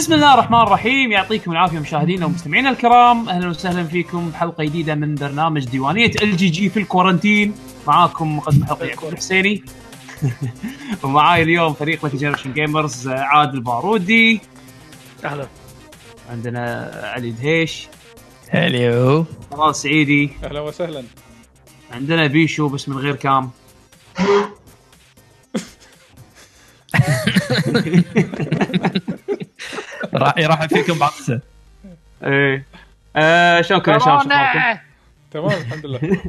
بسم الله الرحمن الرحيم، يعطيكم العافيه مشاهدينا ومستمعينا الكرام، اهلا وسهلا فيكم بحلقه جديده من برنامج ديوانيه الجيجي في الكورنتين. معاكم مقدم الحلقه يعقوب الحسيني ومعاي اليوم فريق ما تجرشين جيمرز عادل بارودي. اهلا. عندنا علي دهش. هلو. راض سعيدي. اهلا وسهلا. عندنا بيشو بس من غير كام. راح فيكم بعطسه. ايه شكرا شباب، تمام الحمد لله.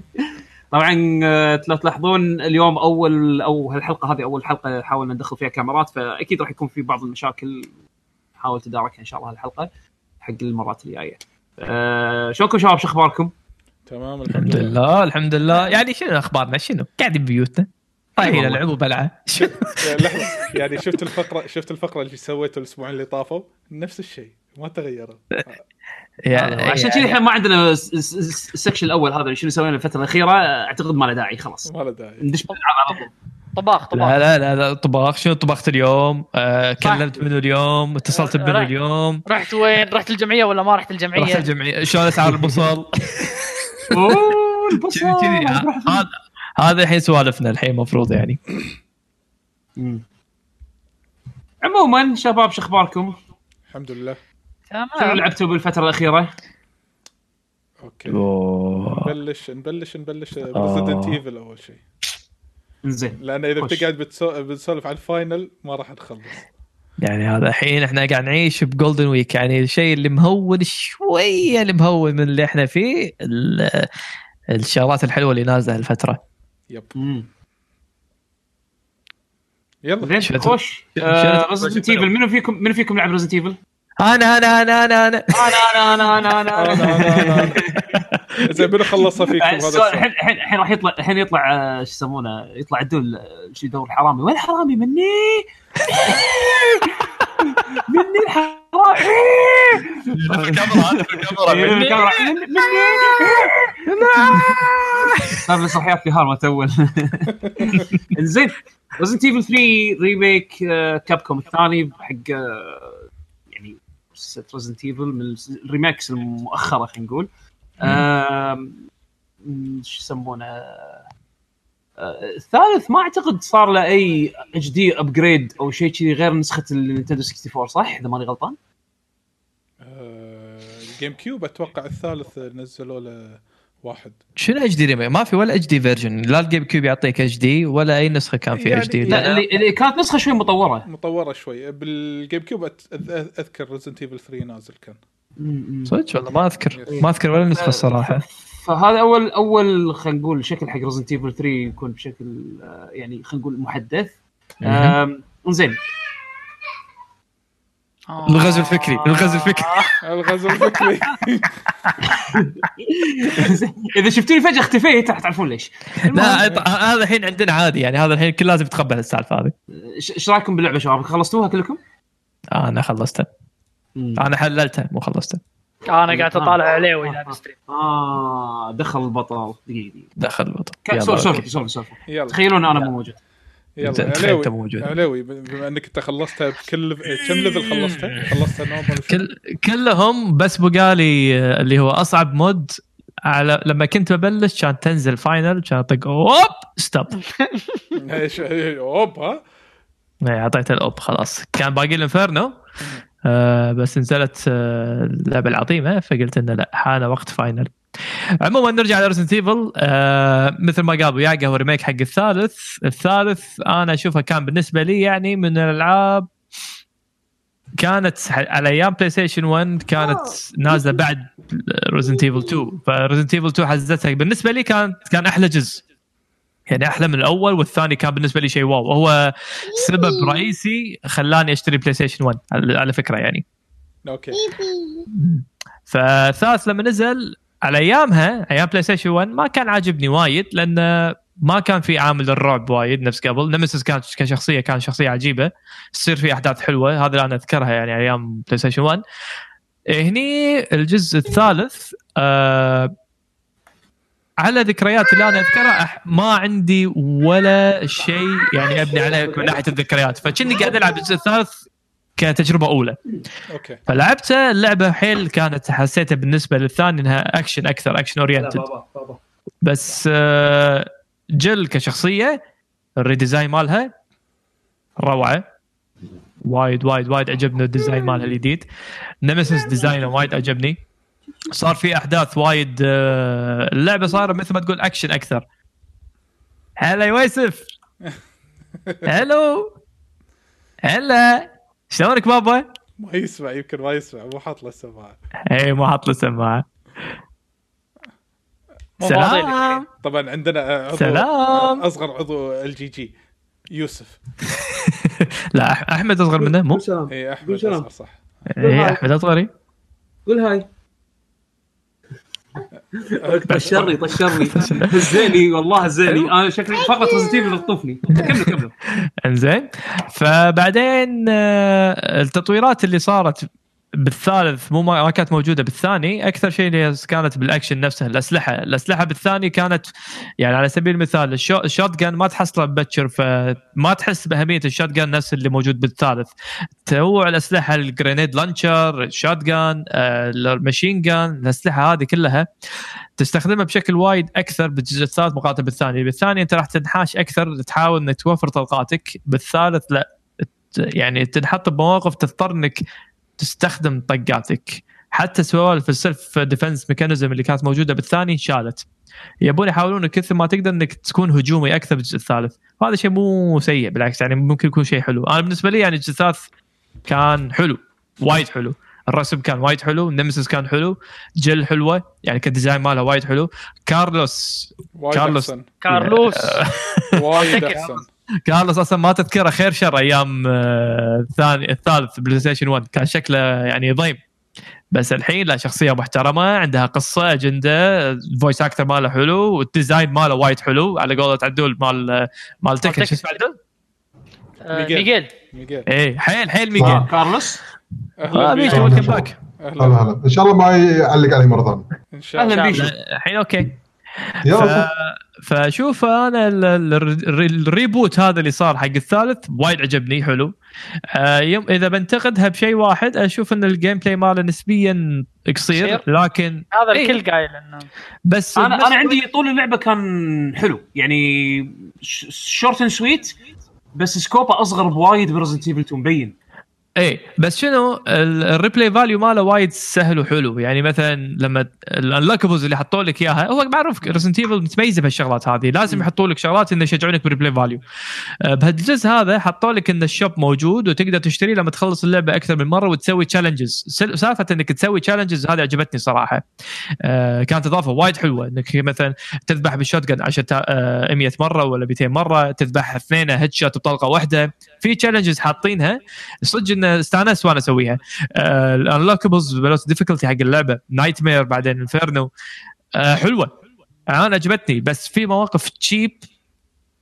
طبعا تلاحظون اليوم او هالحلقه هذه اول حلقه حاولنا ندخل فيها كاميرات، فاكيد راح يكون في بعض المشاكل نحاول تداركها ان شاء الله هالحلقه حق المرات الجايه. شكرا شباب، شو اخباركم؟ تمام الحمد لله. الحمد لله. يعني شنو اخبارنا؟ شنو قاعدين ببيوتنا طايله العب بلعه. لحظه، يعني شفت الفقره اللي سويته الاسبوع اللي طافوا، نفس الشيء ما تغيرت. عشان كذا احنا ما عندنا السكشن الاول هذا اللي شنو سوينا الفتره الاخيره، اعتقد ما له داعي، خلاص ما له داعي، ندش على طول طباخ. لا طباخ. شنو طبخت اليوم؟ كلمت منه اليوم، اتصلت منه اليوم. رحت وين؟ رحت الجمعيه ولا ما رحت الجمعيه؟ رحت الجمعيه. شلون اسعار البصل؟ اوه البصل هذا الحين سوالفنا الحين مفروض يعني. عموما شباب شو اخباركم؟ الحمد لله تمام. شنو لعبتوا بالفتره الاخيره؟ اوكي نبلش Resident Evil اول شيء. زين، لان اذا بتقعد بتسولف على الفاينل ما راح نخلص يعني. هذا الحين احنا قاعد نعيش بجولدن ويك، يعني الشيء اللي مهول شويه، اللي مهول من اللي احنا فيه، الشغلات الحلوه اللي نازله هالفتره. يلا خوش. Resident Evil، منو فيكم لعب Resident Evil؟ انا اذا بدنا نخلصها فيكم هذا الحين راح يطلع، الحين يطلع شو يسمونه، يطلع الدول شي دور حرامي. وين حرامي؟ مني الحرامي. الكاميرا صار صحيات في هارما تول. انزين Resident Evil 3 ريميك كابكوم الثاني حق يعني Resident Evil، من الريماكس المؤخرة خلينا نقول. شو يسمونه الثالث، ما اعتقد صار له اي اتش دي ابجريد او شيء كذي غير نسخة النينتندو 64، صح اذا ماني غلطان؟ الجيم كيوب اتوقع الثالث نزلوا له واحد. شنو اتش دي؟ ما في ولا اتش دي فيرجن، لا الجيم كيوب يعطيك اتش دي ولا اي نسخه كان فيها اتش دي. لا اللي كانت نسخه شوي مطوره شوي بالجيم كيوب. اذكر Resident Evil 3 نازل كان صدق والله ما اذكر ولا نسخه الصراحه. فهذا اول خلينا نقول شكل حق Resident Evil 3 يكون بشكل يعني خلينا نقول محدث. انزين الغاز الفكري اذا شفتوني فجأة اختفيت راح تعرفون ليش. لا هذا الحين عندنا عادي يعني، هذا الحين كل لازم تتقبل السالفه هذه. ايش رايكم باللعبه شباب؟ خلصتوها كلكم؟ انا خلصتها، انا حللتها مو خلصتها. انا قاعد اطالع عليه ويا الستريم. دخل البطل يلا. تخيلون انا مو موجود. يلا علوي، بما انك انت خلصتها بكل كم ليفل خلصتها نورمال كلهم، بس بقالي اللي هو اصعب مود. على لما كنت ببلش كان تنزل فاينل، كان اطق اوب ستوب اوب. ها اعطيت الاوب خلاص، كان باقي الانفيرنو بس نزلت اللعبه العظيمه، فقلت انه لا حان وقت فاينل. عموما نرجع على Resident Evil. مثل ما قالوا ياقه هو ريميك حق الثالث. انا اشوفه كان بالنسبه لي يعني من الالعاب كانت على ايام بلاي ستيشن 1 كانت نازله بعد Resident Evil 2، ف Resident Evil 2 حزتها بالنسبه لي كان احلى جزء يعني، احلى من الاول والثاني. كان بالنسبه لي شيء واو، وهو سبب رئيسي خلاني اشتري بلاي ستيشن 1 على فكره يعني. اوكي فالثالث لما نزل على ايامها ايام بلاي ستيشن 1 ما كان عاجبني وايد، لان ما كان في عامل الرعب وايد نفس قبل. نمسس كانت كشخصيه، كان شخصيه عجيبه، تصير في احداث حلوه، هذا اللي انا اذكرها يعني ايام بلاي ستيشن 1. هني الجزء الثالث على ذكريات اللي انا اذكرها ما عندي ولا شيء يعني ابني عليه من ناحيه الذكريات، فكني قاعد العب الجزء الثالث كتجربه اولى. اوكي فلعبتها اللعبه حيل كانت حسيتها بالنسبه للثاني انها اكشن اكثر اكشن اورينتد بس جل كشخصيه الريديزاين مالها روعه وايد وايد وايد عجبني الديزاين مالها الجديد. نمسس ديزاينه وايد عجبني صار في احداث وايد اللعبه صار مثل ما تقول اكشن اكثر. هلا يوسف هلو هلا شلونك بابا؟ ما يسمع يمكن ما يسمع مو حاط له السماعه. اي مو حاط له السماعه. سلام طبعا عندنا عضو سلام اصغر عضو الجي جي يوسف. لا احمد اصغر منه مو؟ اي احمد اصغر صح. اي احمد اصغري قول هاي. طشرني هزيني والله هزيني انا شكلي فقط رزتيني لطفني. كمل انزين. فبعدين التطويرات اللي صارت بالثالث مو ما كانت موجوده بالثاني. اكثر شيء اللي كانت بالاكشن نفسها الاسلحه بالثاني كانت يعني على سبيل المثال الشوت جان ما تحصله ببتشر فما تحس باهميه الشوت جان نفس اللي موجود بالثالث. تنوع الاسلحه الجرينيد لانشر الشوت جان الماشين جان الاسلحه هذه كلها تستخدمها بشكل وايد اكثر بالجزء الثالث مقارنه بالثاني. بالثاني انت راح تنحاش اكثر تحاول انك توفر طلقاتك. بالثالث لا يعني تنحط بمواقف تضطر انك تستخدم طقاتك. حتى سوالف السلف ديفنس ميكانيزم اللي كانت موجوده بالثاني شالت. يبون يحاولون كثر ما تقدر انك تكون هجومي اكثر بالجزء الثالث. هذا شيء مو سيء بالعكس يعني ممكن يكون شيء حلو. انا بالنسبه لي يعني الجزء الثالث كان حلو وايد حلو. الرسم كان وايد حلو. النمسس كان حلو. جل حلوه يعني كديزاين مالها وايد حلو. كارلوس وايد احسن. كارلوس اصلا ما تذكره خير شر ايام الثاني الثالث بلاي ستيشن 1 كان شكله يعني ضيم بس الحين لا شخصيه محترمه عندها قصه اجنده. الفويس اكتر ماله حلو والديزاين ماله وايد حلو على قولة عدول مال تكن شو اسمه عدول ميغيل اي حيل ميغيل كارلوس بيشو الكباك ان شاء الله ما يعلق عليه مرضان ان شاء الله بيشو الحين اوكي. فشوف انا الريبوت هذا اللي صار حق الثالث وايد عجبني حلو. اذا بنتقدها بشيء واحد اشوف ان الجيم بلاي ماله نسبيا قصير لكن هذا الكل قايل انه بس انا عندي طول اللعبه كان حلو يعني شورت اند سويت بس سكوبه اصغر بوايد بريزنت ايفل 2 مبين. اي بس شنو الريبلاي فاليو ماله وايد سهل وحلو يعني مثلا لما الانلوكبلز اللي حطوا لك اياها هو معروف ريزنت ايفل متميزه بهالشغلات هذه لازم يحطوا لك شغلات انه يشجعونك بالريبلاي فاليو. بهالجزء هذا حطوا لك ان الشوب موجود وتقدر تشتري لما تخلص اللعبه اكثر من مره وتسوي تشالنجز. سالفه انك تسوي تشالنجز هذه عجبتني صراحه. كانت اضافه وايد حلوه انك مثلا تذبح بالشوت جن 10 100 مره ولا 200 مره تذبح اثنين هيد شوت بطلقه واحده. في تشالنجز حاطينها صدق استانس وانا اسويها. الانلوكبلز بلس ديفيكولتي حق اللعبه نايت مير بعدين انفيرنو حلوه انا عجبتني بس في مواقف تشيب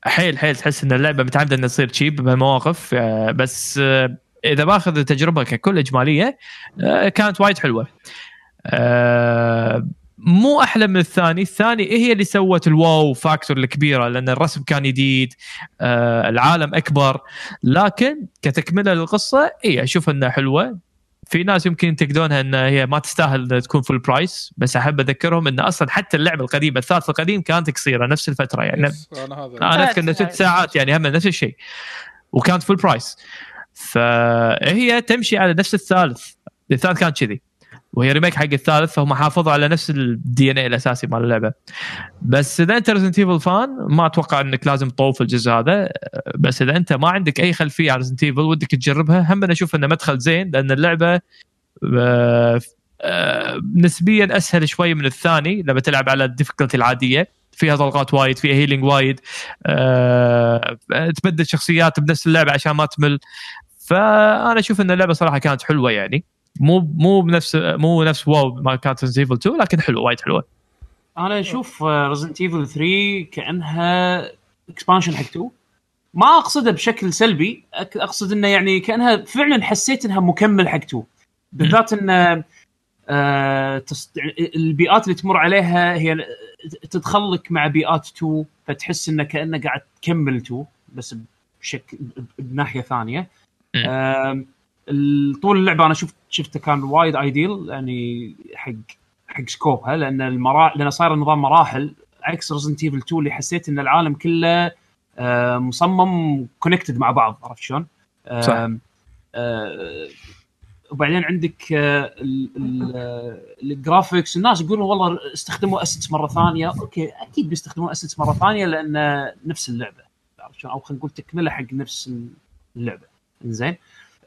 حيل تحس ان اللعبه متعمده انها تصير تشيب بمواقف بس اذا باخذ التجربه ككل اجماليه كانت وايد حلوه. مو احلى من الثاني هي اللي سوت الواو فاكتور الكبيره لان الرسم كان جديد العالم اكبر لكن كتكمله للقصه اي اشوف انها حلوه. في ناس يمكن تقدونها ان هي ما تستاهل تكون فول برايس بس احب اذكرهم ان اصلا حتى اللعبه القديمه الثالث القديم كانت قصيره نفس الفتره يعني انا اذكر 6 ساعات يعني هم نفس الشيء وكانت فول برايس فهي تمشي على نفس الثالث كانت كذي وهي ريميك حق الثالث فهم حافظوا على نفس الدي ان اي الاساسي مال اللعبه. بس اذا انت ريزنت ايفل فان ما اتوقع انك لازم تطوف الجزء هذا بس اذا انت ما عندك اي خلفيه عن ريزنت ايفل ودك تجربها هم بنشوف انه مدخل زين لان اللعبه نسبيا اسهل شوي من الثاني لما تلعب على الديفيكولتي العاديه. فيها طلقات وايد فيها هيلينج وايد تبدل شخصيات بنفس اللعبه عشان ما تمل. فانا اشوف ان اللعبه صراحه كانت حلوه يعني مو نفس واو ما كانت ريزنت ايفل 2 لكن حلوه وايد حلوه. انا اشوف ريزنت ايفل 3 كانها اكسبانشن حق 2 ما اقصدها بشكل سلبي اقصد انه يعني كانها فعلا حسيت انها مكمل حق 2 بالذات ان البيئات اللي تمر عليها هي تدخلك مع بيئات 2 فتحس انك كانك قاعد تكمل 2 بس بشكل بناحيه ثانيه. طول اللعبه انا شفته كان وايد ايديل يعني حق سكوبها، لان لان صاير النظام مراحل عكس Resident Evil 2 اللي حسيت ان العالم كله مصمم كونكتد مع بعض، عرفت شلون؟ صح. وبعدين عندك الجرافيكس، الناس يقولون والله استخدموا اسيتس مره ثانيه، اوكي اكيد بيستخدموا اسيتس مره ثانيه لان نفس اللعبه، عرفت شلون؟ او خلينا نقول تكمله حق نفس اللعبه. زين،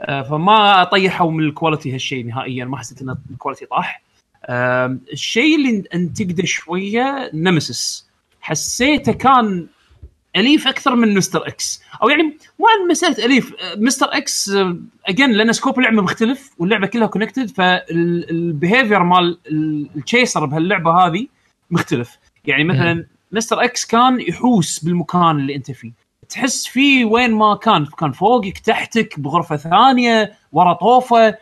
فما طيحوا من الكواليتي هالشيء نهائيا، ما حسيت ان الكواليتي طاح. الشيء اللي انتقده شويه نمسس، حسيته كان أليف أكثر من مستر إكس، أو يعني مو عن مسألة أليف. مستر إكس أجن لأن سكوب اللعبة مختلف واللعبة كلها كونكتد، فالبيهافير مال التشيسر بهاللعبة هذه مختلف. يعني مثلا مستر إكس كان يحوس بالمكان اللي أنت فيه، تحس فيه وين ما كان فوقك، تحتك، بغرفة ثانية، ورا طوفة،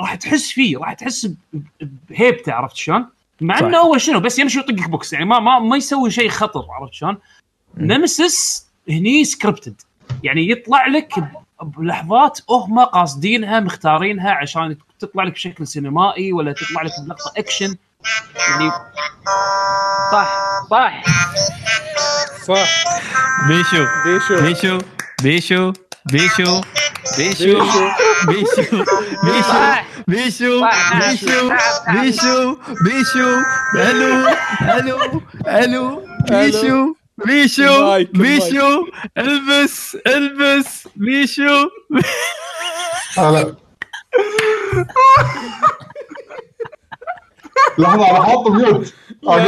راح تحس فيه، راح تحس بهيبته، عرفت شلون؟ مع إنه هو شنو بس يمشي يطقك بوكس، يعني ما يسوي شيء خطر، عرفت شلون؟ نمسس هني سكريبتد، يعني يطلع لك بلحظات هم قاصدينها مختارينها عشان تطلع لك بشكل سينمائي ولا تطلع لك بلقطه اكشن. يعني صح بيشو بيشو البس بيشو. لحظة أنا حاط ميوت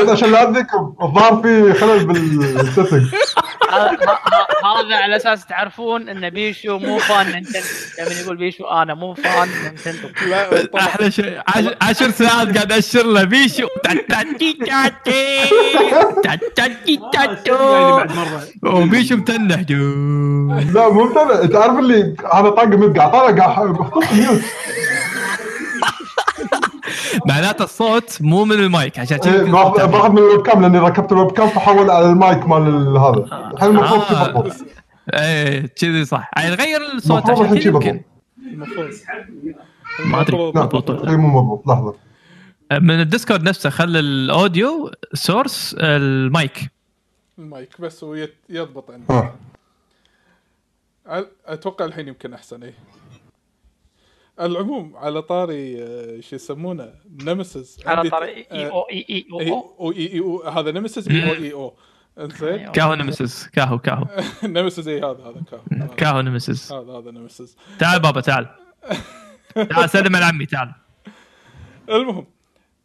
عشان لا أذكم، الظاهر في خلل بالسيتنج. هذا على أساس تعرفون إن بيشو مو فان نينتندو، لما يقول بيشو أنا مو فان نينتندو. أحلى شيء 10 ساعات قاعد أشر له بيشو وبيشو متنح. لا مو متنح، تعرف اللي هذا طاق متقع طالع بحط ميوت، معناته الصوت مو من المايك، عشان باخذ من الويب كام لاني ركبت الويب كام فحول على المايك مال هذا. هل المفروض تضبط؟ ايه كذي صح، غير الصوت عشان يمكن ما ادري مضبوط مو مضبوط. لحظه، من الديسكورد نفسه خلي الاوديو سورس المايك بس ويضبط عندي. اتوقع الحين يمكن احسن. ايه العموم، على طاري شو يسمونه نمسس، على طاري اي او اي اي او اي او، هذا نمسس بي او اي او، انزين كاهو نمسس كاهو نمسس اي هذا كاهو نمسس، هذا نمسس. تعال بابا تعال سلم على عمي تعال. المهم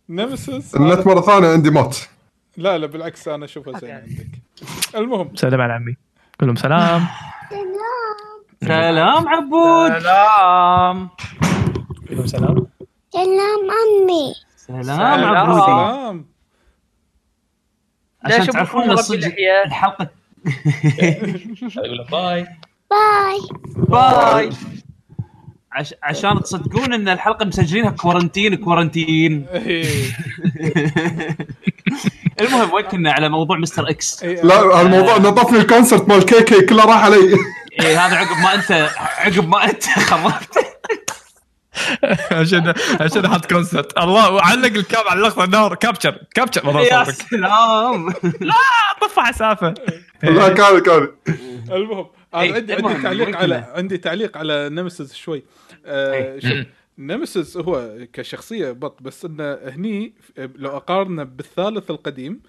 نمسس النت مره ثانيه عندي موت. لا بالعكس انا اشوفها زين عندك. المهم سلم على عمي، قول لهم سلام عبود، سلام عمي، سلام عبودي. عشان تعرفون الصدق الحلقة أقول باي باي باي عشان تصدقون إن الحلقة مسجلينها كورنتين. المهم وكنا على موضوع مستر إكس. لا الموضوع نطفني الكونسرت مال كي كله راح علي. إيه هذا عقب ما أنت خربته. عشان حط كونسرت الله، وعلق الكاب على اللقطة النار كابتشر. يا سلام، لا طفى حسافة. لا كان. المهم عندي تعليق على نمسس شوي. نمسس هو كشخصية بط، بس إنه هني لو أقارنه بالثالث القديم،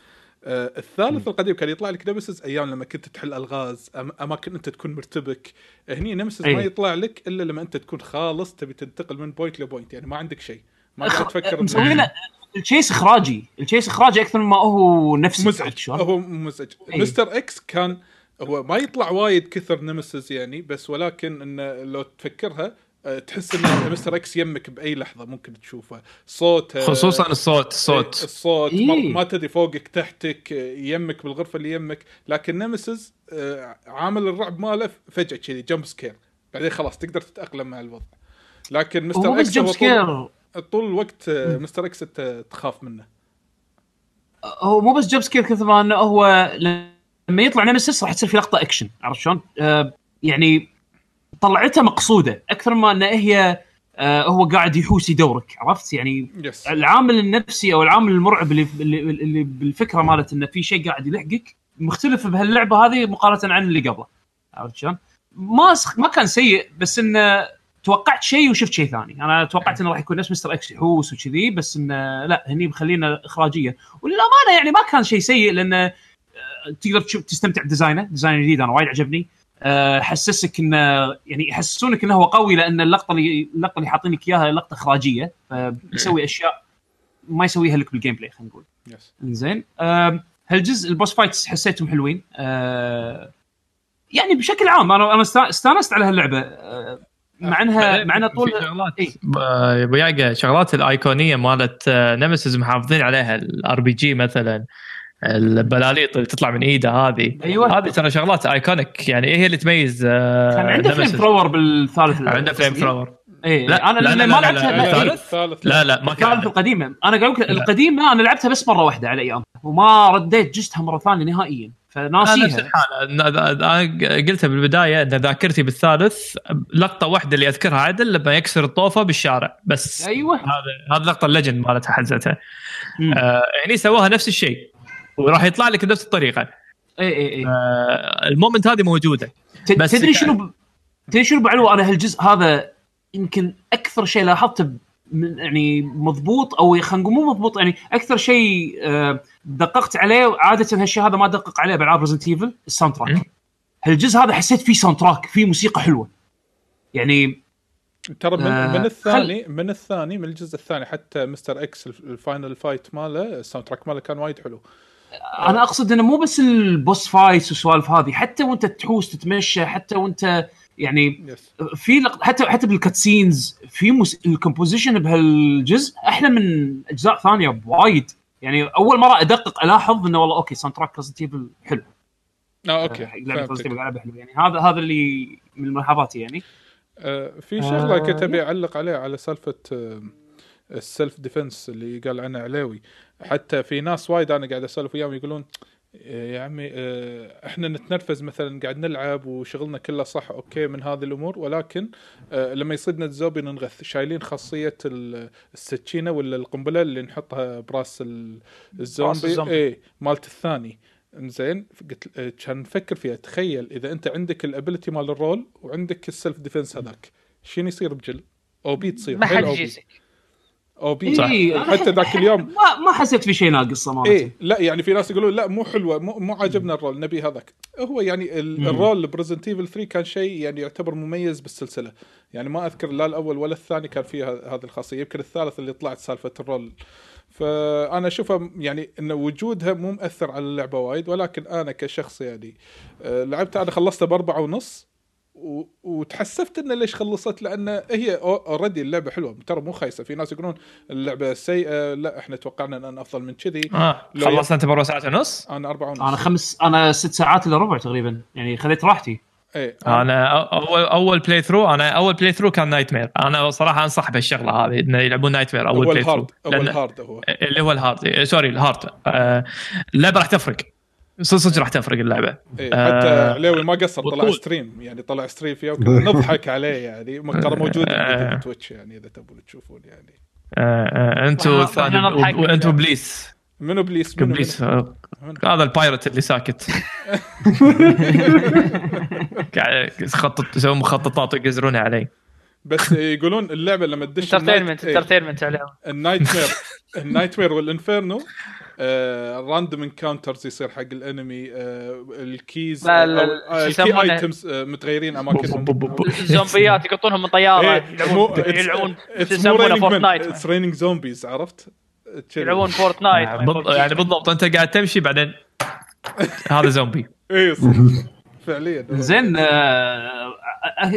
كان يطلع لك نمسس أيام لما كنت تحل ألغاز، أماكن أنت تكون مرتبك. هني نمسس ما يطلع لك إلا لما أنت تكون خالص تبي تنتقل من بوينت لبوينت، يعني ما عندك شيء، ما قاعد تفكر. مسوينا الشيء إخراجي أكثر ما هو نفسي مزعج. هو مزعج. مستر إكس كان هو ما يطلع وايد كثر نمسس يعني، بس ولكن إنه لو تفكرها تحس ان مستر إكس يمك باي لحظه ممكن تشوفه، صوته خصوصا الصوت ما تدري فوقك تحتك يمك بالغرفه اللي يمك. لكن نمسس عامل الرعب ماله فجاه كذي جمب سكير، بعدين خلاص تقدر تتاقلم مع الوضع. لكن مستر إكس طول الوقت مستر إكس تخاف منه، هو مو بس جمب سكير كثر ما انه هو لما يطلع نمسس راح تصير في لقطه اكشن، عرفت شلون؟ يعني طلعتها مقصودة أكثر ما أنها هي هو قاعد يحوسي دورك, عرفت يعني yes. العامل النفسي او العامل المرعب اللي بالفكره مالت انه في شيء قاعد يلحقك مختلف بهاللعبه هذه مقارنه عن اللي قبله, عرفت شلون؟ ما كان سيء, بس انه توقعت شيء وشفت شيء ثاني. انا توقعت انه راح يكون نفس مستر اكس يحوس وكذي, بس انه لا, هني بخلينا اخراجيه. وللامانه يعني ما كان شيء سيء, لانه تقدر تستمتع بديزاينه. ديزاين جديد انا وايد عجبني, حسسك انه يعني يحسسونك انه هو قوي, لان اللقطه اللي حاطينك اياها لقطه اخراجيه, فبيسوي اشياء ما يسويها لك بالجيم بلاي, خلينا نقول. زين هالجزء البوس فايتس حسيتهم حلوين, يعني بشكل عام انا استانست على هاللعبه, مع انها طول شغلات شغلات الايقونيه مالت نمسيس محافظين عليها, الار بي جي مثلا, البلاليط اللي تطلع من ايده هذه. أيوة. هذه ترى شغلات ايكونيك, يعني ايه هي اللي تميز. كان عنده فليم ثرور بالثالث, عنده فليم ثرور. ايه لا انا لما ما لعبتها الثالث, لا ما كان القديمه. انا قالك القديمه انا لعبتها بس مره واحده على ايام, وما رديت جستها مره ثانيه نهائيا, فناسيها. انا قلتها بالبدايه ان ذاكرتي بالثالث لقطه واحده اللي اذكرها, عادل لما يكسر الطوفه بالشارع بس. ايوه هذه لقطه اللجن مالتها حزتها, يعني سواها نفس الشيء وراح يطلع لك بنفس الطريقه. اي المومنت هذه موجوده. بس تدري شنو بعلو انا هالجزء هذا يمكن اكثر شيء لاحظته يعني مضبوط, او خلينا نقول مو مضبوط, يعني اكثر شيء دققت عليه. عاده هالشيء هذا ما دقق عليه بالعاب ريزنت ايفل, الساوند تراك. هالجزء هذا حسيت فيه ساوند تراك, فيه موسيقى حلوه يعني. ترى من الثاني من الجزء الثاني حتى مستر اكس الفاينل فايت ماله الساوند تراك ماله كان وايد حلو. انا اقصد انه مو بس البوس فايتس والسوالف هذه, حتى وانت تحوس تتمشى, حتى وانت يعني في حتى بالكاتسينز في الكومبوزيشن بهالجزء احلى من اجزاء ثانيه بوايد. يعني اول مره ادقق الاحظ انه والله اوكي ساوند تراك ريزنتيفل حلو. اوكي لعبه ريزنتيفل لعبه حلوه, يعني هذا اللي من الملاحظات يعني. في شغله كتب يعلق عليه على سالفه السلف ديفنس اللي قال عنه علاوي. حتى في ناس وايد انا قاعد اسولف وياهم يقولون يا عمي احنا نتنرفز مثلا قاعد نلعب وشغلنا كله صح اوكي من هذه الامور, ولكن لما يصيدنا الزومبي ننغث. شايلين خاصيه السكينه ولا القنبله اللي نحطها براس الزومبي اي مالت الثاني. زين قلت كان نفكر فيها, تخيل اذا انت عندك الابيليتي مال الرول وعندك السلف ديفنس هذاك, شنو يصير بجل او بي تصير او بي. حتى ذاك اليوم ما حسيت في شيء ناقص صراحه. اي لا يعني في ناس يقولون لا مو حلوه, مو عاجبنا الرول نبي هذاك هو. يعني الرول بريزنت ايفل 3 كان شيء يعني يعتبر مميز بالسلسله, يعني ما اذكر لا الاول ولا الثاني كان فيه هذه الخاصيه, يمكن الثالث اللي طلعت سالفه الرول. فانا اشوفها يعني ان وجودها مو مؤثر على اللعبه وايد, ولكن انا كشخص يعني لعبتها انا خلصتها باربعة ونص وتحسفت إن ليش خلصت, لأن هي أوردي اللعبة حلوة ترى مو خايسة. في ناس يقولون اللعبة سيئة, لا إحنا توقعنا أن أفضل من كذي. خلصت أنت بربع ساعة ونص, أنا 4 ونص. أنا 6 ساعات إلى ربع تقريبا, يعني خليت راحتي. إيه. أنا أول بلاي ثرو كان نايت مير. أنا صراحة أنصح بالشغلة هذه إن يلعبون نايت مير أول بلاي ثرو. الهارد سوري الهارد لا راح تفرق صدق, راح تفرق اللعبة. إيه حتى عليوي ما قصر, طلع ستريم يعني طلع ستريم فيها وكنا نضحك عليه يعني. مقر موجود في تويتش يعني إذا تبون تشوفون يعني. أنتوا أنتوا بليس منو بليس هذا البايرت اللي ساكت قاعد يخطط, يسوون مخططات ويجزرون علي. بس يقولون اللعبة لما تدش انترتينمنت عليهم النايتمير والإنفيرنو, راندوم انكاونترز يصير حق الانمي, الكيز الكي ايتمز متغيرين اماكنهم, الزومبيات يقطونهم من طياره, يلعبون يسمونه فورتنايت تريننج زومبيز, عرفت يلعبون فورتنايت يعني بالضبط انت قاعد تمشي بعدين هذا زومبي. اي فعليا. زين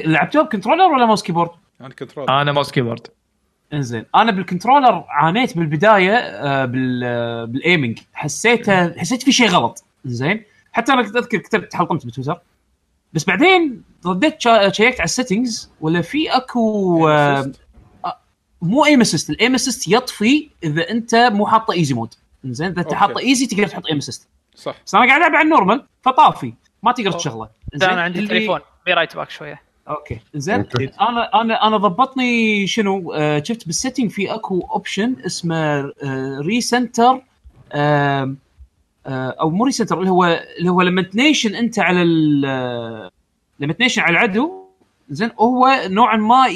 لعبتوها بكنترولر ولا ماوس كيبورد؟ انا كنترولر. انا ماوس كيبورد. انزين انا بالكنترولر عانيت بالبدايه بالايمنج, حسيت في شيء غلط. زين حتى انا اذكر كتبت حلطمت بتويتر, بس بعدين رديت شيكت على السيتنجز ولا في اكو مو ايم اسيست. الايم اسيست يطفي اذا انت مو حاطه ايزي مود. انزين اذا انت حاطه ايزي تقدر تحط ايم اسيست صح, بس انا قاعد العب على النورمال فطافي ما تقدر تشغله. انا عندي التليفون بي رايت باك شويه اوكي زين. انا ضبطني شنو شفت بالسيتنج في اكو اوبشن اسمه ريسنتر او مو ريسنتر اللي هو لما تنيشن انت على لما تنيشن على العدو زين هو نوعا ما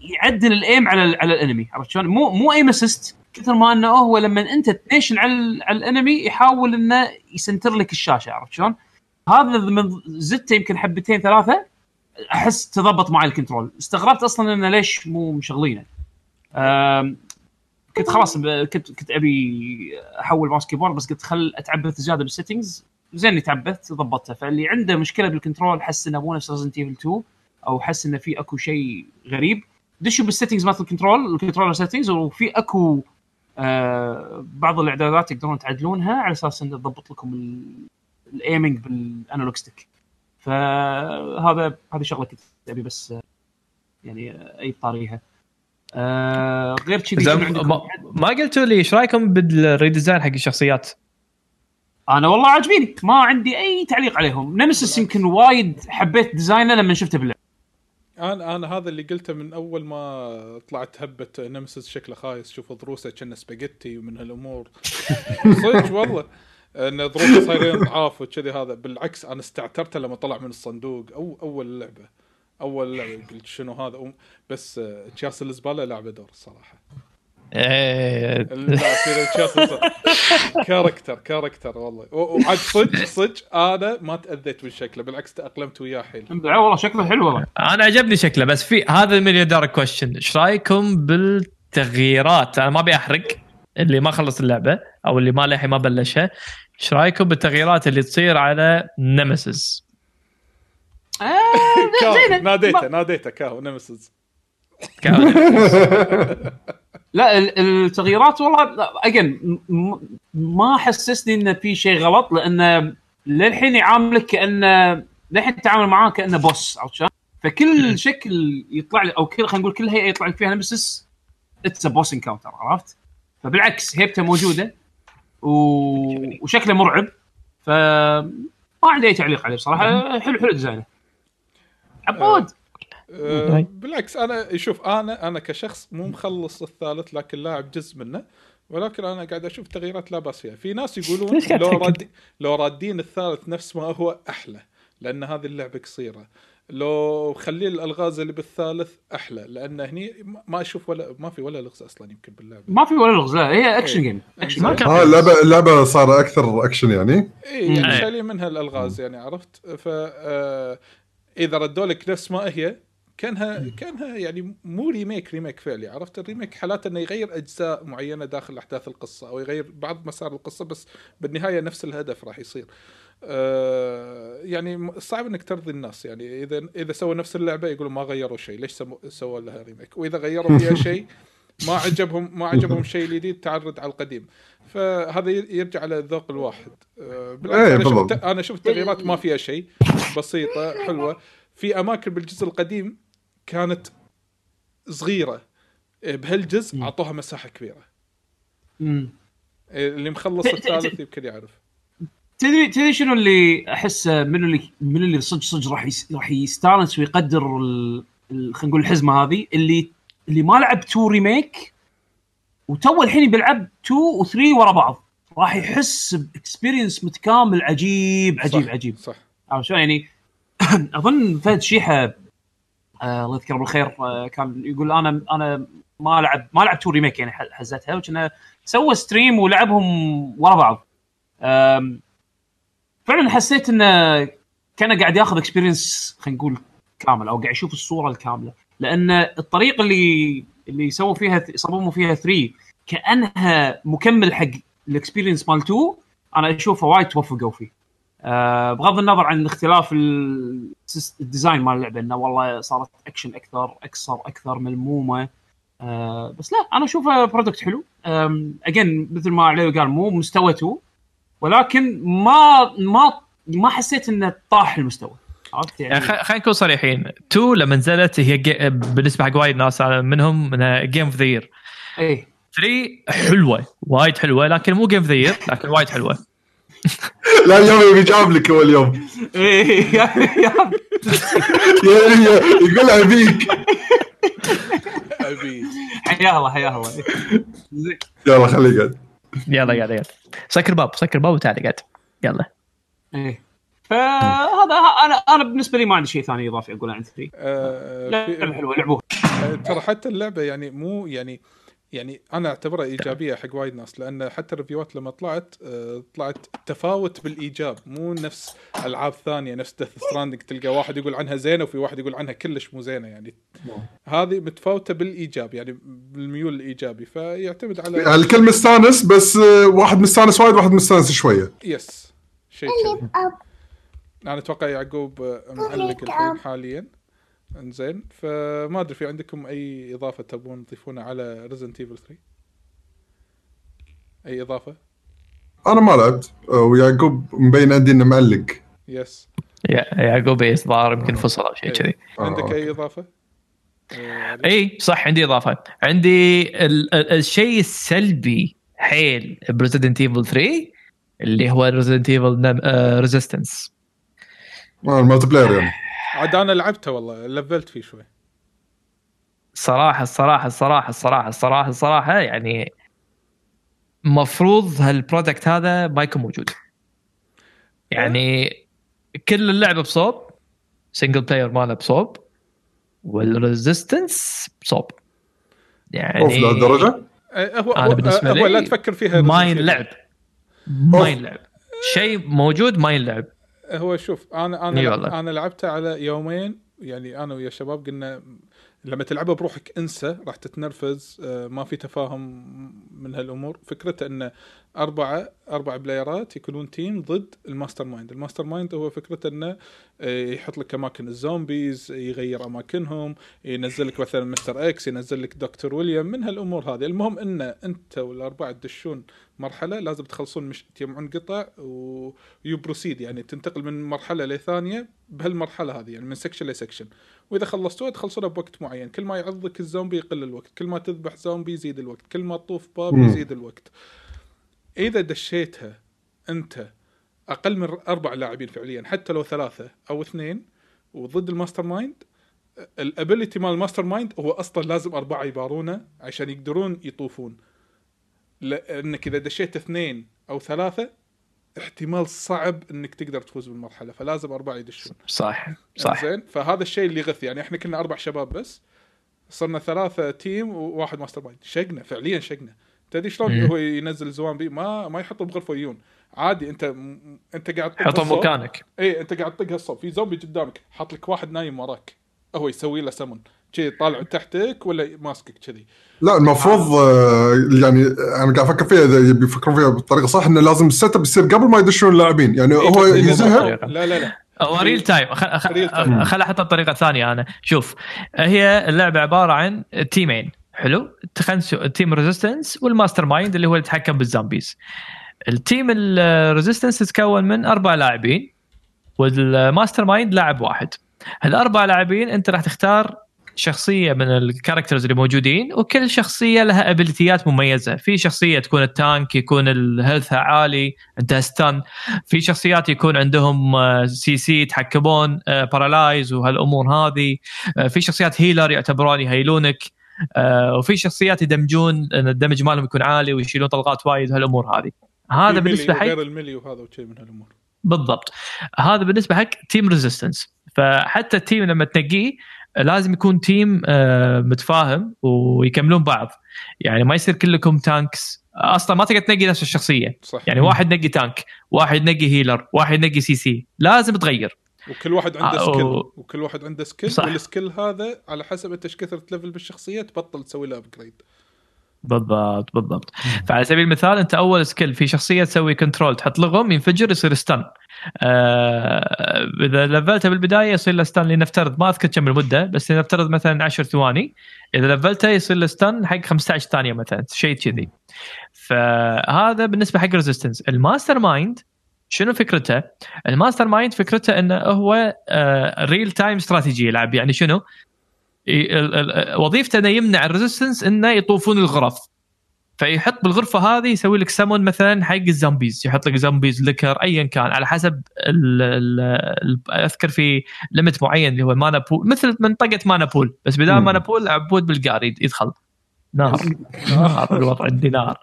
يعدل الايم على الانمي عرفت شلون. مو ايم اسيست كثر ما انه هو لما انت تنيشن على الانمي يحاول انه يسنتر لك الشاشه عرفت شلون. هذا من زدت يمكن حبتين ثلاثه احس تضبط مع الكنترول. استغربت اصلا انه ليش مو مشغلينه. كنت خلاص كنت ابي احول ماوس كيبورد بس قلت خل اتعبث زياده بالسيتنجز زين اللي تعبثت ضبطته. فاللي عنده مشكله بالكنترول حس انه مو نفس Resident Evil 2 او حس انه في اكو شيء غريب دشوا بالسيتنجز مالت الكنترولر سيتنجز وفي اكو بعض الاعدادات تقدرون تعدلونها على اساس انه تضبط لكم الايمنج بالانالوج ستيك. فهذه شغله كنت ابي بس يعني اي طاريها غير كذي. ما قلتوا لي ايش رايكم بالريديزاين حق الشخصيات؟ انا والله عاجبيني ما عندي اي تعليق عليهم. نمسس يمكن وايد حبيت ديزاينه لما شفته باللعب. انا هذا اللي قلته من اول ما طلعت هبت نمسس شكله خايس شوف ضروسه كنا سباجيتي ومن هالامور صدق والله ان ضروسه صايرين ضعاف وكذي. هذا بالعكس انا استعترته لما طلع من الصندوق او اول لعبه قلت شنو هذا بس تشاس الزباله لعبه دور الصراحه. كاركتر والله وعاد صدق انا ما تاذيت من شكله بالعكس تاقلمت وياه حيل والله شكله حلو والله انا عجبني شكله. بس في هذا مليون دولار كويشن ايش رايكم بالتغييرات؟ انا ما بيحرق اللي ما خلص اللعبه او اللي ما لحق ما بلشها. ايش رايكم بالتغييرات اللي تصير على نمسيس؟ ناديته كاهو نمسيس لا التغييرات والله اجين ما حسسني ان في شيء غلط لان للحين يعاملك كانه للحين تعامل معاه كانه بوس او شيء. فكل شكل يطلع لي او كل خلينا نقول كل هيئه يطلع لك فيها نمسيس اتس بوس انكاونتر عرفت. فبالعكس هيبته موجوده وشكله مرعب فما عندي اي تعليق عليه بصراحه. حلو ديزاينه عبود. بالعكس انا شوف انا كشخص مو مخلص الثالث لكن لاعب جزء منه ولكن انا قاعد اشوف تغييرات لا باس فيها. في ناس يقولون لو رادين الثالث نفس ما هو احلى لان هذه اللعبه قصيره. لو خلي الالغاز اللي بالثالث احلى لان هني ما اشوف ولا ما في ولا لغز اصلا يمكن باللعبه ما في ولا لغز. هي اكشن جيم لعبه صار اكثر اكشن يعني يعني شالي منها الالغاز يعني عرفت. ف اذا ردوا لك نفس ما هي كانها يعني مو ريميك فعلي عرفت. الريميك حالات انه يغير اجزاء معينه داخل احداث القصه او يغير بعض مسار القصه بس بالنهايه نفس الهدف راح يصير. يعني صعب انك ترضي الناس يعني اذا سووا نفس اللعبه يقولوا ما غيروا شيء ليش سووا لها ريميك واذا غيروا فيها شيء ما عجبهم شيء جديد تعرض على القديم. فهذا يرجع على ذوق الواحد. انا شفت تغييرات ما فيها شيء بسيطه حلوه. في اماكن بالجزء القديم كانت صغيره بهالجزء اعطوها مساحه كبيره. اللي مخلص الثالث يمكن يعرف. تدري شنو اللي احس من اللي صدق راح يستانس ويقدر خلينا نقول الحزمه هذه اللي ما لعب 2 ريميك وتو الحين بيلعب 2 و3 ورا بعض راح يحس باكسبيرينس متكامل عجيب صح عشان يعني اظن فهد شيحه الله يذكره بالخير كان يقول انا ما لعب 2 ريميك يعني حزتها وكنا سوى ستريم ولعبهم ورا بعض. فعلا حسيت انه كان قاعد ياخذ اكسبيرينس خلينا نقول كامل او قاعد يشوف الصوره الكامله لان الطريقه اللي سووا فيها صمموا فيها 3 كانها مكمل حق الاكسبيرينس مال 2. انا اشوفه وايد توفقوا فيه بغض النظر عن اختلاف الديزاين مال اللعبه انه والله صارت اكشن اكثر ملمومه بس لا انا اشوفه برودكت حلو اجين مثل ما علي قال مو مستوى 2 ولكن ما حسيت انه طاح المستوى عرفت يعني. خلينا نكون صريحين 2 لما نزلت هي بالنسبه حق وايد ناس منهم انها جيم اوف ذا يير. 3 حلوه وايد حلوه لكن مو جيم اوف ذا يير لكن وايد حلوه. لا اليوم بيجاوب لك هو اليوم. ايه يا يقول ابيك ابيك. حيا الله حيا الله. يلا خليه قاعد. يلا قاعد قاعد. سكر باب سكر باب وتعال قاعد. يلا. ايه. هذا انا بالنسبه لي ما عندي شيء ثاني اضافي اقول عن 3. لعبه حلوه لعبوها. ترى حتى اللعبه يعني مو يعني أنا أعتبرها إيجابية حق وايد ناس، لأن حتى الريفيوات لما طلعت تفاوت بالإيجاب، مو نفس ألعاب ثانية نفس Death Stranding تلقى واحد يقول عنها زينة وفي واحد يقول عنها كلش مو زينة، يعني هذه متفاوتة بالإيجاب يعني بالميول الإيجابي، فيعتمد على الكل مستانس، بس واحد مستانس وايد واحد مستانس شوية. يس شيء أنا أتوقع يعقوب معلق الحين حالياً. انزين، فما ادري في عندكم اي اضافه تبون تضيفونها على Resident Evil 3؟ اي اضافه؟ انا ما لعبت ويعقوب مبين عندي انه معلق. يس يعقوب اصدار يمكن فصل او شيء كذي. عندك اي اضافه؟ اي صح عندي اضافه. عندي الشيء السلبي حيل Resident Evil 3 اللي هو Resident Evil Resistance. الملتي بلاير يعني عاد أنا لعبتها والله لفلت فيه شوي صراحة يعني مفروض هالبرودكت هذا ما يكون موجود، يعني كل اللعبة بصوب سينجل بلاير ماله بصوب والريزيستنس بصوب، يعني أوف لهالدرجة؟ أنا بالنسبة لي لا تفكر فيها ما ينلعب شيء موجود ما ينلعب. هو شوف انا لعبته على يومين، يعني انا ويا الشباب قلنا لما تلعبها بروحك انسى راح تتنرفز، ما في تفاهم من هالامور. فكرته ان اربع بلايرات يكونون تيم ضد الماستر مايند. الماستر مايند هو فكرته انه يحط لك اماكن الزومبيز، يغير اماكنهم، ينزل لك مثلا مستر اكس، ينزل لك دكتور ويليام، من هالامور هذه. المهم ان انت والاربعه تدشون مرحله لازم تخلصون تجمعون قطع ويبروسيد، يعني تنتقل من مرحله لثانيه بهالمرحله هذه، يعني من سكشن لسكشن، واذا خلصتوها تخلصونها بوقت معين. كل ما يعضك الزومبي يقل الوقت، كل ما تذبح زومبي يزيد الوقت، كل ما تطوف باب يزيد الوقت. إذا دشيتها أنت أقل من 4 لاعبين فعلياً، حتى لو 3 أو 2 وضد الماستر مايند، الأبيليتي مال الماستر مايند هو أصلاً لازم 4 يبارونه عشان يقدرون يطوفون، لأنك إذا دشيت 2 أو 3 احتمال صعب أنك تقدر تفوز بالمرحلة، فلازم 4 يدشون. صح. زين، فهذا الشيء اللي غث، يعني إحنا كنا 4 شباب بس صرنا 3 تيم و1 ماستر مايند، شقنا فعلياً شقنا. تدري شلون هو ينزل زوامبي ما يحطه بغرفه عيون عادي، انت قاعد تحطه مكانك. اي انت قاعد تطق هالصوب، في زومبي قدامك حاط لك واحد نايم وراك، هو يسوي له سمن كذي طالع تحتك ولا ماسكك كذي. لا المفروض يعني انا قاعد افكر فيها، اذا يفكرون فيها بالطريقه صح انه لازم السيت اب يصير قبل ما يدشون اللاعبين، يعني هو يزهق. لا ريل تايم. خل احطها بطريقه ثانيه. انا شوف، هي اللعبه عباره عن تيمين، حلو، تيم ريزيستنس والماستر مايند اللي هو اللي يتحكم بالزامبيز. التيم الريزيستنس يتكون من 4 لاعبين والماستر مايند لاعب واحد. هالاربع لاعبين انت راح تختار شخصيه من الكاركترز اللي موجودين، وكل شخصيه لها ابيليتيات مميزه. في شخصيه تكون التانك، يكون الهيلث عالي انت ستان، في شخصيات يكون عندهم سي يتحكمون بارالايز وهالامور هذه، في شخصيات هيلر يعتبرون يهيلونك، وفي شخصيات يدمجون الدمج مالهم يكون عالي ويشيلون طلقات وايد. هالامور هذه هذا بالنسبه حق غير الملي وهذا وشيء من هالامور بالضبط. هذا بالنسبه حق تيم ريزيستنس. فحتى التيم لما تنقيه لازم يكون تيم متفاهم ويكملون بعض، يعني ما يصير كلكم تانكس. اصلا ما تقدر تنقي نفس الشخصيه صح. يعني واحد نقي تانك، واحد نقي هيلر، واحد نقي سي، لازم تغير، وكل واحد عنده سكيل وكل واحد عنده سكيل، والسكيل هذا على حسب انت ايش كثر ليفل بالشخصيه تبطل تسوي له ابجريد. بالضبط. فعلى سبيل المثال انت اول سكيل في شخصيه تسوي كنترول، تحط لغم ينفجر يصير ستان، اذا لفلته بالبدايه يصير له ستان، لنفترض ما اذكر كم المده بس لنفترض مثلا 10 ثواني، اذا لفلته يصير له ستان حق 15 ثانيه مثلا، شيء كذي. فهذا بالنسبه حق ريزيستنس. الماستر مايند شنو فكرته؟ الماستر مايند فكرته انه هو ريل تايم استراتيجي يلعب، يعني شنو وظيفته؟ انه يمنع الريزيستنس انه يطوفون الغرف، فيحط بالغرفه هذه يسوي لك سمون مثلا حق الزومبيز, يحط لك زومبيز لكر ايا كان على حسب اذكر في ليمت معين اللي هو مانابول, مثل منطقه مانابول بس بدال مانابول عبود بالقاري يدخل نار نار الوضع الدينار.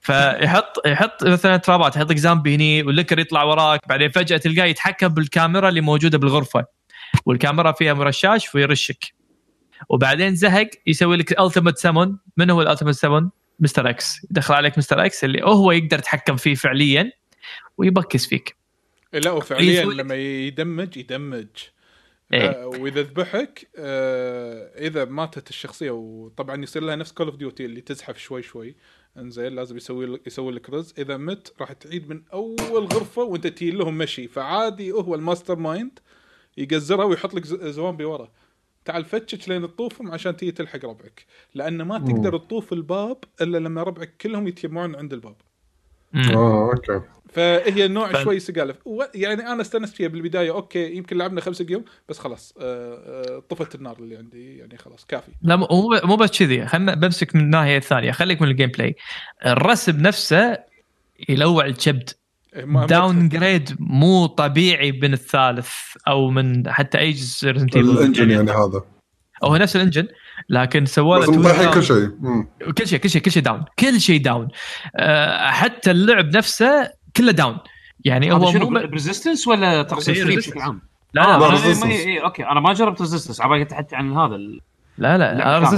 فيحط مثلا ترابات, يحط لك زامبي هني واللكر يطلع وراك, بعدين فجاه تلقاه يتحكم بالكاميرا اللي موجوده بالغرفه, والكاميرا فيها مرشاش ويرشك. وبعدين زهق يسوي لك التيمت سمون. من هو الالتيمت سمون؟ مستر اكس. يدخل عليك مستر اكس اللي هو يقدر يتحكم فيه فعليا ويبكس فيك. لا فعليا لما يدمج إيه؟ واذا ذبحك اذا ماتت الشخصيه, وطبعا يصير لها نفس كول اوف ديوتي اللي تزحف شوي شوي, انزين لازم يسوي لك رز. اذا مت راح تعيد من اول غرفه وانت تيل لهم مشي, فعادي هو الماستر مايند يقزرها ويحط لك زومبي ورا, تعال فتشك لين تطوفهم عشان تيجي تلحق ربعك, لأن ما تقدر تطوف الباب إلا لما ربعك كلهم يتجمعون عند الباب. أوكي. فهي نوع شوي سقالف, يعني أنا استأنست فيها بالبداية. أوكي يمكن لعبنا 5 يوم بس خلاص طفت النار اللي عندي, يعني خلاص كافي. لا مو بس كذي, خلنا بمسك من الناحية الثانية. خليك من الجيم بلاي, الرسم نفسه يلوع الكبد, داون جريد مو طبيعي من الثالث او من حتى اي جزء ريزنت ايفل. الانجن يعني هذا هو نفس الانجن لكن سوى له كل شيء داون, كل شيء داون. حتى اللعب نفسه كله داون. يعني هو بريزيستنس ولا تقصد فريم بشكل عام؟ لا اوكي انا ما جربت ريزيستنس, عبالي تحكي عن هذا. لا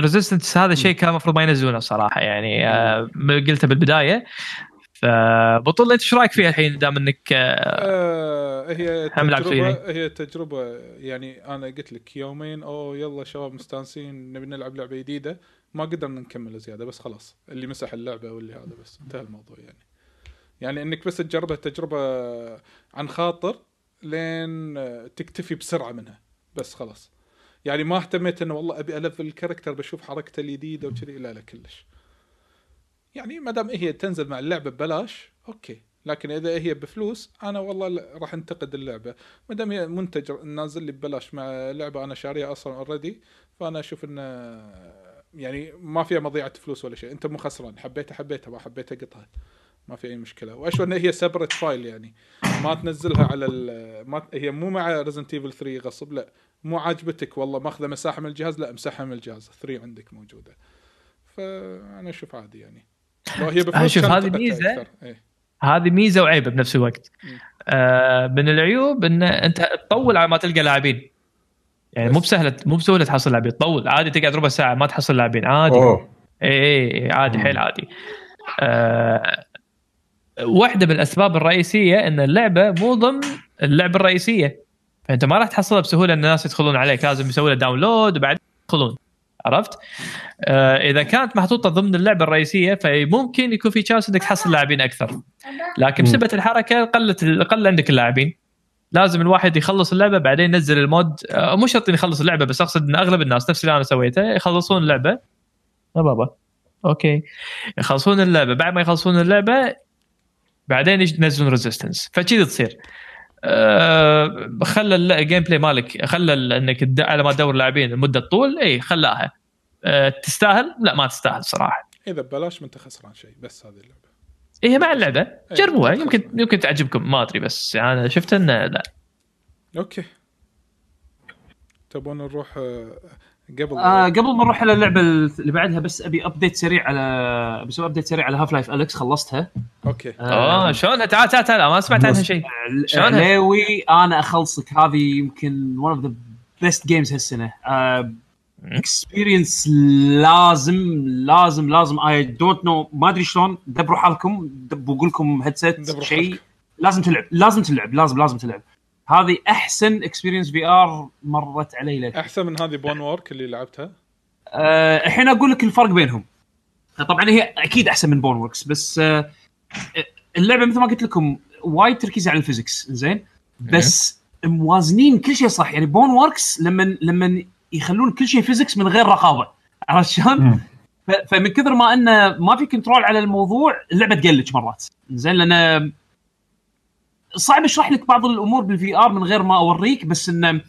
ريزيستنس هذا شيء كان المفروض ما ينزلونه صراحه, يعني قلتها بالبدايه. بطولة ايش رايك فيها الحين دام انك هي تجربة يعني انا قلت لك 2 يوم يلا شباب مستانسين نبي نلعب لعبة جديدة, ما قدرنا نكمل زيادة بس خلاص اللي مسح اللعبة واللي هذا بس انتهى الموضوع. يعني انك بس تجربها تجربة عن خاطر لين تكتفي بسرعة منها بس خلاص. يعني ما اهتميت انه والله ابي الف الكاركتر بشوف حركته الجديدة وكذي, لا كلش. يعني مدام هي تنزل مع اللعبة ببلاش أوكي, لكن إذا هي بفلوس أنا والله راح انتقد اللعبة. مدام هي منتج نازل لي ببلاش مع لعبة أنا شاريها أصلاً أوريدي, فأنا أشوف إن يعني ما فيها مضيعة فلوس ولا شيء. أنت مو خسران, حبيتها ما حبيتها قطعها, ما في أي مشكلة. وأشوف إن هي سبرت فايل, يعني ما تنزلها على هي مو مع Resident Evil 3 غصب. لا مو عاجبتك والله ماخذة مساحة من الجهاز, لا امسحها من الجهاز, 3 عندك موجودة. فأنا أشوف عادي يعني. شوف هذه ميزة, هذه ميزة وعيبة بنفس الوقت. من العيوب إن أنت تطول على ما تلقى لاعبين, يعني مو بسهلة تحصل لاعبين. تطول عادي, تقعد ربع ساعة ما تحصل لاعبين عادي. إيه عادي حيل عادي. واحدة من الأسباب الرئيسية إن اللعبة مو ضمن اللعبة الرئيسية, فأنت ما راح تحصلها بسهولة إن الناس يدخلون عليك, لازم يسوي لها داونلود وبعد يدخلون. عرفت؟ إذا كانت محطوطة ضمن اللعبة الرئيسية فممكن يكون في شانس إنك تحصل لاعبين أكثر, لكن بسبب الحركة قل عندك اللاعبين. لازم الواحد يخلص اللعبة بعدين ينزل المود, مو شرط يخلص اللعبة بس أقصد إن أغلب الناس نفس اللي أنا سويته يخلصون اللعبة. يا بابا أوكي يخلصون اللعبة, بعد ما يخلصون اللعبة بعدين ينزلون ريزيستنس. فكذي تصير خلى الجيم بلاي مالك, خلى انك على ما تدور لاعبين المده طول. اي خلاها تستاهل؟ لا ما تستاهل صراحه. اذا ببلاش ما انت خسران شيء, بس هذه اللعبه ايه مع اللعبه جربوها يمكن تعجبكم ما ادري, بس انا يعني شفت ان لا. اوكي تبون نروح قبل ما نروح على اللعبه اللي بعدها, بس ابي ابديت سريع على هاف لايف اليكس. خلصتها اوكي. شلونها؟ تعال ما سمعت عنها شيء. ليوي انا اخلصك, هذه يمكن one of the best games هالسنه. experience لازم لازم لازم. I don't know ما ادري شلون, دبروا حالكم, بقول لكم هيدسيت شيء. لازم تلعب. هذه احسن اكسبيرينس في ار مرت علي لك, احسن من هذه بون وورك اللي لعبتها. الحين اقول لك الفرق بينهم. طبعا هي اكيد احسن من بون ووركس, بس اللعبه مثل ما قلت لكم وايد تركيز على الفيزيكس زين, بس موازنين كل شيء صح. يعني بون ووركس لما يخلون كل شيء فيزيكس من غير رقابه, عرفت شلون؟ فمن كثر ما انه ما في كنترول على الموضوع اللعبه تقلج مرات زين, لان صعب اشرح لك بعض الامور بالفي ار من غير ما اوريك, بس انه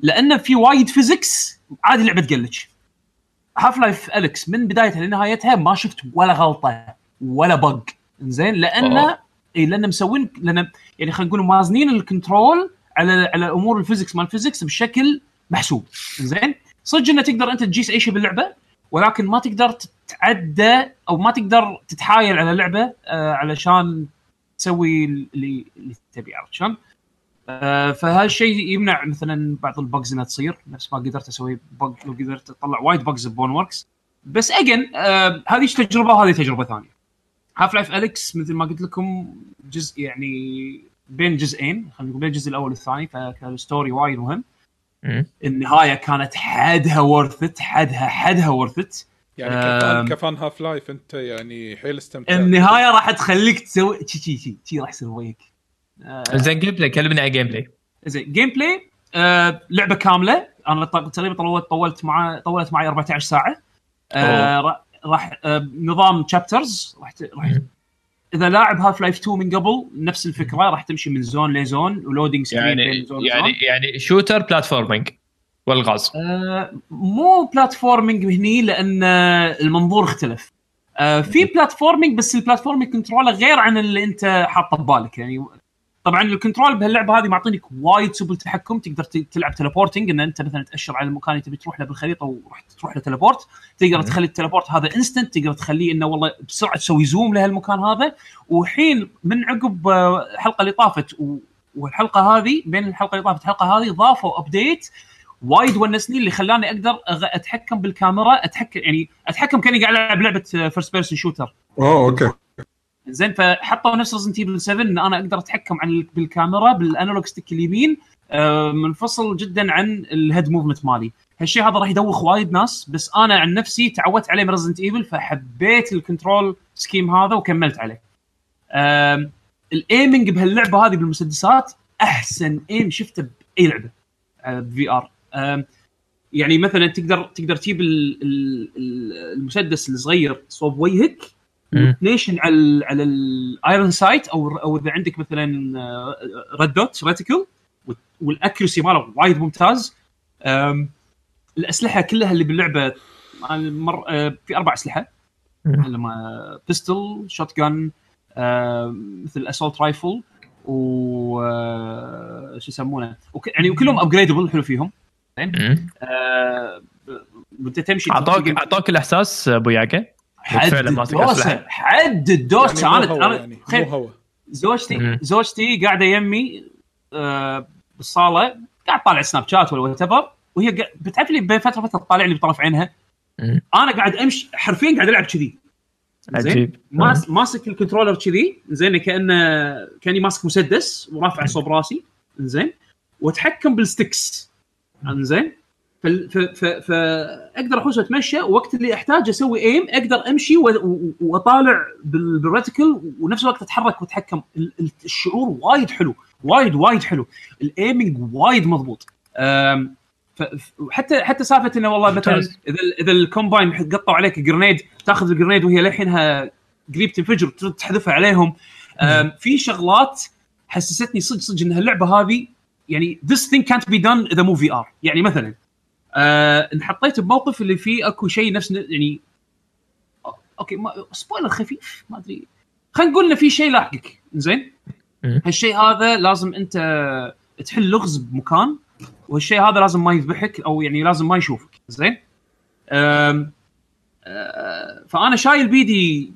لان في وايد فيزيكس عادي لعبه تقلج. هاف لايف أليكس من بدايتها لنهايتها ما شفت ولا غلطه ولا بج زين لانه اي لان مسوين لان يعني خلينا نقول موازنين الكنترول على امور الفيزيكس مال الفيزيكس بشكل محسوب زين. صدق انه تقدر انت تجيس اي شيء باللعبه ولكن ما تقدر تتعدى او ما تقدر تتحايل على اللعبه علشان تسوي اللي تبي عرفت شلون. فهالشيء يمنع مثلا بعض البجز انها تصير نفس ما قدرت اسوي بج لو قدرت اطلع وايد بجز بون وركس بس اجن هذه تجربه وهذه تجربه ثانيه. هاف لايف أليكس مثل ما قلت لكم جزء يعني بين جزئين خلينا نقول بين الجزء الاول والثاني فكان ستوري وايد مهم. النهايه كانت حدها ورثت حدها ورثت يعني كفان هاف لايف انت يعني حيل استمتعت. النهايه راح تخليك تسوي شي راح يصير وياك. زين جيم بلاي كلمنا على جيم بلاي. زين جيم بلاي لعبه كامله انا تقريبا طولت معي 14 ساعه. راح نظام تشابترز راح اذا لاعب هاف لايف 2 من قبل نفس الفكره راح تمشي من زون لزون ولودينج سكرين بين زون يعني شوتر بلاتفورمينج والغاز. مو بلاتفورمينج هني لان المنظور اختلف. في بلاتفورمينج بس البلاتفورمينج كنتروله غير عن اللي انت حاطه ببالك يعني. طبعا الكنترول بهاللعبه هذه معطينك وايد سبل تحكم تقدر تلعب تيليبورتنج ان انت مثلا تاشر على المكان اللي تبي تروح له بالخريطه وراح تروح له تيليبورت تقدر تخلي التيليبورت هذا انستنت تقدر تخليه انه والله بسرعه تسوي زوم لهالمكان هذا. وحين من عقب الحلقه اللي طافت والحلقه هذه بين الحلقه اللي طافت الحلقه هذه ضافوا ابديت وايد ونسني اللي خلاني اقدر اتحكم بالكاميرا اتحكم كاني قاعد العب لعبه فيرست بيرسون شوتر. اوكي زين. فحطوا نفس ريزدنت ايفل 7 ان انا اقدر اتحكم عن بالكاميرا بالانالوج ستيك اليمين منفصل جدا عن الهيد موفمنت مالي. هالشيء هذا راح يدوخ وايد ناس بس انا عن نفسي تعودت عليه من ريزدنت ايفل فحبيت الكنترول سكيم هذا وكملت عليه. الايمنج بهاللعبه هذه بالمسدسات احسن ايم شفته باي لعبه في ار. يعني مثلا تقدر تجيب المسدس الصغير صوب وجهك نيشن على الايرون سايت او اذا عندك مثلا ريد دوت ريتيكل والاكيورسي ماله وايد ممتاز. الاسلحه كلها اللي باللعبه في 4 اسلحه لما بيستل شوت جان مثل اسولت رايفل وش يسمونه يعني وكلهم ابجريدبل حلو فيهم زين. وانت تمشي اعطاك الاحساس ابو ياكا حد الدوس يعني انا يعني زوجتي قاعده يمي بالصاله قاعد طالع سناب شات ولا واتبر وهي بتعرف لي بفتره تطالع لي بطرف عينها. انا قاعد امشي حرفيا قاعد العب كذي زين ماسك الكنترولر كذي زين كاني ماسك مسدس ورافع صوب راسي زين واتحكم بالستكس زين فاقدر احوس اتمشى وقت اللي احتاج اسوي ايم اقدر امشي واطالع بالريتيكل ونفس الوقت اتحرك واتحكم. الشعور وايد حلو وايد حلو. الايمنج وايد مضبوط. حتى سالفه انه والله مثلا اذا الكومباين قطعوا عليك جرنيد تاخذ الجرنيد وهي لحينها قريب تنفجر تحذفها عليهم. في شغلات حسستني صدق ان هاللعبه هذه يعني this thing can't be done in a movie VR. يعني مثلا انحطيت بموقف اللي فيه اكو شيء نفس يعني اوكي سبويلر خفيف ما ادري خلينا نقول انه في شيء لاحقك زين. هالشيء هذا لازم انت تحل لغز بمكان وهالشيء هذا لازم ما يذبحك او يعني لازم ما يشوفك زين. فانا شايل بيدي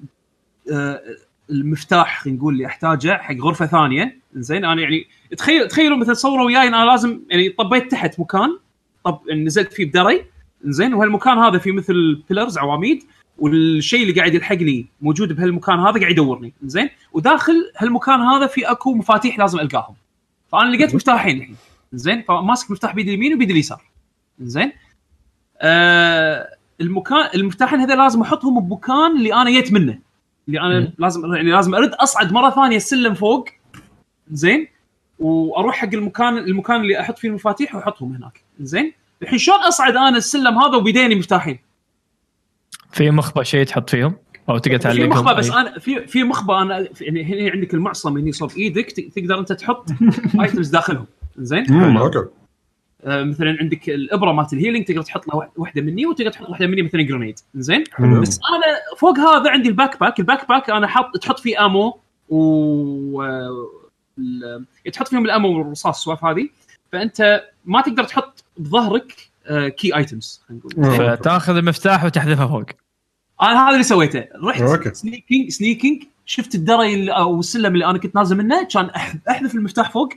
المفتاح خلينا نقول اللي احتاجه حق غرفه ثانيه زين. انا يعني تخيلوا مثل صوروا وياي انا لازم يعني طبيت تحت مكان نزلت فيه بدري زين وهالمكان هذا فيه مثل بيلرز عواميد والشيء اللي قاعد يلحقني موجود بهالمكان هذا قاعد يدورني زين. وداخل هالمكان هذا في اكو مفاتيح لازم القاهم فانا لقيت مفتاحين الحين زين فماسك مفتاح بيد اليمين وبيد اليسار زين. المكان المفتاحين هذا لازم احطهم بمكان اللي انا جيت منه اللي انا لازم ارد اصعد مره ثانيه السلم فوق زين واروح حق المكان اللي احط فيه المفاتيح واحطهم هناك زين. الحين شلون اصعد انا السلم هذا وبيديني مفتاحين؟ في مخبه شيء تحط فيهم او تقدر تعلقهم؟ في مخبه بس انا في مخبه انا يعني هنا عندك المعصم هنا صوب ايدك تقدر انت تحط ايتمز داخلهم زين. اوكي مثلا عندك الابره مالت الهيلينج تقدر تحط له وحده مني وتقدر تحط وحده مني مثلا جرينيد زين. بس انا فوق هذا عندي الباك باك، الباك باك انا حط تحط فيه امو و تحط فيهم الامو والرصاص السوالف هذه، فانت ما تقدر تحط بظهرك كي ايتمز نقول، فتاخذ المفتاح وتحذفها فوق. انا هذا اللي سويته، رحت سنيكينج شفت الدري او السلم اللي انا كنت نازل منه، كان احذف المفتاح فوق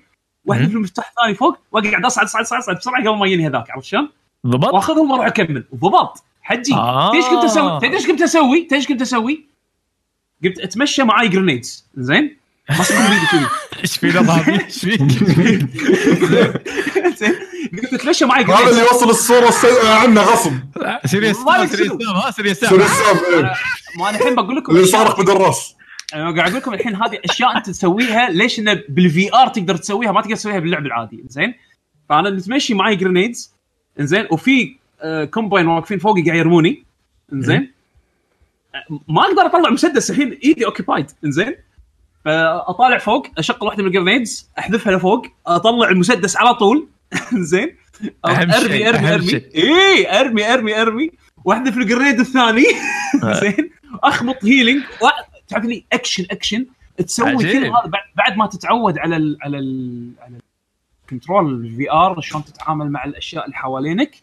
واحذف المفتاح الثاني فوق واقعد اصعد صعد صعد صعد بسرعه قبل ما يجيني هذاك، عرفت شلون؟ ضبط واخذهم واروح اكمل ضبط حجي. ليش كنت اسوي ليش كنت اسوي قلت اتمشى معاي جرينيدز زين، بس كل فيديو ايش في ضابط ايش في قلت تتمشى معاي جرينيدز، هذا اللي يوصل الصوره السيئه عنا غصب سيريس سيريس ما انا الحين بقول لكم اللي صارخ بالراس. انا قاعد اقول لكم الحين هذه اشياء انت تسويها ليش ان بالفي ار تقدر تسويها ما تقدر تسويها باللعب العادي زين. فانا متمشي معي جرينيدز زين، وفي كومباين واقفين فوقي قاعد يرموني زين، ما اقدر اطلع مسدس الحين ايدي اوكيبايد زين، فاطالع فوق اشق واحده من الجرينيدز احذفها لفوق اطلع المسدس على طول زين، ارمي ارمي ارمي اي ارمي ارمي ارمي واحده في الجرينيد الثاني زين، اخبط هيلينج تعرف لي اكشن اكشن تسوي كل هذا بعد ما تتعود على ال على ال على الكنترول الفي ار شلون تتعامل مع الاشياء اللي حوالينك،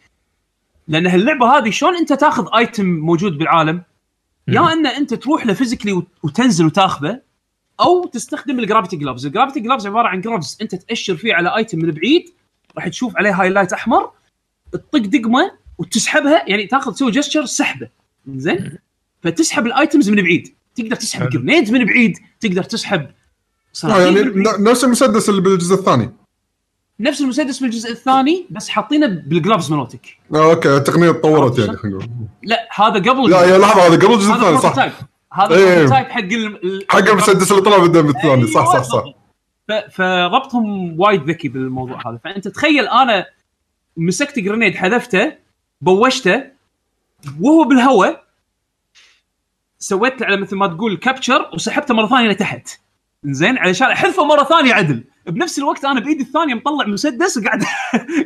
لان هاللعبه هذه شلون انت تاخذ ايتم موجود بالعالم يا ان انت تروح له فيزيكلي وتنزل وتاخذه، او تستخدم الجرافيتي جلوفز. الجرافيتي جلوفز عباره عن جلوفز انت تاشر فيه على ايتم من بعيد راح تشوف عليه هايلايت احمر، تطق دقمه وتسحبها، يعني تاخذ تسوي جستشر سحبه زين، فتسحب الايتمز من بعيد، تقدر تسحب جرنيد من بعيد، تقدر تسحب يعني نفس المسدس اللي بالجزء الثاني، نفس المسدس بالجزء الثاني بس حاطينه بالجلوفز مالتك. اوكي التقنيه تطورت يعني نقول. لا هذا قبل، لا يا لحظه هذا قبل الجزء الثاني صح، هذا التايب حق حق المسدس اللي طلع بالدم الثاني صح صح صح. فربطهم وايد ذكي بالموضوع هذا. فانت تخيل انا مسكت جرنيد حذفته بوشته وهو بالهواء، سويت على مثل ما تقول كابتشر وسحبته مره ثانيه لتحت زين علشان احذفه مره ثانيه عدل، بنفس الوقت انا بايدي الثانيه مطلع مسدس وقاعد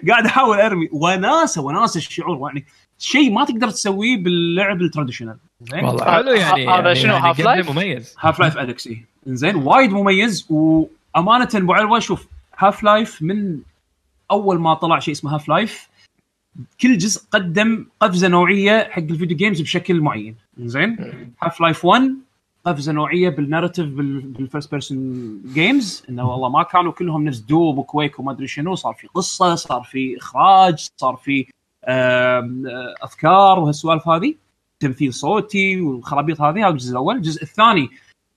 قاعد احاول ارمي، وناسه الشعور يعني شيء ما تقدر تسويه باللعب التراديشنال زين. والله حلو يعني هذا يعني شنو هاف لايف مميز، هاف لايف أليكس إيه زين وايد مميز. وامانه ابو علوي شوف هاف لايف من اول ما طلع شيء اسمه هاف لايف كل جزء قدم قفزه نوعيه حق الفيديو جيمز بشكل معين زين. هاف لايف 1 قفزه نوعيه بالناراتيف بالفيرست بيرسون جيمز، انه والله ما كانوا كلهم نفس دوب وكويك وما ادري شنو، صار في قصه، صار في اخراج، صار في افكار وهالسوالف هذه، تمثيل صوتي والخرابيط هذه. هذا الجزء الاول. الجزء الثاني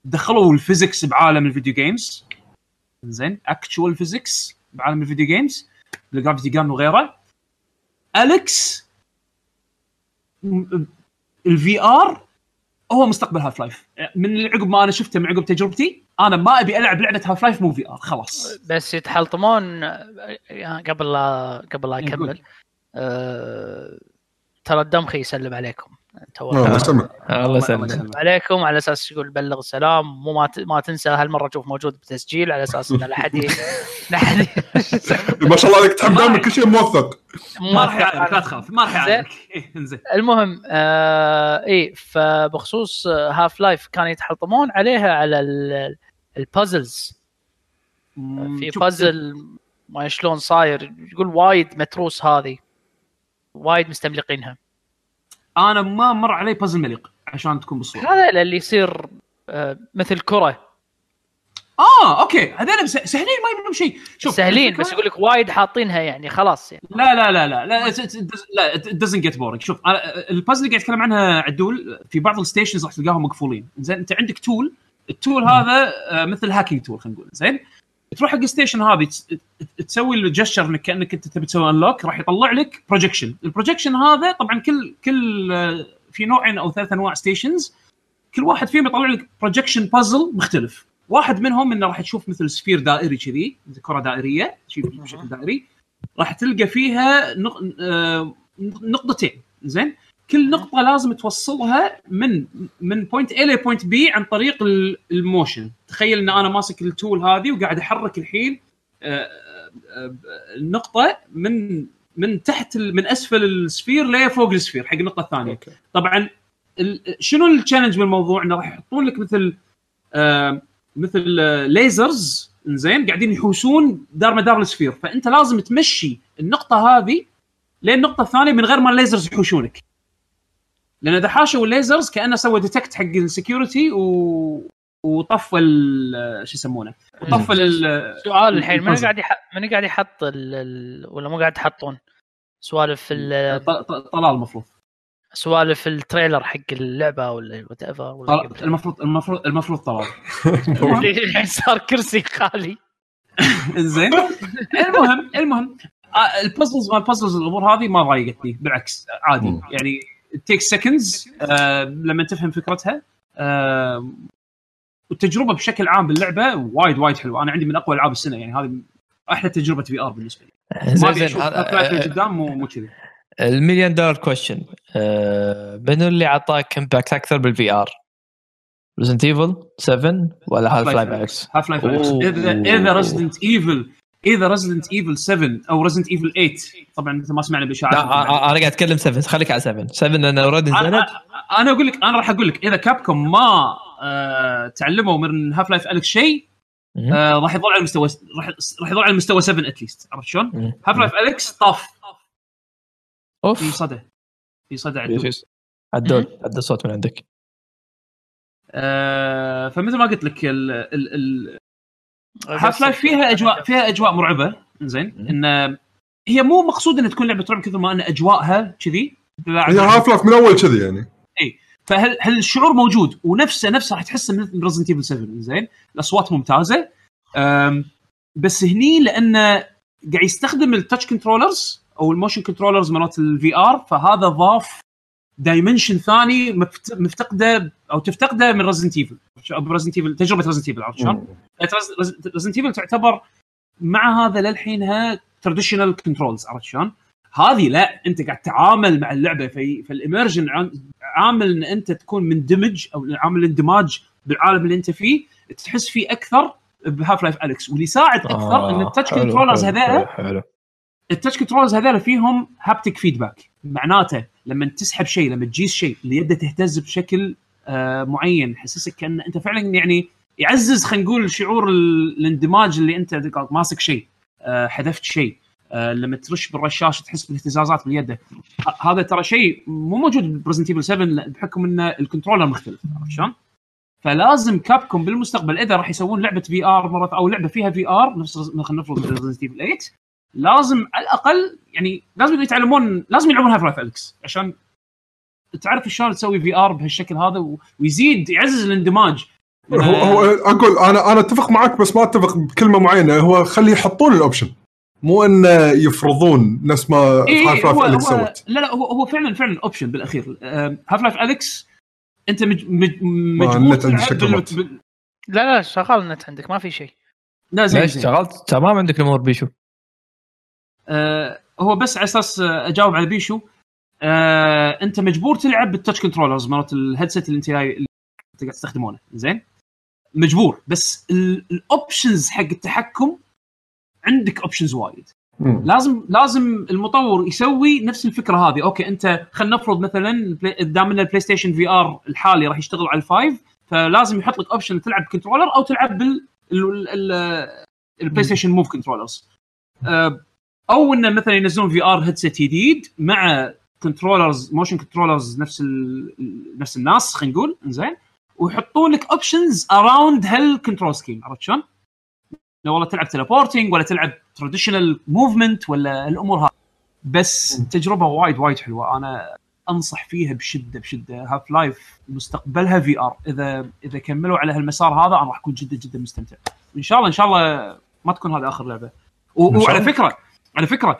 دخلوا الفيزيكس بعالم الفيديو جيمز زين، اكتشوال فيزيكس بعالم الفيديو جيمز، الجرافيتي جان وغيره. أليكس الفي ار هو مستقبل هاف لايف، من عقب ما انا شفته من عقب تجربتي انا ما ابي العب لعبه هاف لايف مو في ار خلاص. بس يتحلطمون قبل لا اكمل ترى الدمخ يسلم عليكم الله يسلم عليكم على اساس يقول بلغ السلام، مو ما تنسى هالمره شوف موجود بتسجيل على اساس ان لا حد ما شاء الله عليك تحب دائما كل شيء موثق، ما راح يعرف لا تخاف ما راح يعرف. المهم اي فبخصوص هاف لايف كانوا يتحطمون عليها على البازلز، في بازل ما شلون صاير يقول وايد متروس، هذه وايد مستملقينها. انا ما مر علي بازل مليق عشان تكون بالصوره، هذا اللي يصير مثل كره. اوكي هذول سهلين ما يبنون شيء، شوف سهلين بس يقول لك وايد حاطينها يعني خلاص يعني. لا لا لا لا لا لا دزنت جيت بورك. شوف البازل اللي قاعد اتكلم عنها عدول في بعض الستيشنز راح تلقاهم مقفولين زين، انت عندك تول، التول هذا مثل هاكينج تول خلينا نقول زين، تروح حق الستيشن هذه تسوي الجستشر انك كانك انت تبي تسوي انلوك، راح يطلع لك بروجكشن. البروجكشن هذا طبعا كل في نوعين او ثلاث انواع ستيشنز، كل واحد فيهم يطلع لك بروجكشن بازل مختلف. واحد منهم انه راح تشوف مثل سفير دائري كذي، كره دائريه بشكل دائري، راح تلقى فيها نقطتين زين، كل نقطه لازم توصلها من بوينت A ل بوينت B عن طريق الموشن. تخيل ان انا ماسك التول هذه وقاعد احرك الحين النقطه من تحت من اسفل السفير لفوق السفير حق النقطه الثانيه. أوكي. طبعا شنو التشالنج من الموضوع انه راح يحطون لك مثل ليزرز زين قاعدين يحوسون دار مدار السفير، فانت لازم تمشي النقطه هذه للنقطه الثانيه من غير ما الليزرز يحوشونك، لان اذا حاشوا الليزرز كانه سوى ديتكت حق السكيورتي وطفى شو يسمونه طفى السؤال. الحين من قاعد يحط ولا مو قاعد يحطون سوالف طلال المفروض سوالف التريلر حق اللعبه ولا وات ايفر المفروض طلال الحين صار كرسي خالي زين. المهم البازلز الامور هذه ما ضايقتني بالعكس عادي يعني تيك سكندز لما تفهم فكرتها. والتجربه بشكل عام باللعبه وايد حلوه، انا عندي من اقوى العاب السنه يعني، هذه احلى تجربه في ار بالنسبه لي. زين قدام مو كذي المليون دولار كويشن، من اللي عطاك امباكت اكثر بالفي ار؟ ريزيدنت ايفل 7 ولا هالف لايف اكس؟ اذا ريزيدنت ايفل 7 او ريزيدنت ايفل 8 طبعا مثل ما سمعنا بشعار. انا قاعد اتكلم 7، خليك على 7 لانه ورد نزلت. انا اقول لك، انا راح اقول لك اذا كابكوم ما تعلموا من هاف لايف أليكس شيء راح يضل على المستوى، راح يضل على المستوى 7 اتليست. عرفت شلون؟ هاف لايف أليكس طاف اوف في صدى عدول صوت من عندك. فمثل ما قلت لك هاف لايف فيها اجواء مرعبه زين، ان هي مو مقصود ان تكون لعبه رعب كثر ما ان اجواءها كذي، هي هاف لايف من اول كذي يعني. اي فهل الشعور موجود ونفسه راح تحسه من ريزيدنت ايفل 7 زين، الاصوات ممتازه. بس هني لانه قاعد يستخدم التاتش كنترولرز او الموشن كنترولرز مرات الفي ار، فهذا ضاف دايمنشن ثاني مفتقده او تفتقده من ريزيدنت ايفل تجربه ريزيدنت ايفل. عرفت شلون؟ ريزيدنت ايفل تعتبر مع هذا للحينها تراديشنال كنترولز. عرفت شلون؟ هذه لا، انت قاعد تتعامل مع اللعبه، فالاميرجن عامل ان انت تكون مندمج او عامل اندماج بالعالم اللي انت فيه، تحس فيه اكثر بهاف لايف أليكس. واللي ساعد اكثر ان التاتش كنترولرز هذول فيهم هابتك فيدباك، معناته لما تسحب شيء، لما تجيز شيء، اليد تهتز بشكل معين، يحسسك كأن انت فعلا يعني يعزز، خلينا نقول، شعور الاندماج اللي انت ماسك شيء، حذفت شيء، لما ترش بالرشاش تحس بالاهتزازات باليد. هذا ترى شيء مو موجود بريزنت ايفل 7 بحكم ان الكنترولر مختلف. عرفت شلون؟ فلازم كابكم بالمستقبل اذا راح يسوون لعبه في ار مرات او لعبه فيها في ار نفس خلينا نفرض ريزنت ايفل 8، لازم على الاقل يعني لازم يتعلمون، لازم يلعبون هاف لايف أليكس عشان تعرف شلون تسوي في ار بهالشكل هذا، ويزيد يعزز الاندماج. هو اقول انا اتفق معك، بس ما اتفق بكلمه معينه. هو خلي يحطون الاوبشن، مو ان يفرضون نفس ما هاف لايف أليكس سوت. لا هو فعلا اوبشن بالاخير. هاف لايف أليكس انت مجبور. لا شغال النت عندك، ما في شيء. لا زين، اشتغلت تمام عندك الامور. بيشو هو بس على اساس اجاوب على بيشو، انت مجبور تلعب بالتاتش كنترولرز مرات الهيدسيت اللي انت قاعد تستخدمونه زين، مجبور. بس الاوبشنز حق التحكم عندك اوبشنز وايد. لازم المطور يسوي نفس الفكره هذه. اوكي، انت خلينا نفرض مثلا قدامنا البلاي ستيشن في ار الحالي راح يشتغل على الفايف، فلازم يحط لك اوبشن تلعب كنترولر او تلعب بالبلاي ستيشن موف كنترولرز، او انه مثلا ينزلون في ار هيدسيت جديد مع كنترولرز موشن كنترولرز نفس الناس، خلينا نقول زين، ويحطون لك اوبشنز اراوند هالكنترول سكيم. عرفت شلون؟ لو والله تلعب تيليبورتينج ولا تلعب تراديشنال موفمنت ولا الامور هذه. بس تجربه وايد حلوه، انا انصح فيها بشده. هاف لايف مستقبلها في ار، اذا كملوا على هالمسار هذا انا راح اكون جدا مستمتع. ان شاء الله ما تكون هذا اخر لعبه. وعلى فكره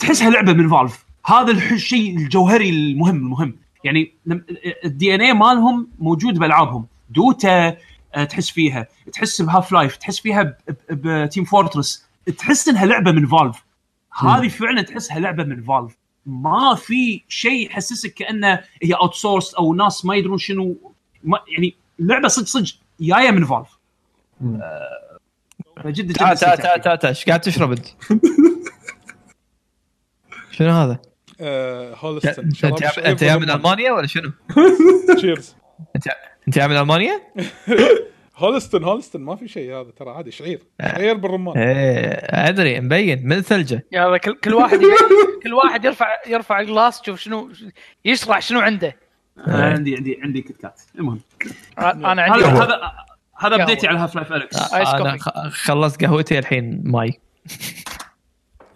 تحسها لعبه من فالف، هذا الشيء الجوهري المهم يعني. الدي ان اي مالهم موجود بالعابهم، دوتا تحس فيها، تحس بهاف لايف، تحس فيها بتيم فورترس، تحس انها لعبه من فالف. هذه فعلا تحسها لعبه من فالف، ما في شيء يحسسك كانه هي اوت سورس او ناس ما يدرون شنو، يعني لعبه صدق جايه من فالف. فجد جدا تا ايش قاعد تشرب انت؟ شنو هذا؟ هولستن. انت يا من المانيا ولا شنو؟ تشيرز. انت من المانيا؟ هولستن ما في شيء هذا ترى عادي شعير بالرمان. ايه ادري مبين من الثلجه. هذا كل واحد يرفع الجلاس شوف شنو يشرح شنو عنده. عندي كتكات. المهم انا عندي هذا بديتي على هاف لايف أليكس. انا خلصت قهوتي الحين ماي.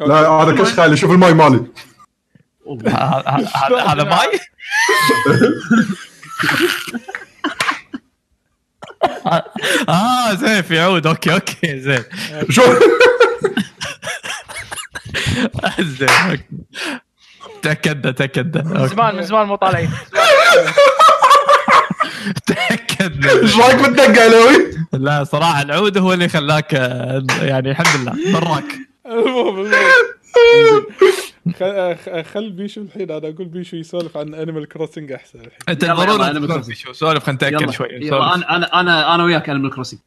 لا هذا كش خالي شوف الماي مالي. هذا ماي. زين في عود اوكي زين شو زين تأكد زمان مو طالعين تأكد ايش رايك بالدقه علوي؟ لا صراحه العود هو اللي خلاك يعني الحمد لله براك. خل بيشو الحين انا اقول بيشو يسولف عن انيمال كروسنج احسن. انت ضروري انيمال كروسنج سولف خلينا نتاكد شوي. انا وياك انيمال كروسنج.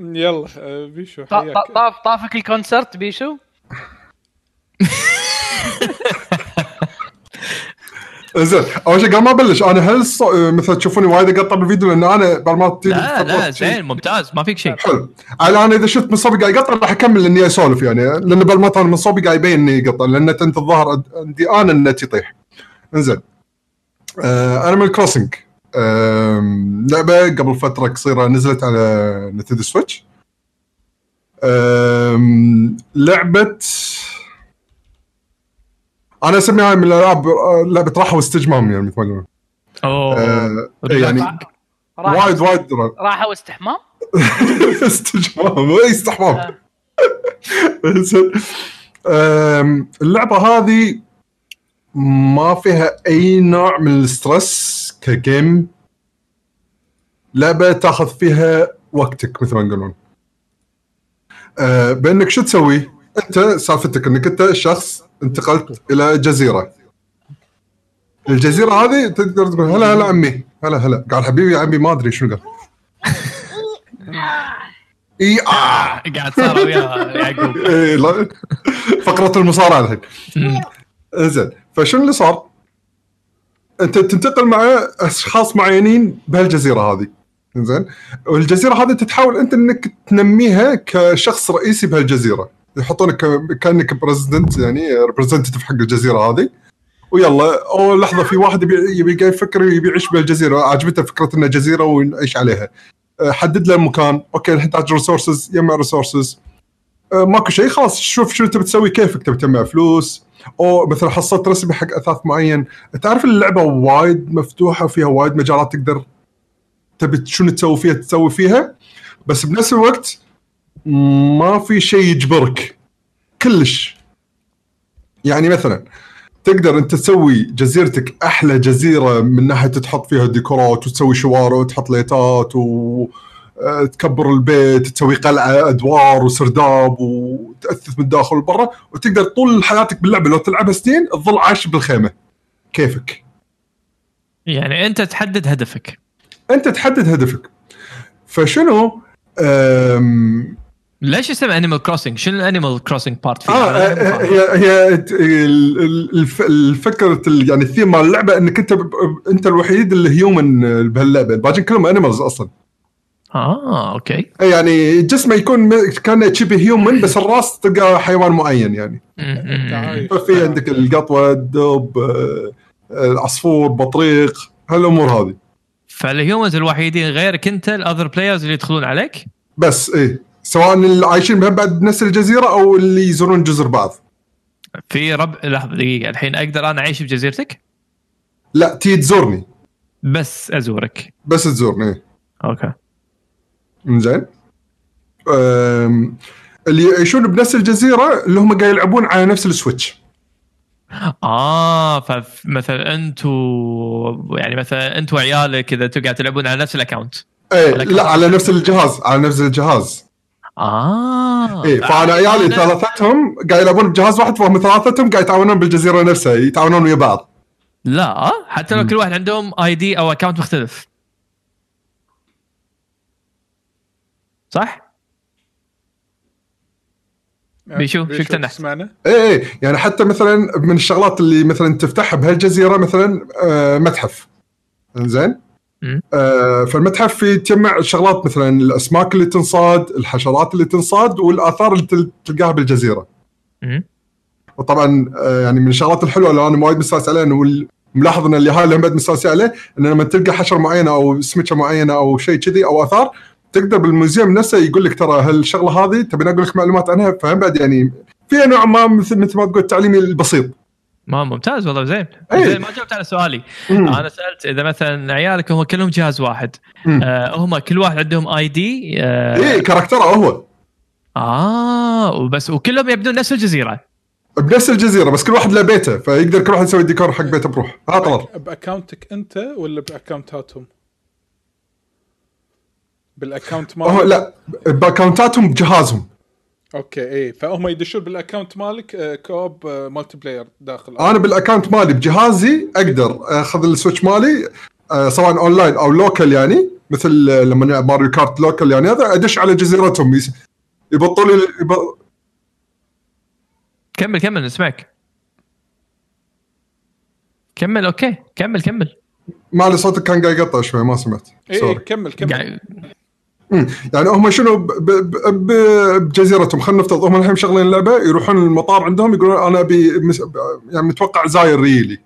يلا بيشو حياك. طافك الكونسرت بيشو؟ زين اول شيء قبل ما ابلش انا هل مثلا تشوفوني وايد اقطع بالفيديو لان انا برمات لا زين ممتاز ما فيك شيء حلو. الان اذا شفت من صوبي قاعد يقطع راح اكمل اني اسولف يعني لان برمات انا من صوبي قاعد يبين اني يقطع لان انت الظاهر عندي انا النت يطيح. انزين انيمال كروسنج لعبه قبل فتره قصيره نزلت على نينتندو سويتش. لعبه أنا أسميها من الألعاب لعبة راحة واستجمام يعني مثل ما يقولون. يعني وايد راحة واستحمام. استجمام استحمام. اللعبة هذه ما فيها أي نوع من السترس كجيم. لعبة تأخذ فيها وقتك مثل ما يقولون. بأنك شو تسوي؟ أنت سالفتك أنك أنت شخص انتقلت إلى جزيرة. الجزيرة هذه تقدر تقول هلا عمي هلا قال حبيبي يا عمي ما أدري شنو قال. إيه قاعد صار وياه يعقوب. إيه فقرة المصارعة الحين. إنزين فشنو اللي صار؟ أنت تنتقل مع أشخاص معينين بهالجزيرة هذه. إنزين والجزيرة هذه تتحاول أنت إنك تنميها كشخص رئيسي بهالجزيرة. يحطونك كأنك بريزيدنت يعني ريبريزنتيف حق الجزيرة هذه ويلا أو لحظة في واحد يبي جاي يفكر يبي يعيش بالجزيرة عجبته فكرة إنها جزيرة ويعيش عليها. حدد له المكان أوكي نحتاج ريسورسز يجمع ريسورسز ماكو شيء خلاص شوف شو تبي تسوي كيفك تبي تجمع فلوس أو مثلا حصلت رسمة حق أثاث معين. تعرف اللعبة وايد مفتوحة فيها وايد مجالات تقدر تبي شنو تسوي فيها بس بنفس الوقت ما في شيء يجبرك كلش. يعني مثلا تقدر انت تسوي جزيرتك احلى جزيره من ناحيه تحط فيها ديكورات وتسوي شوارع وتحط ليتات وتكبر البيت تسوي قلعه ادوار وسرداب وتاثث من داخل وبرا وتقدر طول حياتك باللعبه لو تلعبها سنين تظل عايش بالخيمه كيفك. يعني انت تحدد هدفك فشنو ليش اسمها انيمال كروسنج؟ شنو الانيمال كروسنج بارت فيها؟ هي الفكره يعني الثيم مال اللعبه انك انت الوحيد اللي هيومن بهاللعبه الباقيين كلهم انيمالز اصلا. اوكي يعني جسمه يكون كانه تشبه هيومن بس الراس تلقى حيوان معين يعني. في عندك القطوه الدب العصفور بطريق هالامور هذه. فالهيومنز الوحيدين غيرك انت الاذر بلايرز اللي يدخلون عليك بس ايه سواء اللي عايشين بعد نفس الجزيره او اللي يزورون جزر بعض. في لحظه دقيقه الحين اقدر انا اعيش بجزيرتك؟ لا تي تزورني بس تزورني ايه. اوكي زين اللي يعيشون بنفس الجزيره اللي هم قاعد يلعبون على نفس السويتش. فمثلا انتوا يعني مثلا انتوا عيالك اذا تقعد تلعبون على نفس الاكونت ايه لا على نفس الجهاز ايه فانا عيالي ثلاثتهم قاعد يلعبون بجهاز واحد فهم ثلاثتهم قاعد يتعاونون بالجزيره نفسها يتعاونون ويا بعض. لا حتى لو كل واحد عندهم اي دي او اكونت مختلف صح؟ بيشو شفت انا سمعنا ايه يعني حتى مثلا من الشغلات اللي مثلا تفتحها بهالجزيره مثلا متحف انزين فالمتحف فيه تجمع شغلات مثلا الاسماك اللي تنصاد الحشرات اللي تنصاد والاثار اللي تلقاها بالجزيره وطبعا يعني من الشغلات الحلوه اللي انا وايد مستانس عليها انه ملاحظ ان اللي هاي اللي بعد مستانس عليه ان لما تلقى حشره معينه او سمكه معينه او شيء كذي او اثار تقدر بالموزيوم نفسه يقول لك ترى هالشغله هذه تبي نقول لك معلومات عنها فهم بعد يعني في نوع ما مثل ما تقول تعليمي البسيط ما ممتاز والله زين زين ما جاوبت على سؤالي انا سالت اذا مثلا عيالك هم كلهم جهاز واحد هم كل واحد عندهم اي دي ايه كاركتره هو وبس وكلهم يبدون نفس الجزيره بنفس الجزيره بس كل واحد له بيته فيقدر كل واحد يسوي ديكور حق بيته بروح هذا باكاونتك انت ولا باكاونتاتهم بالاكاونت مالك لا باكاونتاتهم بجهازهم اوكي اي فهم يدشون بالاكاونت مالك كوب مالتي بلاير داخل انا بالاكاونت مالي بجهازي اقدر اخذ السويتش مالي سواء اونلاين او لوكال يعني مثل لما نلعب ماريو كارت لوكال يعني هذا ادش على جزيرتهم يبطلوا كمل اسمعك كمل اوكي كمل مالي صوتك كان قاعد يقطع شوي ما سمعت اي كمل يعني هم شنو بجزيرتهم خلينا نفترض هم الحين شغلين اللعبه يروحون المطار عندهم يقولون انا يعني متوقع زاير ريلي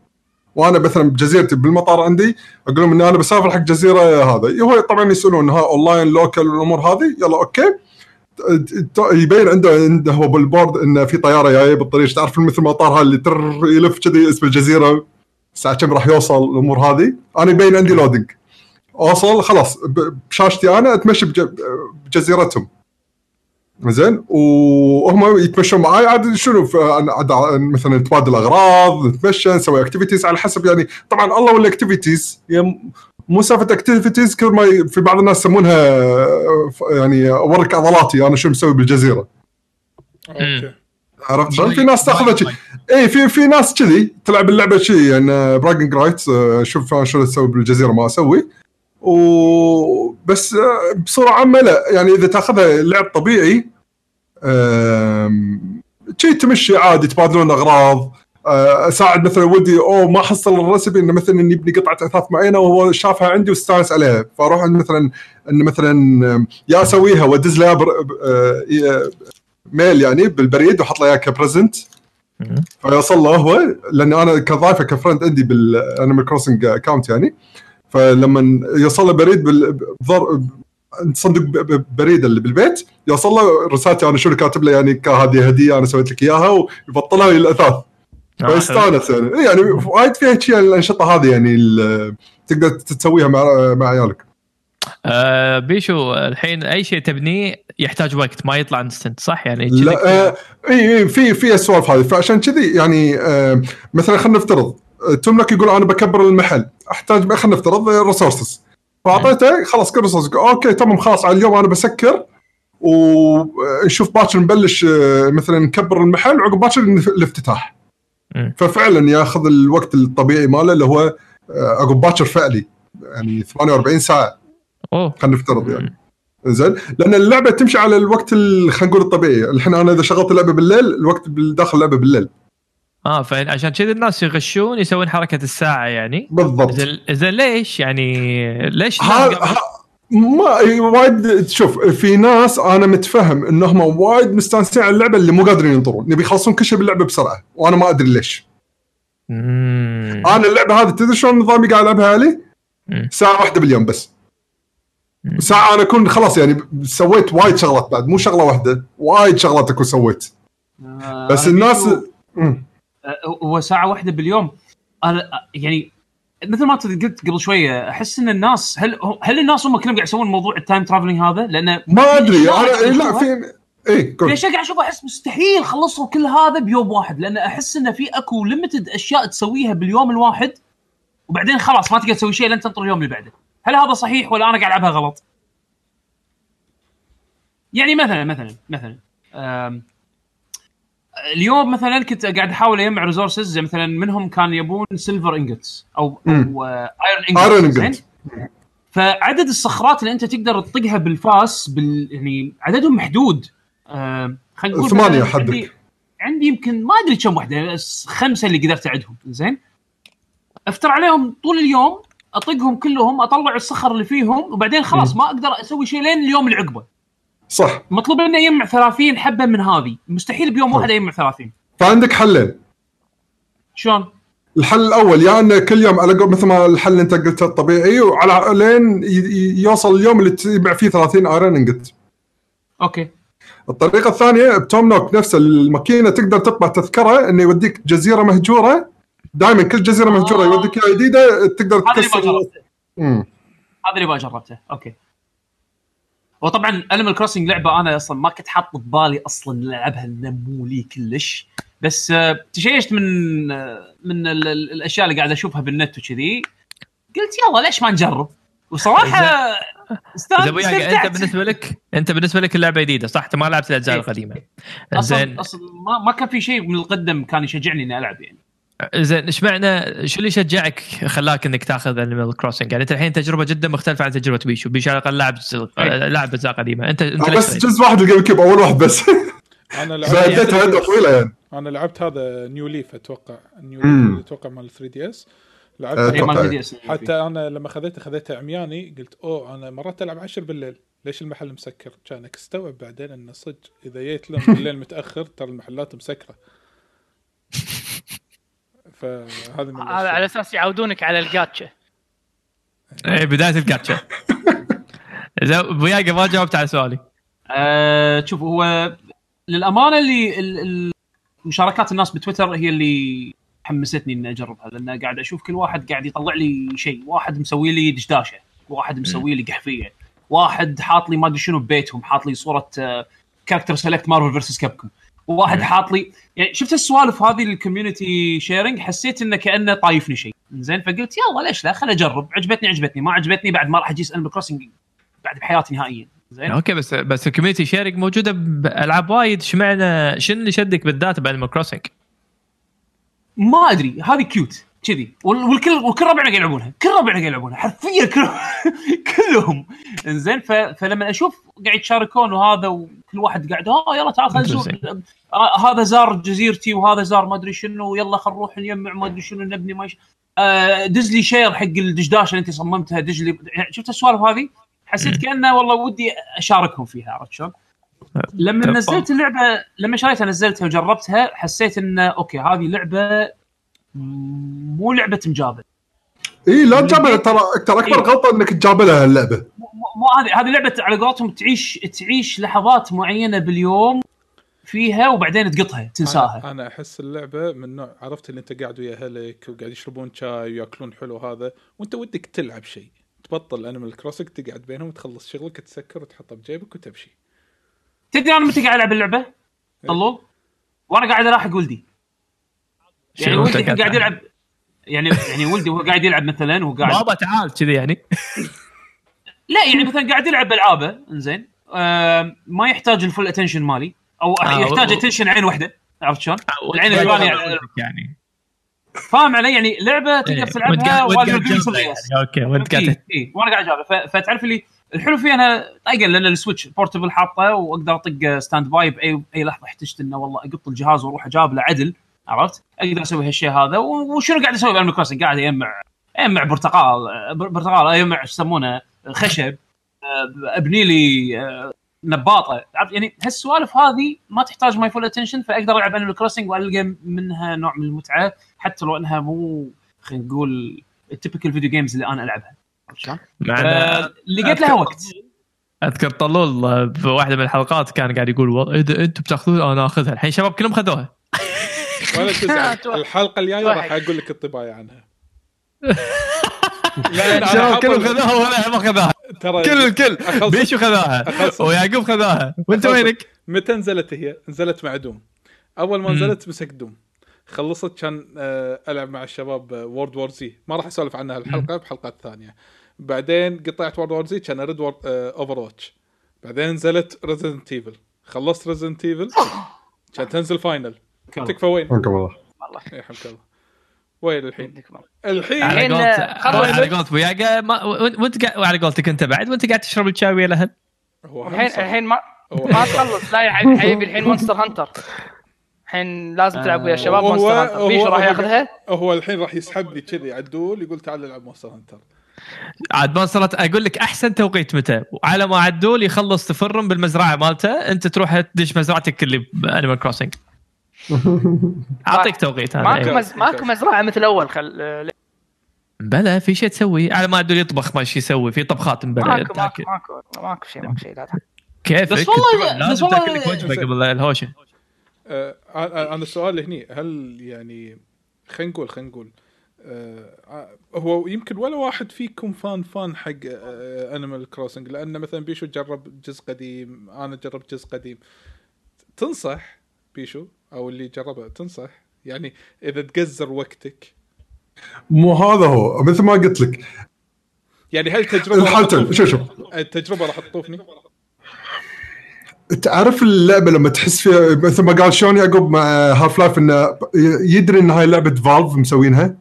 وانا مثلا بجزيرتي بالمطار عندي اقول لهم ان انا بسافر حق جزيره هذا هو طبعا يسالون ها اونلاين لوكال والامور هذه يلا اوكي يبين عنده هو بالبورد ان في طياره جايه بالطريق تعرف مثل المطار هذا اللي يلف كذي اسم الجزيره الساعه كم راح يوصل الامور هذه انا يبين عندي لودينج اوصل خلاص بشاشتي انا اتمشى بجزيرتهم زين وهم يتمشون معي عاد شنو مثلا نتبادل اغراض نتمشى نسوي اكتيفيتيز على حسب يعني طبعا الله ولا اكتيفيتيز يعني مو سالفه اكتيفيتيز كل ما في بعض الناس يسمونها يعني اورك عضلاتي انا شو مسوي بالجزيره اوكي عرفت في ناس تاخذ اي في ناس كذي تلعب اللعبه شيء يعني براجنج رايتس شوف شو اسوي بالجزيره ما اسوي وبس بصورة عامة لا يعني إذا تأخذها لعب طبيعي شيء تمشي عادي تبادلون أغراض أساعد مثلا ودي أو ما حصل الرسبي إنه مثلا إني بني قطعة أثاث معينة وهو شافها عندي واستانس عليها فأروح مثلا إنه مثلا يا أسويها وأدز لها ميل يعني بالبريد وحط لها كبريزنت فيوصل له هو لأن أنا كضايفة كفرند عندي بالأنيمال كروسنج أكاونت يعني فلما يوصل له بريد صندوق بريد اللي بالبيت يوصل له رسالتي انا شو كاتب له يعني كهذه هديه انا سويت لك اياها ويبطلها للاثاث فاستانس يعني وايد فيها شيء الانشطه هذه يعني تقدر تسويها مع عيالك بيشو الحين اي شيء تبنيه يحتاج وقت ما يطلع انستنت صح يعني لا اي في السوالف هذه فعشان كذي يعني مثلا خلينا نفترض تملك يقول انا بكبر المحل احتاج خلينا نفترض ريسورسز فاعطيته خلاص كل ريسورس اوكي تمام خلاص على اليوم انا بسكر ونشوف باكر نبلش مثلا نكبر المحل عقب باكر الافتتاح ففعلا ياخذ الوقت الطبيعي ماله اللي هو عقب باكر فعلي يعني 48 ساعه خلينا نفترض يعني زين لان اللعبه تمشي على الوقت خلينا نقول الطبيعي الحين انا اذا شغلت اللعبه بالليل الوقت بالداخل اللعبه بالليل فعشان كذا الناس يغشون يسوون حركه الساعه يعني بالضبط اذا ليش يعني ليش ما وايد شوف في ناس انا متفهم انهم وايد مستانسين على اللعبه اللي مو قادرين ينطرون نبي يخلصون كل شيء باللعبه بسرعه وانا ما ادري ليش انا اللعبه هذه تدري شلون نظامي قاعد العبها علي ساعه واحده باليوم بس ساعه انا كنت خلاص يعني سويت وايد شغلات بعد مو شغله واحده وايد شغلات اكون سويت بس الناس هو ساعة واحدة باليوم يعني مثل ما قلت قبل شوية أحس إن الناس هل الناس هم كلهم قاعد يسوون موضوع التايم ترافلينج هذا لأن ما أدري لا فين إيه ليش قاعد أشوف أحس مستحيل خلصوا كل هذا بيوم واحد لأن أحس إن في أكو ليميتد أشياء تسويها باليوم الواحد وبعدين خلاص ما تقدر تسوي شيء لين تنطر اليوم اللي بعده هل هذا صحيح ولا أنا قاعد ألعبها غلط يعني مثلا اليوم مثلا كنت قاعد احاول اجمع ريسورسز مثلا منهم كان يبون سيلفر انجتس او ايرون انجتس فعدد الصخرات اللي انت تقدر تطقها بالفاس يعني عددهم محدود خلينا نقول ثمانية حدك. عندي يمكن ما ادري كم وحده، 5 اللي قدرت اعدهم. زين افتر عليهم طول اليوم، اطقهم كلهم، اطلع الصخر اللي فيهم، وبعدين خلاص ما اقدر اسوي شيء لين اليوم اللي عقبه. صح، مطلوب اني يجمع 30 حبه من هذه، مستحيل بيوم واحد يجمع 30. فعندك حلين. شلون؟ الحل الاول يا يعني كل يوم القى مثل ما الحل اللي انت قلته الطبيعي، وعلى لين يوصل اليوم اللي تبيع فيه 30 ايرن انقت. اوكي. الطريقه الثانيه بتومنوك نفس الماكينه تقدر تطبع تذكره انه يوديك جزيره مهجوره، دائما كل جزيره مهجوره يوديك الى جديده تقدر تكسر. هذا اللي جربته. اوكي. وطبعا Animal Crossing لعبه انا اصلا ما كنت حاط ببالي اصلا العبها، مو لي كلش، بس تشيشت من الاشياء اللي قاعد اشوفها بالنت وكذي، قلت يلا ليش ما نجرب. وصراحه انت بالنسبه لك، اللعبه جديده صح، انت ما لعبت الاجزاء القديمه. زين، اصلا ما كان في شيء من القدم كان يشجعني اني العب يعني. زين ايش معنى، شو اللي شجعك خلاك انك تاخذ Animal Crossing؟ يعني انت الحين تجربه جدا مختلفه عن تجربه بيشو. بيشو على الاقل لعب اجزاء قديمه. انت بس جزء واحد الجيم كيب، اول واحد بس. انا لعبت هذا طويله يعني. انا لعبت هذا نيو ليف، اتوقع نيو ليف اتوقع مال 3DS. لعبت مال 3DS حتى انا لما خذيتها عمياني، قلت اوه انا مرات العب 10 بالليل، ليش المحل مسكر؟ كان استوعب بعدين ان صدق اذا جيت لهم بالليل متاخر ترى المحلات مسكره. فهذا من على اساس يعودونك على الجاتشا. اي بدايه الجاتشا. اذا وياك ما جاوبت على سؤالي. شوف، هو للامانه اللي مشاركات الناس بتويتر هي اللي حمستني اني اجربها، لان قاعد اشوف كل واحد قاعد يطلع لي شيء، واحد مسوي لي دشداشه، واحد مسوي لي قحفيه، واحد حاط لي ما ادري شنو ببيتهم، حاط لي صوره كاركتر سيلكت مارفل فيرسس كابكوم، وواحد حاط لي، يعني شفت السوالف هذه الكوميونتي شيرنج، حسيت انه كانه طايفني شيء. زين فقلت يلا ليش لا، خل اجرب. عجبتني، ما عجبتني بعد ما راح اجي اسال بالكروسنج بعد بحياتي نهائيا. زين اوكي، بس الكوميونتي شيرنج موجوده بالعاب وايد، اشمعنى شنو اللي شدك بالذات بالانيمال كروسنج؟ ما ادري، هذه كيوت كذي، والكل ربعنا قاعد يلعبونها، حرفيا كلهم. انزين فلما اشوف قاعد يشاركون وهذا، وكل واحد قاعد يلا تعال خلينا نزور، هذا زار جزيرتي، وهذا زار ما ادري شنو، يلا خل نروح نجمع ما ادري شنو، نبني ماش دزلي شير حق الدشداشه اللي انت صممتها دجلي. شفت السوالف هذه، حسيت كأنه والله ودي اشاركهم فيها، عرفت شلون؟ لما نزلت اللعبه، لما شريتها نزلتها وجربتها، حسيت ان اوكي هذه لعبه مو لعبه مجابل. اي لا تجابل، ترى اكبر غلطه انك تجابلها اللعبه، مو هذه لعبه على قولتهم تعيش لحظات معينه باليوم فيها وبعدين تقطها تنساها. أنا احس اللعبه من نوع، عرفت اللي انت قاعد ويا اهلك وقاعد يشربون شاي وياكلون حلو هذا، وانت ودك تلعب شيء، تبطل Animal Crossing، تقعد بينهم وتخلص شغلك، تسكر وتحطه بجيبك وتمشي. تدري انا متى قاعد العب اللعبه؟ طلول وانا قاعد الاحق ولدي، يعني ولدي قاعد يلعب، يعني ولدي هو قاعد يلعب مثلا، وقاعد بابا تعال كذي يعني. لا يعني مثلا قاعد يلعب العابه، انزين ما يحتاج الفول اتنشن مالي، او يحتاج اتنشن عين واحده، عرفت شلون؟ العين الثانيه يعني فاهم علي، يعني لعبه تقدر تلعبها وانا قاعد. اوكي وانت قاعد، وانا قاعد اجاوب. فتعرف لي الحلو فيها انا طايقه، لان السويتش بورتبل حاطه، واقدر اطق ستاند باي باي لحظه احتجت انه والله اقط الجهاز واروح اجاب له عدل، عرفت؟ اقدر اسوي هالشيء هذا. وشنو قاعد اسوي بالانيمال كروسنج؟ قاعد اجمع برتقال، اجمع ايش يسمونه، خشب، ابني لي نباطه، عرفت؟ يعني هالسوالف هذه ما تحتاج ماي فول اتنشن، فاقدر العب انيمال كروسنج والقى منها نوع من المتعه، حتى لو انها مو خلينا نقول التيبيكال فيديو جيمز اللي انا العبها. لقيت لها وقت. اذكر طلول بواحده من الحلقات كان قاعد يقول انتم بتاخذوها انا اخذها، الحين شباب كلهم خذوها. ولا تزعل، الحلقه الجايه راح اقول لك الطبايه عنها. لا شباب كلهم خذوها ولا ما خذوها، كل بيشو خذوها ويعقوب خذوها، وانت وينك؟ متى نزلت هي؟ نزلت مع دوم، اول ما نزلت مسك دوم، خلصت كان ألعب مع الشباب وورد وور زي، ما راح أسولف عنها الحلقة، بحلقات ثانية. بعدين قطعت وورد وور زي، كان أريد أوفر واتش، بعدين نزلت ريزيدنت ايفل، خلصت ريزيدنت ايفل، كان تنزل فاينل. تكفى وين؟ والله يحمك الله، وين الحين على قولت وياك، وأنت على قولتك أنت بعد، وأنت قاعد تشرب الشاي ويا الأهل. الحين ما ما تخلص. لا يا حبيبي الحين مونستر هانتر الحين لازم تلعب ويا الشباب مونستر هانتر. بيشو راح ياخذها هو الحين راح يسحب لي كذي عدول يقول تعال نلعب مونستر هانتر عاد مونستر. اقول لك احسن توقيت متى على ما عدول يخلص تفرم بالمزرعه مالته انت تروح تدش مزرعتك اللي بانيمال كروسنج. اعطيك توقيت هذا ماكو مزرعه مثل اول. بلا في شيء تسوي على ما عدول يطبخ ما شيء يسوي في طبخات مبلا ماكو شيء ماكو شيء. لا كيف بس والله لازم تاكلك وجبه قبل الهوشه. انا السؤال هني هل يعني خلينا نقول هو يمكن ولا واحد فيكم فان حق انيمال كروسنج لان مثلا بيشو جرب جزء قديم انا جربت جزء قديم. تنصح بيشو او اللي جربه تنصح يعني اذا تقزر وقتك مو هذا هو مثل ما قلت لك يعني هل تجربه شوف التجربه راح تطوفني. تعرف اللعبة لما تحس فيها مثل ما قال شوني يعقوب مع هاف لايف إنه يدري إن هاي لعبة فالف مسوينها.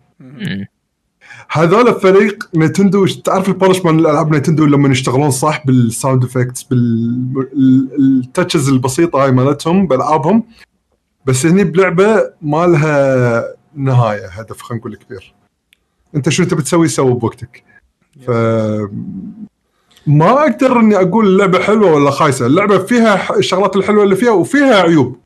هذول الفريق نينتندو تعرف البولش من الألعاب نينتندو لما يشتغلون صح بالساوند إفكتس بالتاتشز البسيطة هاي مالتهم بألعابهم. بس هني بلعبة ما لها نهاية هدف خلينا نقول كبير. أنت شو أنت بتسوي سوي بوقتك. ما أقدر إني أقول اللعبة حلوة ولا خايسة. اللعبة فيها الشغلات الحلوة اللي فيها وفيها عيوب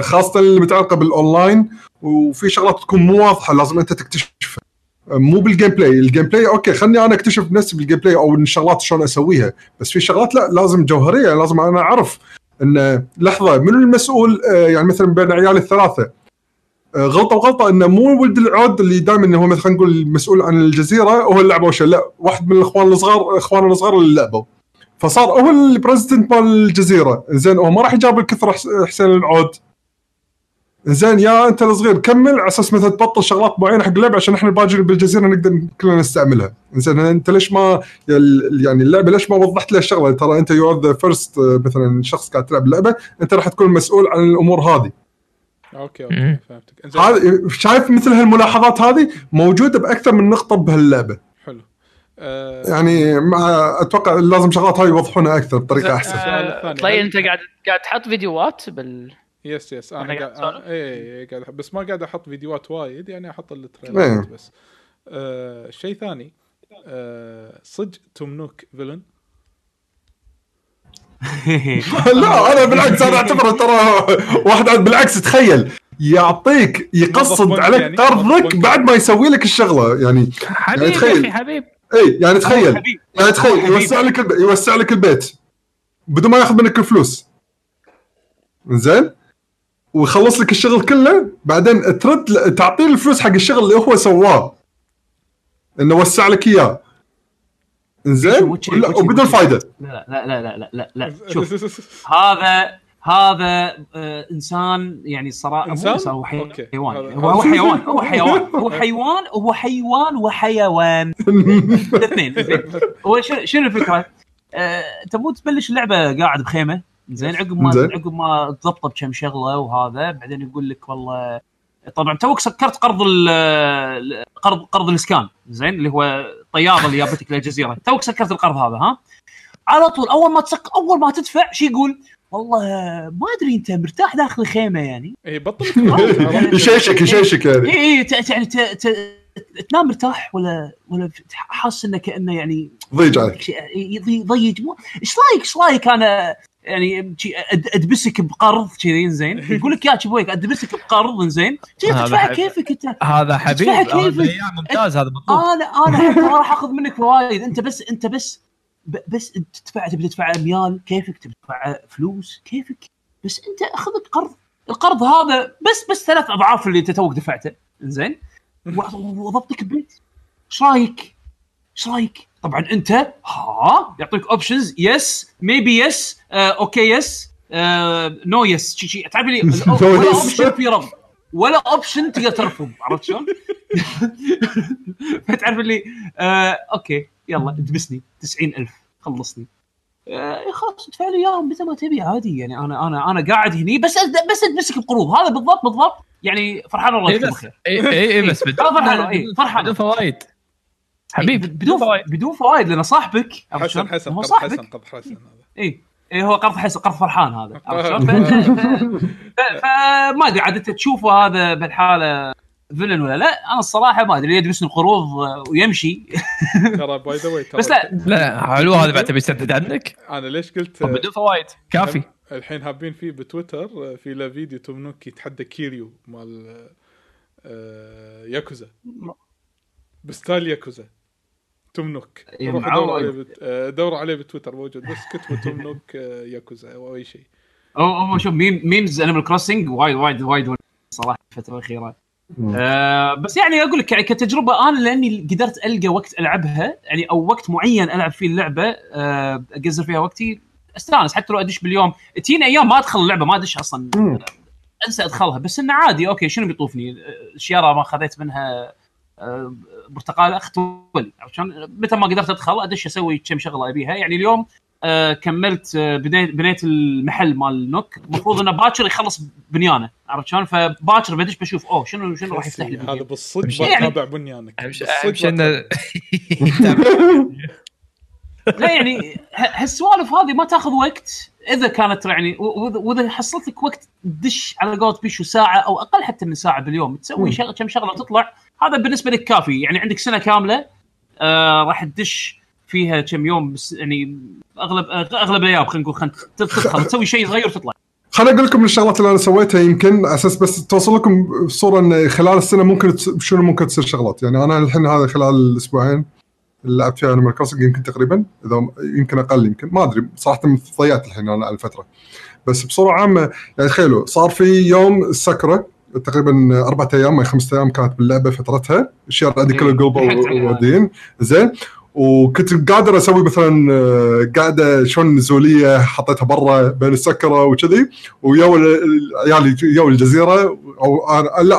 خاصة اللي متعلقة بالأونلاين وفي شغلات تكون مو واضحة لازم أنت تكتشفها مو بالجيم بلاي. الجيم بلاي أوكي خلني أنا أكتشف بنفسي بالجيم بلاي أو الشغلات شلون أسويها. بس في شغلات لا لازم جوهرية لازم أنا أعرف إن لحظة من المسؤول يعني مثلا بين عيال الثلاثة غلطة إنه مو ولد العود اللي دائما إنه هو مثلا نقول المسؤول عن الجزيرة هو اللي لعبه وش لا واحد من إخوانه الصغار اللي لعبه فصار هو البريزيدنت مال الجزيرة. إنزين هو ما راح يجاب الكثرة حسين العود. إنزين يا أنت الصغير كمل على أساس مثلا تبطل شغلات معينة حق اللعبة عشان إحنا الباجي بالجزيرة نقدر كلنا نستعملها. إنزين أنت ليش ما يعني اللعبة ليش ما وضحت لها الشغلة ترى أنت you are the first مثلا شخص قاعد تلعب اللعبة أنت راح تكون مسؤول عن الأمور هذه. اوكي فهمتك. هذا شايف مثل هالملاحظات هذه موجوده باكثر من نقطه بهاللعبه. حلو يعني مع اتوقع لازم شغلات هاي يوضحونها اكثر بطريقه احسن. طيب انت قاعد تحط فيديوهات بال يس انا قاعد قاعد بس ما قاعد احط فيديوهات وايد يعني احط التريلرات بس. شيء ثاني صدق تمنوك فيلن. لا أنا بالعكس أنا أعتبره ترى واحد بالعكس تخيل يعطيك يقصد عليك طردك بعد ما يسوي لك الشغلة يعني حبيب إيه يعني تخيل يوسع لك البيت بدون ما يأخذ منك الفلوس إنزين ويخلص لك الشغل كله بعدين ترد تعطيه الفلوس حق الشغل اللي هو سواه إنه وسع لك إياه إنزين وبدون فايدة. لا شوف هذا إنسان يعني صراحة هو حيوان. هو حيوان الاثنين. شنو الفكرة؟ تبغى تبلش اللعبة قاعد بخيمة إنزين عقب ما تضبط بكم شغلة وهذا بعدين يقول لك والله طبعا توك سكرت قرض الاسكان زين اللي هو طياره اللي جابتك للجزيره توك سكرت القرض هذا ها على طول اول ما تدفع شي يقول والله ما ادري انت مرتاح داخل خيمه يعني اي بطل يشيشك يعني اي يعني تنام مرتاح ولا حاسس انه كانه يعني ضيج عليك ضيج مو ايش رايك انا يعني ادبسك بقرض كذي زين يقول لك يا ابويك ادبسك بقرض زين تدفع كيفك انت هذا حبيب ممتاز هذا مطلوب انا راح اخذ منك وايد انت بس تدفع اميال كيفك تدفع فلوس كيفك بس انت اخذت القرض هذا بس 3 أضعاف اللي انت توك دفعته زين وضبطك البيت ايش رايك طبعا انت يعطيك اوبشنز يس ميبي يس اوكي يس نو يس شي تعرف لي ولا اوبشن في رفض ولا اوبشن تقدر ترفض عرفت شلون فتعرف لي اوكي يلا ادبسني 90,000 خلصني خلاص ادفع لي اياهم مثل ما تبي عادي يعني انا قاعد هني بس ادبسك بقروض هذا بالضبط يعني فرحان والله بخير اي بس فرحان بدون فوائد حبيب بدون فوائد لأن صاحبك حسن قبل حسن هذا إيه هو قرض حس قرض فرحان هذا. فما أدري عاد تشوفه هذا بالحالة فيلن ولا لا. أنا الصراحة ما أدري يدرس القروض ويمشي. ترى باي ذا واي. بس لا حلو هذا بعد بيسدد عندك. أنا ليش قلت؟ بدون فوائد. كافي. الحين هابين فيه بتويتر في له فيديو تمنوك يتحدى كيريو مال ياكوزا. بستايل ياكوزا. تمنوك روح دور عليه دور عليه بتويتر موجود بس كتبوا تمنوك ياكوزا او اي شيء او شوف ميمز انيمال كروسنج وايد وايد وايد صراحه الفتره الاخيره بس يعني اقول لك يعني كتجربه انا لاني قدرت القى وقت العبها يعني او وقت معين العب فيه اللعبه اقزر فيها وقتي استانس حتى لو ادش باليوم تين ايام ما ادخل اللعبه ما ادش اصلا انسى ادخلها بس انه عادي اوكي شنو بيطوفني الشياره ما خذيت منها برتقاله اختول عشان متى ما قدرت ادخل ادش اسوي كم شغله ابيها يعني اليوم كملت بنيت المحل مال نوك المفروض انه باكر يخلص بنيانه عرفت شلون فباكر بدش بشوف اوه شنو راح يفتح لي هذا بالصدق تابع بنيانك بالصدق لا يعني هالسوالف هذه ما تاخذ وقت اذا كانت يعني واذا حصلت لك وقت دش على قولت بيشو ساعه او اقل حتى من ساعه باليوم تسوي شغله كم شغله وتطلع هذا بالنسبه لك كافي يعني عندك سنه كامله راح تدش فيها كم يوم بس يعني اغلب الايام خلينا نقول تدخل تسوي شيء صغير وتطلع خليني اقول لكم من الشغلات اللي انا سويتها يمكن اساس بس توصل لكم صوره ان خلال السنه ممكن شنو ممكن تصير شغلات يعني انا الحين هذا خلال الاسبوعين لعبت فيها Animal Crossing يمكن تقريبا اذا يمكن اقل يمكن ما ادري صراحه ضيعت الحين انا الفتره بس بصوره عامه يعني تخيلوا صار في يوم السكره تقريبا 4 أيام أو 5 أيام كانت باللعبة فترتها الشيء عندي كله قلبه وودين زين وكنت قادر أسوي مثلا قاعدة شون نزولية حطيتها برا بين السكرة وكذي ويو العيال يو الجزيرة أو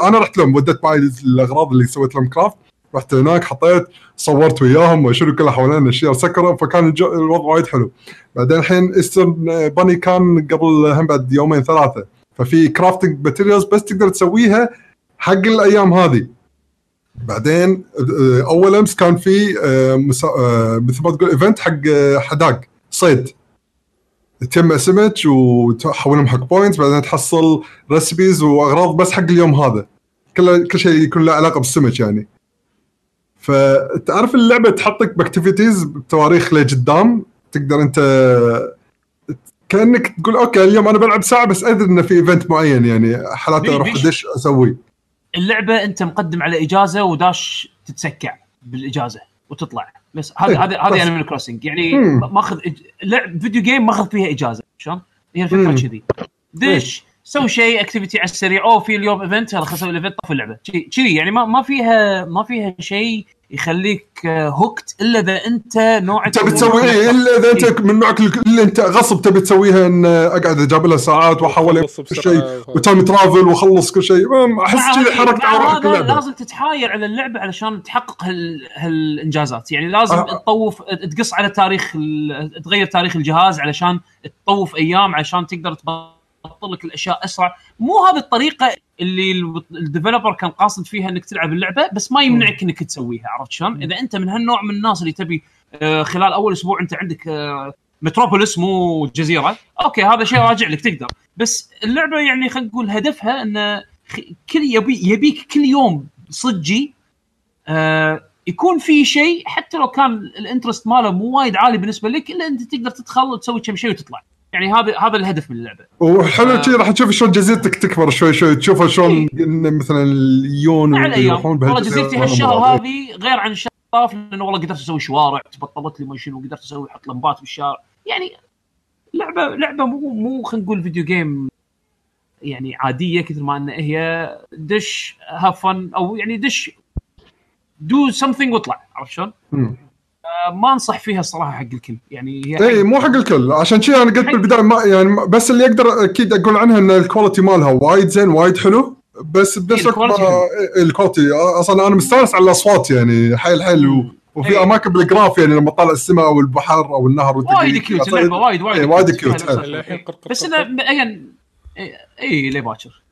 أنا رحت لهم وديت معي الأغراض اللي سويت لهم كرافت رحت هناك حطيت صورت وياهم وشلو كله حوالين الشيء سكرة فكان الوضع وايد حلو بعدين الحين إسترن باني كان قبل هم بعد 2-3 ففي كرافتنج ماتيريالز بس تقدر تسويها حق الايام هذه بعدين اول امس كان في مثل ما تقول ايفنت حق حداق صيد تجمع سمك وتحولهم حق بوينتس بعدين تحصل ريسبيز واغراض بس حق اليوم هذا كل شيء يكون له علاقه بالسمك يعني فتعرف اللعبه تحطك باكتيفيتيز بتواريخ لقدام تقدر انت كأنك تقول أوكي اليوم أنا بلعب ساعة بس أدري إنه في إيفنت معين يعني حالات أروح دش أسوي اللعبة أنت مقدم على إجازة وداش تتسكع بالإجازة وتطلع بس هذا يعني من الكروسنج يعني ماخذ لعب فيديو جيم ماخذ فيها إجازة شلون هي الفكرة كذي دش سوي شيء أكتيفيتي على السريع أو في اليوم إيفنت يلا خلصوا الإيفنت طف اللعبة كذي يعني ما فيها شيء يخليك هوكت الا اذا انت نوع انت بتسوي ايه الا اذا انت من نوعك اللي انت غصب تبي تسويها ان اقعد اجاب لها ساعات واحاول شيء وتايم ترافل وخلص كل شيء احس كذا حركه عراك لازم تتحاير على اللعبه علشان تحقق هالانجازات يعني لازم تطوف تقص على تاريخ تغير تاريخ الجهاز علشان تطوف ايام علشان تقدر تبطل لك الاشياء اسرع مو هذه الطريقه اللي الديفلوبر كان قاصد فيها انك تلعب اللعبه بس ما يمنعك انك تسويها عرفت شلون اذا انت من هالنوع من الناس اللي تبي خلال اول اسبوع انت عندك متروبوليس مو جزيره اوكي هذا شيء راجع لك تقدر بس اللعبه يعني خلينا نقول هدفها ان كل يبيك كل يوم صجي يكون في شيء حتى لو كان الانترست ماله مو وايد عالي بالنسبه لك الا انت تقدر تدخل وتسوي كم شيء وتطلع يعني هذا الهدف من اللعبه وحلو شيء راح تشوف شلون جزيرتك تكبر شوي تشوفها شلون مثلا اليون ويروحون بهالجزيره والله جزيرتي هالشهر هذه غير عن الشهر الطاف لانه والله قدرت اسوي شوارع تبطلت لي ماشين وقدرت اسوي حط لمبات بالشارع يعني لعبه مو خلينا نقول فيديو جيم يعني عاديه كثر ما ان هي دش هاف فن او يعني دش دو سمثينج وطلع عرفت شلون ما انصح فيها الصراحه حق الكل يعني هي اي مو حق الكل عشان شيء انا قلت بالبدايه ما يعني بس اللي اقدر اكيد اقول عنها ان الكواليتي مالها وايد زين وايد حلو بس بنفس الوقت الكواليتي اصلا انا مستانس على الاصوات يعني حلو وفي اماكن بالجراف يعني لما طالع السماء او البحر او النهر وايد كيوت اللعبه وايد كيوت بس انا اي لي باكر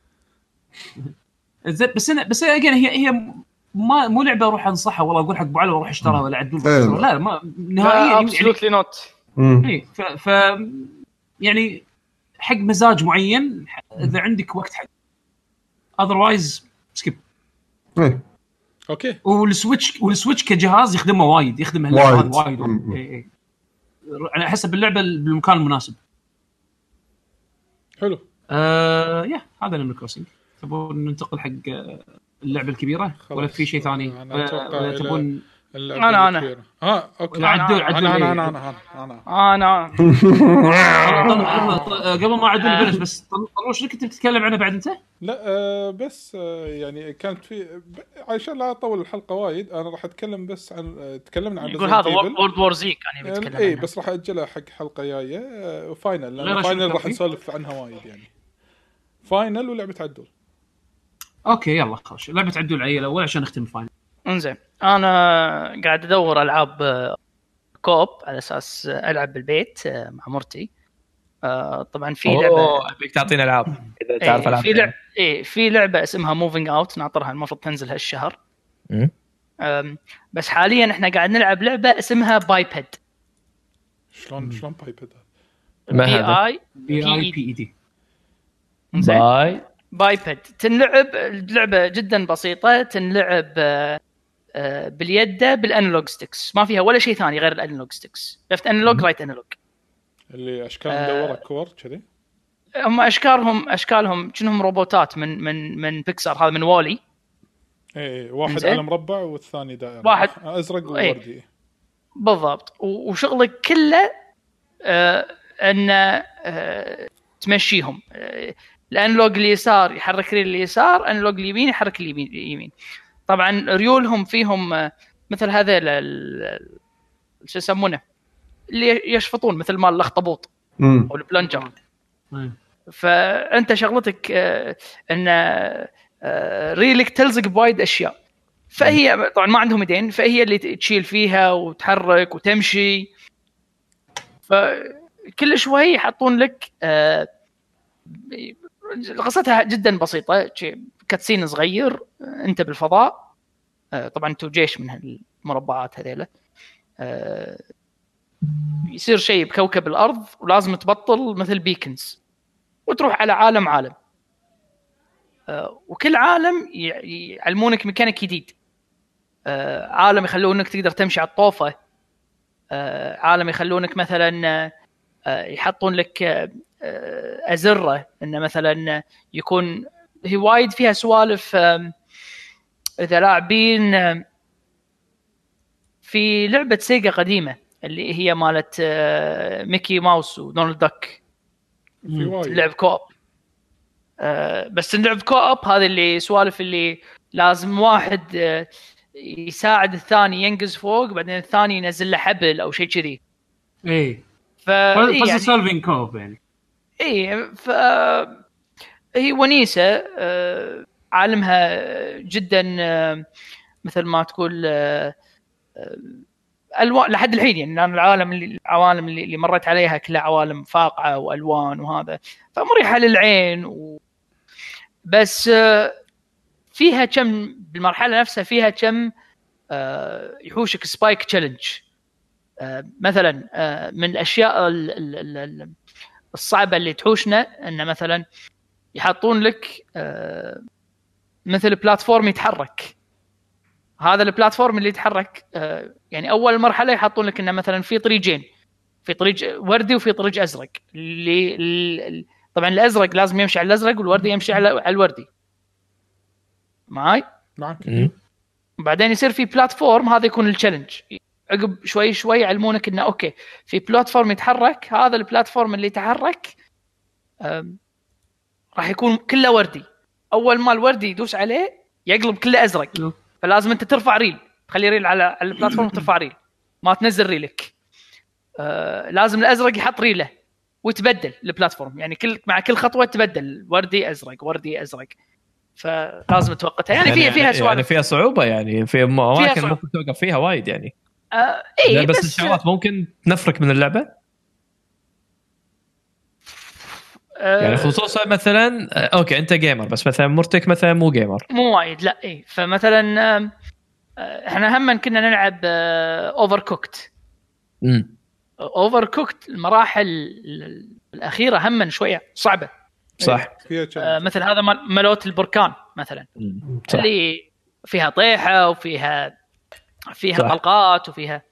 بس هي ما مو لعبه اروح انصحها والله اقول حق ابو علي اروح اشتريها ولا عدول لا ما نهائيا ابسولوتلي نوت اي ف يعني حق مزاج معين اذا عندك وقت حق اذروايز سكيب. اوكي. والسويتش كجهاز يخدمه وايد، يخدم هالجهاز وايد على حسب اللعبه بالمكان المناسب. حلو. يا هذا الانيمال كروسنج. تبون ننتقل حق اللعبه الكبيره ولا في شيء ثاني؟ أنا تبون انا اوكي انا قبل ما عدل بلش بس طلعوا شو كنت بتتكلم عنه بعد انت؟ لا بس يعني كانت في عشان لا اطول الحلقه وايد انا راح اتكلم بس عن تكلمنا عن يقول هذا وورد وور زي يعني بتكلم اي بس راح اجلها حق حلقه جايه وفاينل لان فاينل راح نسولف عنها وايد يعني فاينل ولعبه عدول. اوكي يلا خلاص لعبه عدول عيله اول عشان نختم فاينل. انزين انا قاعد ادور العاب كوب على اساس العب بالبيت مع مرتي. طبعا في لعبه ابيك تعطينا العاب اذا تعرف العاب. في لعبه في لعبه اسمها موفينج اوت ناطرها المفروض تنزل هالشهر. بس حاليا احنا قاعد نلعب لعبه اسمها بايبيد. شلون بايبيد؟ BiPED. زين بايبيد تنلعب لعبه جدا بسيطه تنلعب باليد بالانالوج ستكس ما فيها ولا شيء ثاني غير الانالوج ستكس لفت انالوج رايت انالوج اللي اشكال مدوره كور كذي هم اشكالهم كأنهم روبوتات من بيكسار هذا من والي اي واحد على مربع والثاني دائره واحد ازرق ووردي بالضبط وشغلك كله ان تمشيهم الانالوج اليسار يحرك اليسار انالوج اليمين يحرك اليمين طبعا ريولهم فيهم مثل هذا شو يسمونه اللي يشفطون مثل مال الاخطبوط او البلنجر فانت شغلتك ان ريلك تلزق بوايد اشياء فهي طبعا ما عندهم يدين فهي اللي تشيل فيها وتحرك وتمشي فكل شوي يحطون لك قصتها جدا بسيطه كاتسين صغير انت بالفضاء طبعا تو جيش من المربعات هذيله يصير شيء بكوكب الارض ولازم تبطل مثل بيكنز وتروح على عالم وكل عالم يعلمونك ميكانيك جديد عالم يخلونك تقدر تمشي على الطوفه عالم يخلونك مثلا يحطون لك ازره انه مثلا يكون هي وايد فيها سوالف اذا لاعبين في لعبه سيجا قديمه اللي هي مالت ميكي ماوس ودونالد دك لعب كوب بس نلعب كوب هذا اللي سوالف اللي لازم واحد يساعد الثاني ينقز فوق بعدين الثاني ينزل له حبل او شيء كذي اي فاز سولفين كوب يعني اي ف هي ونيسة عالمها جدا مثل ما تقول لحد الحين يعني أنا العوالم اللي مرت عليها كلها عوالم فاقعة وألوان وهذا فمريحة للعين بس فيها كم بالمرحلة نفسها فيها كم يحوشك سبايك تشالنج مثلا من الأشياء الصعبة اللي تحوشنا أن مثلا يحطون لك مثل بلاتفورم يتحرك هذا البلاتفورم اللي يتحرك يعني أول مرحلة يحطون لك إنه مثلا في طريقين في طريق وردي وفي طريق أزرق اللي طبعا الأزرق لازم يمشي على الأزرق والوردي يمشي على الوردي معاك بعدين يصير في بلاتفورم هذا يكون التشالنج عقب شوي يعلمونك إنه أوكي في بلاتفورم يتحرك هذا البلاتفورم اللي يتحرك راح يكون كله وردي اول ما الوردي يدوس عليه يقلب كله ازرق فلازم انت ترفع ريل تخلي ريل على البلاتفورم ترفع ريل ما تنزل ريلك لازم الازرق يحط ريله ويتبدل البلاتفورم يعني مع كل خطوه تبدل وردي ازرق فلازم توقتها يعني فيها سؤال يعني فيها صعوبه يعني في اماكن ممكن توقف فيها وايد يعني إيه بس الشغلات ممكن تنفرك من اللعبه يعني خصوصا مثلا اوكي انت جيمر بس مثلا مرتك مثلا مو جيمر مو وايد لا اي فمثلا احنا هم كنا نلعب اوفر كوكت المراحل الاخيره هم شويه صعبه صح. مثل هذا ملوت البركان مثلا صح. اللي فيها طيحه وفيها طلقات وفيها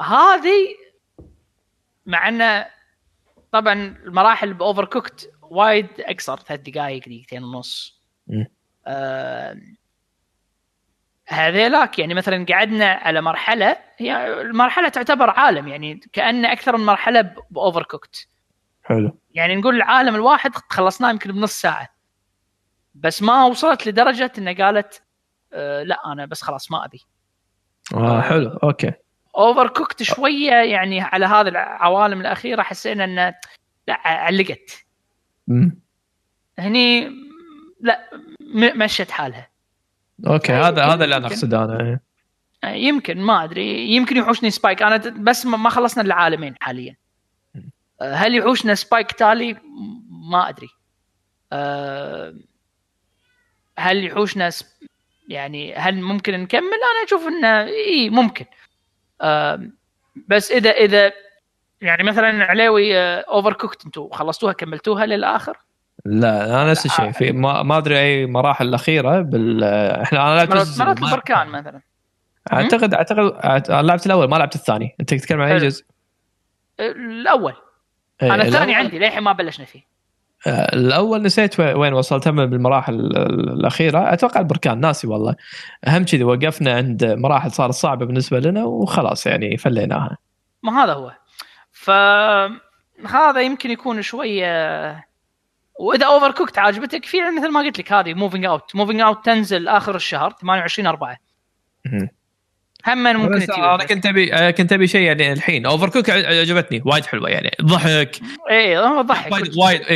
هذه مع ان طبعا المراحل باوفر كوكت وايد اكثر 3 دقائق دقيقتين ونص هذيلاك يعني مثلا قعدنا على مرحله هي المرحله تعتبر عالم يعني كأن اكثر من مرحله باوفر كوكت حلو يعني نقول العالم الواحد خلصناه يمكن بنص ساعه بس ما وصلت لدرجه ان قالت لا انا بس خلاص ما ابي حلو اوكي اوفر كوكت شويه يعني على هذه العوالم الاخيره حسينا ان لا علقت هني لا مشت حالها اوكي هذا اللي انا اقصده انا يمكن ما ادري يمكن يحوشني سبايك انا بس ما خلصنا العالمين حاليا هل يحوشنا سبايك تالي ما ادري هل يحوشنا يعني هل ممكن نكمل انا اشوف انه اي ممكن بس اذا يعني مثلا عليوي اوفر كوكت انتم خلصتوها كملتوها للاخر لا انا نفس الشيء في ما ادري اي مراحل الاخيره احنا انا لعبت مرات البركان مثلا اعتقد لعبت الاول ما لعبت الثاني انت تتكلم عن اي جزء الاول انا الثاني عندي للحين ما بلشنا فيه الاول نسيت وين وصلت بالمراحل الاخيره اتوقع البركان ناسي والله اهم شيء وقفنا عند مراحل صارت صعبه بالنسبه لنا وخلاص يعني فليناها ما هذا هو فهذا يمكن يكون شويه واذا اوفر كوكت عاجبتك في مثل ما قلت لك هذه موفينج اوت تنزل اخر الشهر 28/4 هم ممكن انا كنت ابي شيء يعني الحين اوفر كوك عجبتني وايد حلوه يعني ضحك ايه ضحك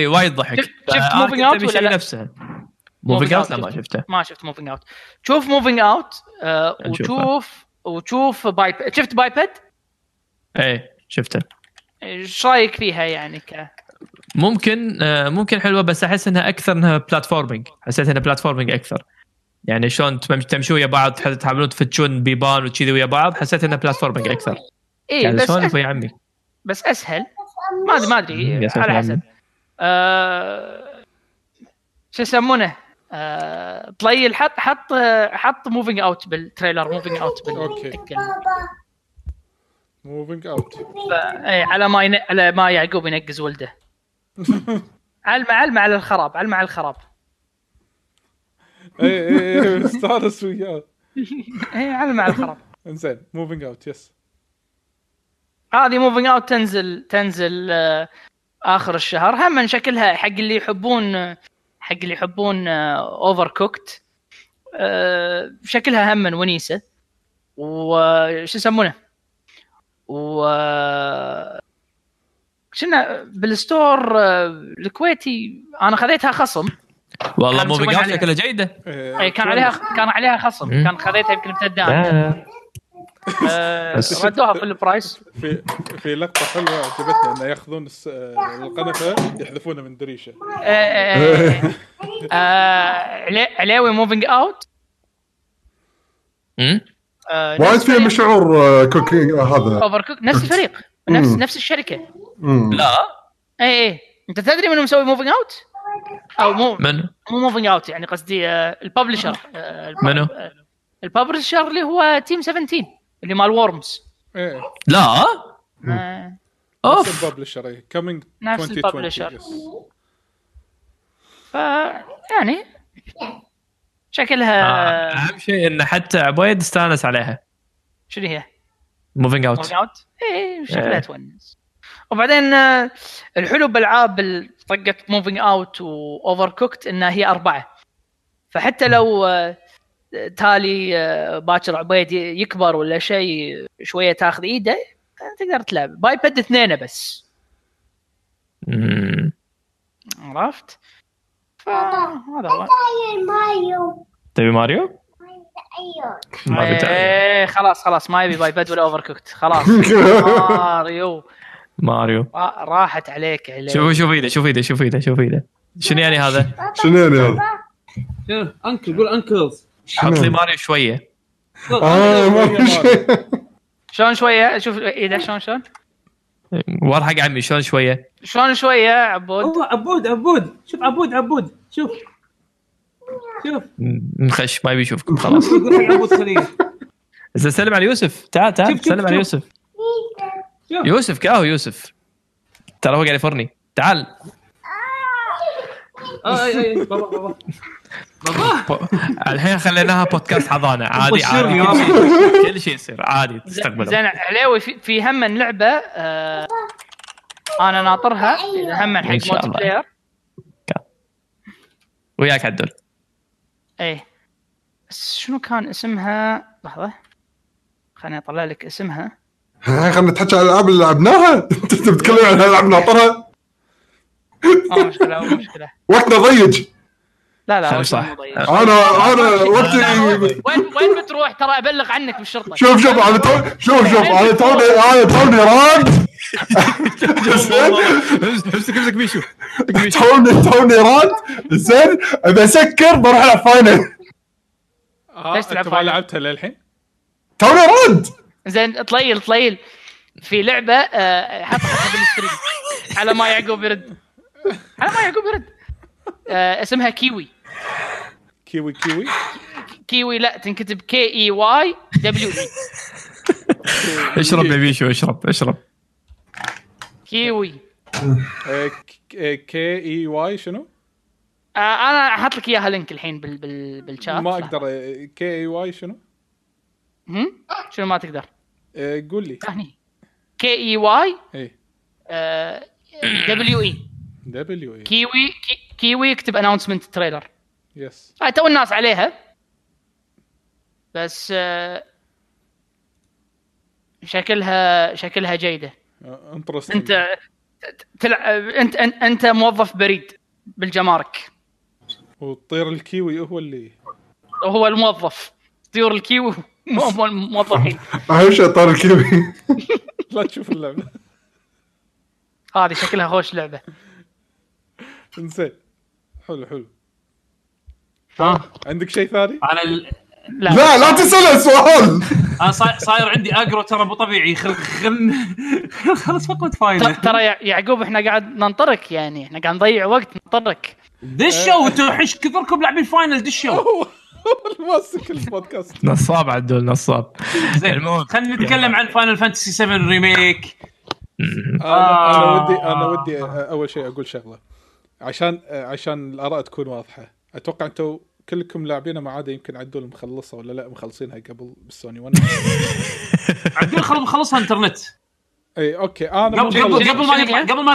وايد ضحك شفت موفينج اوت ولا لا نفسها موفينج اوت لا ما شفت موفينج اوت شوف موفينج اوت وشوف شفت بايبد ايه شفته ايش رايك فيها يعني ممكن حلوه بس احس انها اكثر انها بلاتفورمينج حسيت انها بلاتفورمينج اكثر يعني شلون تمشوا ويا بعض تحاولون تفتشون بيبان وكذي ويا بعض حسيت انها بلاتفورمينج اكثر اي يعني بس شلون يا عمي بس اسهل ما ادري على حسب شو يسمونه بلاي حط موفينج اوت بالتريلر موفينج اوت بالتكن موفينج اوت على ما يعقوب ينقز ولده علم على الخراب علم على الخراب اي استانس وياه اي علم على الخراب انزين موفينج اوت يس هذه موفينج اوت تنزل اخر الشهر هم شكلها حق اللي يحبون اوفر كوكت شكلها هم ونيسه وش يسمونه و شنا بالستور الكويتي انا خذيتها خصم والله مو بقاعد شكلها جيده اي كان عليها خصم كان خذيتها يمكن بتدان ردوها في البرايس في لقطه حلوه عجبتني انه ياخذون القنفه يحذفونه من دريشه عليوي موفينج اوت وايد فيها مشعور كوكينج هذا اوفر كوك نفس الفريق نفس الشركه لا اي انت تدري منو مسوي موفينج اوت او مو موفينج اوت يعني قصدي الببلشر منو الببلشر اللي هو تيم 17 اللي مال وورمز ايه لا اوف الببلشر كامينج 2020 ف يعني شكلها اهم شيء ان حتى عبيد استانس عليها شنو هي موفينج اوت ايه شكلها تونس وبعدين الحلو بالالعاب طقه موفينج اوت واوفر كوكت انها هي 4 فحتى لو تالي باكر عبيد يكبر ولا شيء شويه تاخذ ايده تقدر تلعب بايبد 2 بس عرفت هذا هو تبي ماريو ايه خلاص ما يبي بايبد ولا اوفر كوكت خلاص ماريو راحت عليك شوف ايده شنو يعني هذا شنو انكل قول انكلز حط لي ماريو شويه ماريو شلون شويه شوف ايده شلون وارحق عمي شلون شويه شلون شويه عبود؟ هو عبود شوف عبود شوف نخش ما يشوفكم خلاص. عبود خليل سلم على يوسف. تعال سلم على يوسف. يوسف كاهو يوسف ترى هو قاعد يفرني. تعال اي بابا الحين خليناها بودكاست حضانه عادي كل شيء يصير عادي تستقبله زين عليوي. في هم لعبه انا ناطرها هم حق مالتي بلاير وياك عدول. ايه شنو كان اسمها؟ لحظه خليني اطلع لك اسمها. خلينا نتحكي على الالعاب اللي لعبناها. انت بتتكلم عن الالعاب ناطرها. مشكله وقتنا ضيق. لا صح. انا وقتي وين بتروح؟ ترى ابلغ عنك بالشرطه. شوف على شوف على توني راد. امسك بيشو توني راد زين. بسكر بروح العب فاينل. ليش تلعب؟ لعبتها للحين توني راد زين. طليل في لعبه حطها بالستريم على ما يعقوب يرد اسمها كيوي. لا تنكتب KEYWE. اشرب يا بيشو اشرب كيوي KEY شنو؟ انا احط لك اياها لينك الحين بالشات. ما اقدر. KEY شنو؟ شنو ما تقدر؟ قول لي هني KEY WE كيوي. اكتب announcement trailer. يس هاي تو الناس عليها بس شكلها جيدة. انت موظف بريد بالجمارك وطير الكيوي هو الموظف. طيور الكيوي مو الموظفين. ايش طير الكيوي؟ لا تشوف اللعبة هذه شكلها خوش لعبة. انسى. حلو عندك شيء ثاني؟ انا لا تسأل سؤال. انا صاير عندي اقرو ترى مو طبيعي. خلص فقط فاينل. ترى يعقوب احنا قاعد ننطرك يعني احنا قاعد نضيع وقت ننطرك. دشوا وتوحش كثركم لاعبين فاينل. دشوا ماسك البودكاست. نصاب عدول نصاب. زين خلينا نتكلم عن فاينل فانتسي 7 ريميك. انا ودي اول شيء اقول شغله عشان الآراء تكون واضحة. أتوقع أنتوا كلكم لاعبينها ما عاد يمكن عدول مخلصة ولا لا مخلصينها قبل بالسوني وأنا عدول مخلصها إنترنت. أي أوكي أنا قبل ما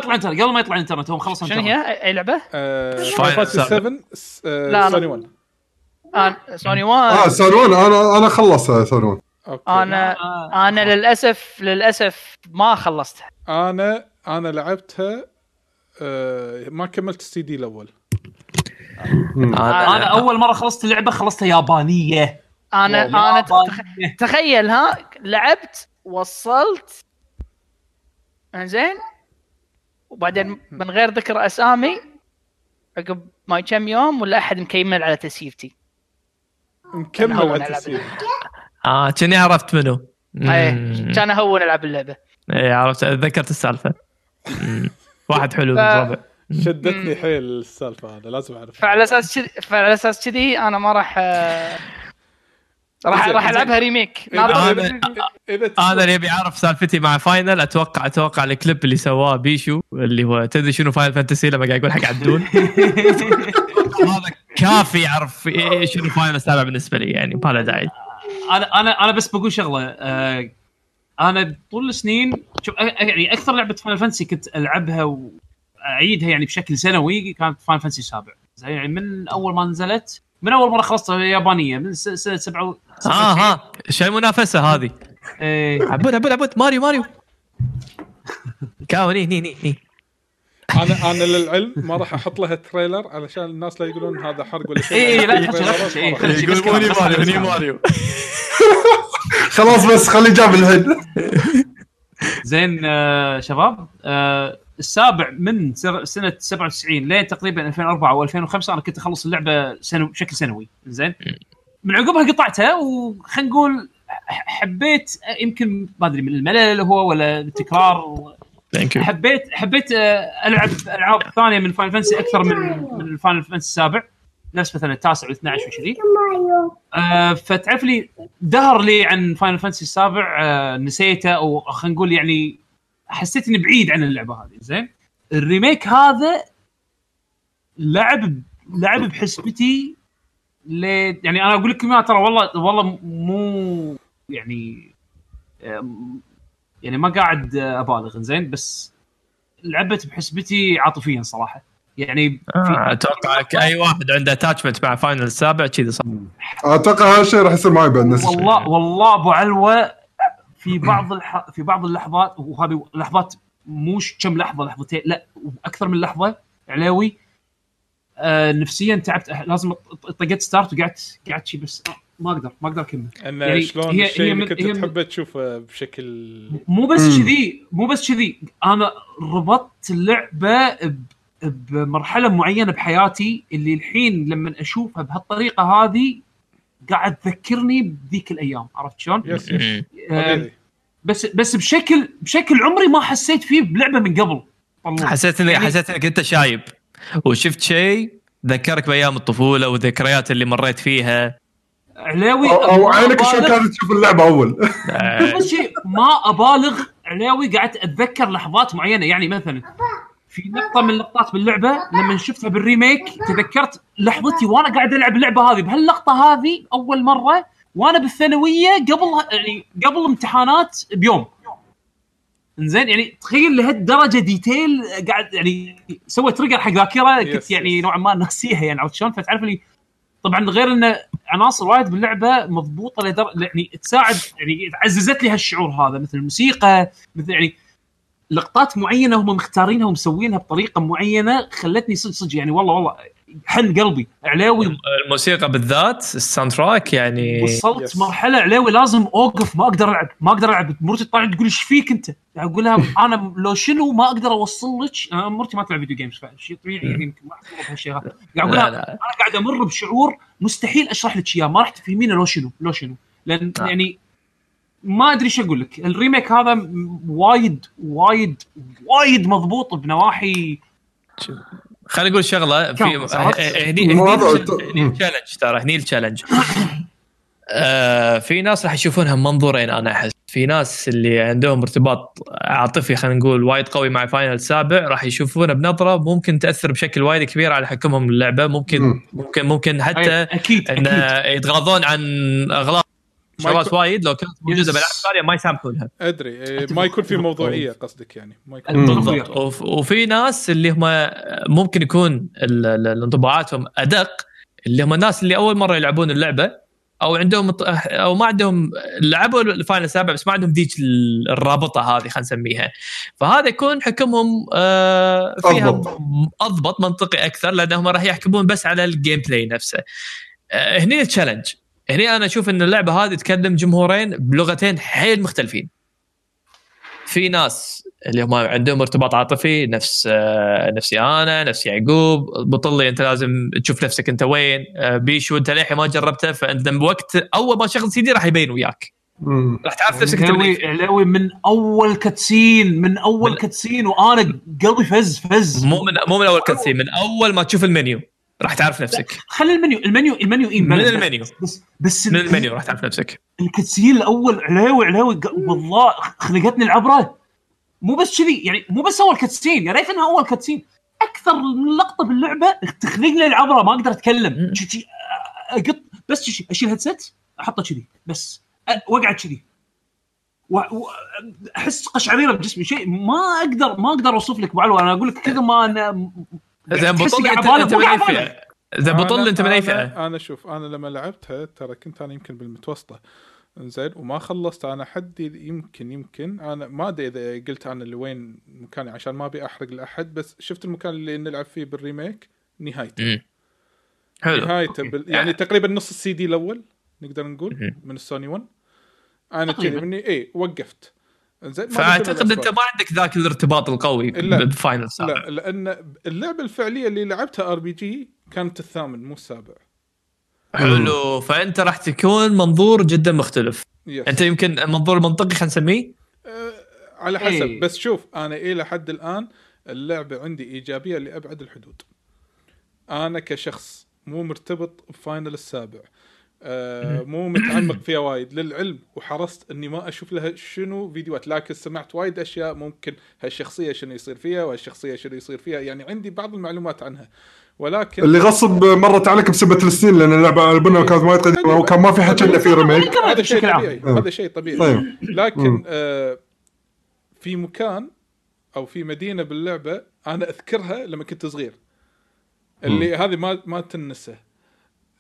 يطلع إنترنت هو مخلصها إنترنت. شنو هي أي لعبة؟ فاينل 7 سوني 1. سوني 1 أنا خلصها سوني 1. أنا للأسف ما خلصتها. أنا لعبتها ما كملت CD الأول. أنا أول مرة خلصت اللعبة خلصتها يابانية. أنا تخيل لعبت وصلت إنزين وبعدين من غير ذكر أسامي عقب ما كم يوم ولا أحد مكمل على تسيفتي. مكمل على تسيفتي. كني عرفت منه. كان هون ألعب اللعبة. إيه عرفت ذكرت السالفة. واحد حلو بالربع شدتني حيل السالفه هذا لازم اعرف. فعلى اساس كذي انا ما راح العبها ريميك. انا اللي بيعرف سالفتي مع فاينل اتوقع الكليب اللي سواه بيشو اللي هو تدري شنو فاينل فانتسي لما قاعد يقول حق عدول. هذا كافي يعرف ايش شنو فاينل السابع بالنسبه لي يعني بلا داعي. انا بس بقول شغله. انا طول السنين يعني اكثر لعبه فاينل فانتسي كنت العبها واعيدها يعني بشكل سنوي كانت فاينل فانتسي 7 يعني من اول ما نزلت من اول مره خلصتها اليابانيه من سنه 7. شيء منافسه هذه. ايه عبود ماريو كاوني ني انا للعلم ما راح احط لها تريلر علشان الناس لا يقولون هذا حرق ولا شيء. اي لا خلي يقولون ماريو خلاص بس خلي جاب الهد. زين شباب السابع من سنة 97 لين تقريبا 2004 أو 2005 أنا كنت أخلص اللعبة بشكل سنوي. زين من عقبها قطعتها وخلينا نقول حبيت يمكن ما أدري من الملل هو ولا التكرار حبيت العب العاب ثانيه من فاينل فانتسي اكثر من فاينل فانتسي السابع، نفس مثلا التاسع و12 و20. فتعرف لي دهر لي عن فاينل فانتسي السابع، نسيته او خلينا نقول يعني حسيت اني بعيد عن اللعبه هذه. زين الريميك هذا لعب بحسبتي يعني انا اقول لكم يا ترى والله مو يعني ما قاعد ابالغ زين، بس لعبت بحسبتي عاطفيا صراحه يعني. اتوقع اي واحد عنده اتاتشمنت مع فاينل السابع كذا صح. اتوقع هذا الشيء راح يصير معي بالنسبه والله ابو علوه في بعض في بعض اللحظات، وهذه لحظات موش كم لحظه لحظتين لا اكثر من لحظه علاوي. نفسيا تعبت، لازم طقت ستارت وقعدت شيء بس ما اقدر اكمل. يعني شلون الشيء اللي كنت تحب تشوفه بشكل مو بس كذي انا ربطت اللعبه بمرحله معينه بحياتي اللي الحين لما اشوفها بهالطريقه هذه قاعد تذكرني بذيك الايام، عرفت شلون؟ بس بشكل عمري ما حسيت فيه بلعبه من قبل. حسيت انك انت شايب وشفت شيء ذكرك بايام الطفوله والذكريات اللي مريت فيها علاوي. او عينك شلون كانت تشوف اللعبه اول. بس شيء ما ابالغ علاوي، قعدت اتذكر لحظات معينه. يعني مثلا في نقطه من اللقطات باللعبه لما شفتها بالريميك تذكرت لحظتي وانا قاعد العب اللعبه هذه بهاللقطه هذه اول مره وانا بالثانويه قبل امتحانات بيوم. انزين يعني تخيل لهالدرجه ديتيل قاعد يعني سوى تريجر حق ذاكره كنت يعني نوعا ما ناسيها يعني، عرفت شلون؟ فتعرف لي طبعا غير ان عناصر وايد باللعبه مضبوطه يعني تساعد، يعني عززت لي هالشعور هذا، مثل الموسيقى، مثل يعني لقطات معينه هم مختارينها ومسوينها بطريقه معينه خلتني صدق يعني والله حن قلبي علاوي. الموسيقى بالذات الساوند تراك يعني وصلت مرحله علاوي لازم اوقف، ما اقدر العب. مرتي طالعه تقول ايش فيك انت؟ اقول لها انا لو شنو ما اقدر اوصل لك، انا مرتي ما تلعب فيديو جيمز فشيء طبيعي يعني يمكن ما احضر هالشيء هذا. قاعد اقول انا قاعد امر بشعور مستحيل اشرح لك اياه، ما راح تفهمينه لو شنو لان يعني ما ادري ايش اقول لك. الريميك هذا وايد وايد وايد مضبوط بنواحي. خلينا نقول شغله في هني التشالنج، ترى هني التشالنج في ناس راح يشوفونها منظورين. انا احس في ناس اللي عندهم ارتباط عاطفي خلينا نقول وايد قوي مع فاينل السابع راح يشوفونه بنظره ممكن تاثر بشكل وايد كبير على حكمهم للعبه، ممكن حتى ان يتغاضون عن اغلاط شغلات وايد لو كانت موجوده بالعاب ثانيه ما يسامحونها. ادري ما يكون في موضوعيه قصدك يعني ما يكون. وفي ناس اللي هم ممكن يكون انطباعاتهم ادق، اللي هم الناس اللي اول مره يلعبون اللعبه او عندهم او ما عندهم لعبوا الفاينل السابع بس ما عندهم ذيك الرابطه هذه خلينا نسميها، فهذا يكون حكمهم فيها اضبط منطقي اكثر لانهم راح يحكمون بس على الجيم بلاي نفسه. هنا التشالنج، هنا أنا أشوف أن اللعبة هذه تكلم جمهورين بلغتين حيل مختلفين. في ناس اللي هم عندهم ارتباط عاطفي نفسي أنا، نفسي يعقوب بطلي أنت لازم تشوف نفسك أنت وين، بيشو أنت لحي ما جربته فأنت بوقت أول ما شغل سيدي راح يبين وياك، راح تعرف نفسك أنت علاوي من أول كتسين وأنا قلبي فز. مو من أول كتسين، من أول ما تشوف المنيو راح تعرف نفسك. خلي المنيو إيه من المنيو بس من المنيو راح تعرف نفسك. الكتسيل الأول علاوي والله خلقتني العبرة. مو بس كذي يعني، مو بس أول كتسين، يا ريت إنها أول كتسين أكثر من لقطة باللعبة تخلقني العبرة ما أقدر أتكلم. أقط بس كذي أشيل هيدسيت أحطه كذي بس وقعد كذي وأحس قشعريرة بجسمي شيء ما أقدر أوصف لك بعلو. أنا أقول لك كذا ما أنا إذا بطل أنت من أي فئة؟ أنا شوف أنا لما لعبتها ترى كنت أنا يمكن بالمتوسطة إنزين وما خلصت. أنا حدي يمكن أنا ما أدري إذا قلت أنا اللي وين مكاني عشان ما أبي أحرق لأحد، بس شفت المكان اللي نلعب فيه بالريميك نهايته يعني تقريبا نص السي دي الأول نقدر نقول من السوني 1 أنا كذي مني وقفت. فأعتقد أنت ما عندك ذاك الارتباط القوي بالفاينل سابع. لا لأن اللعبة الفعلية اللي لعبتها RPG كانت الثامن مو السابع. حلو، فأنت راح تكون منظور جدا مختلف. أنت يمكن منظور منطقي خلينا نسميه على حسب أي. بس شوف انا الى حد الان اللعبه عندي ايجابيه لابعد الحدود. انا كشخص مو مرتبط بفاينل السابع، مو متعمق فيها وايد للعلم، وحرصت اني ما اشوف لها شنو فيديوهات، لكن سمعت وايد اشياء ممكن هالشخصيه شنو يصير فيها وهالشخصيه شنو يصير فيها، يعني عندي بعض المعلومات عنها. ولكن اللي غصب مرت عليك بسبب السنين، لان اللعبه البنه كانت وايد قديمه وكان ما في حد انه في ريميك، هذا شيء طبيعي، هذا شيء طبيعي. لكن في مكان او في مدينه باللعبه انا اذكرها لما كنت صغير، اللي هذه ما تنسى.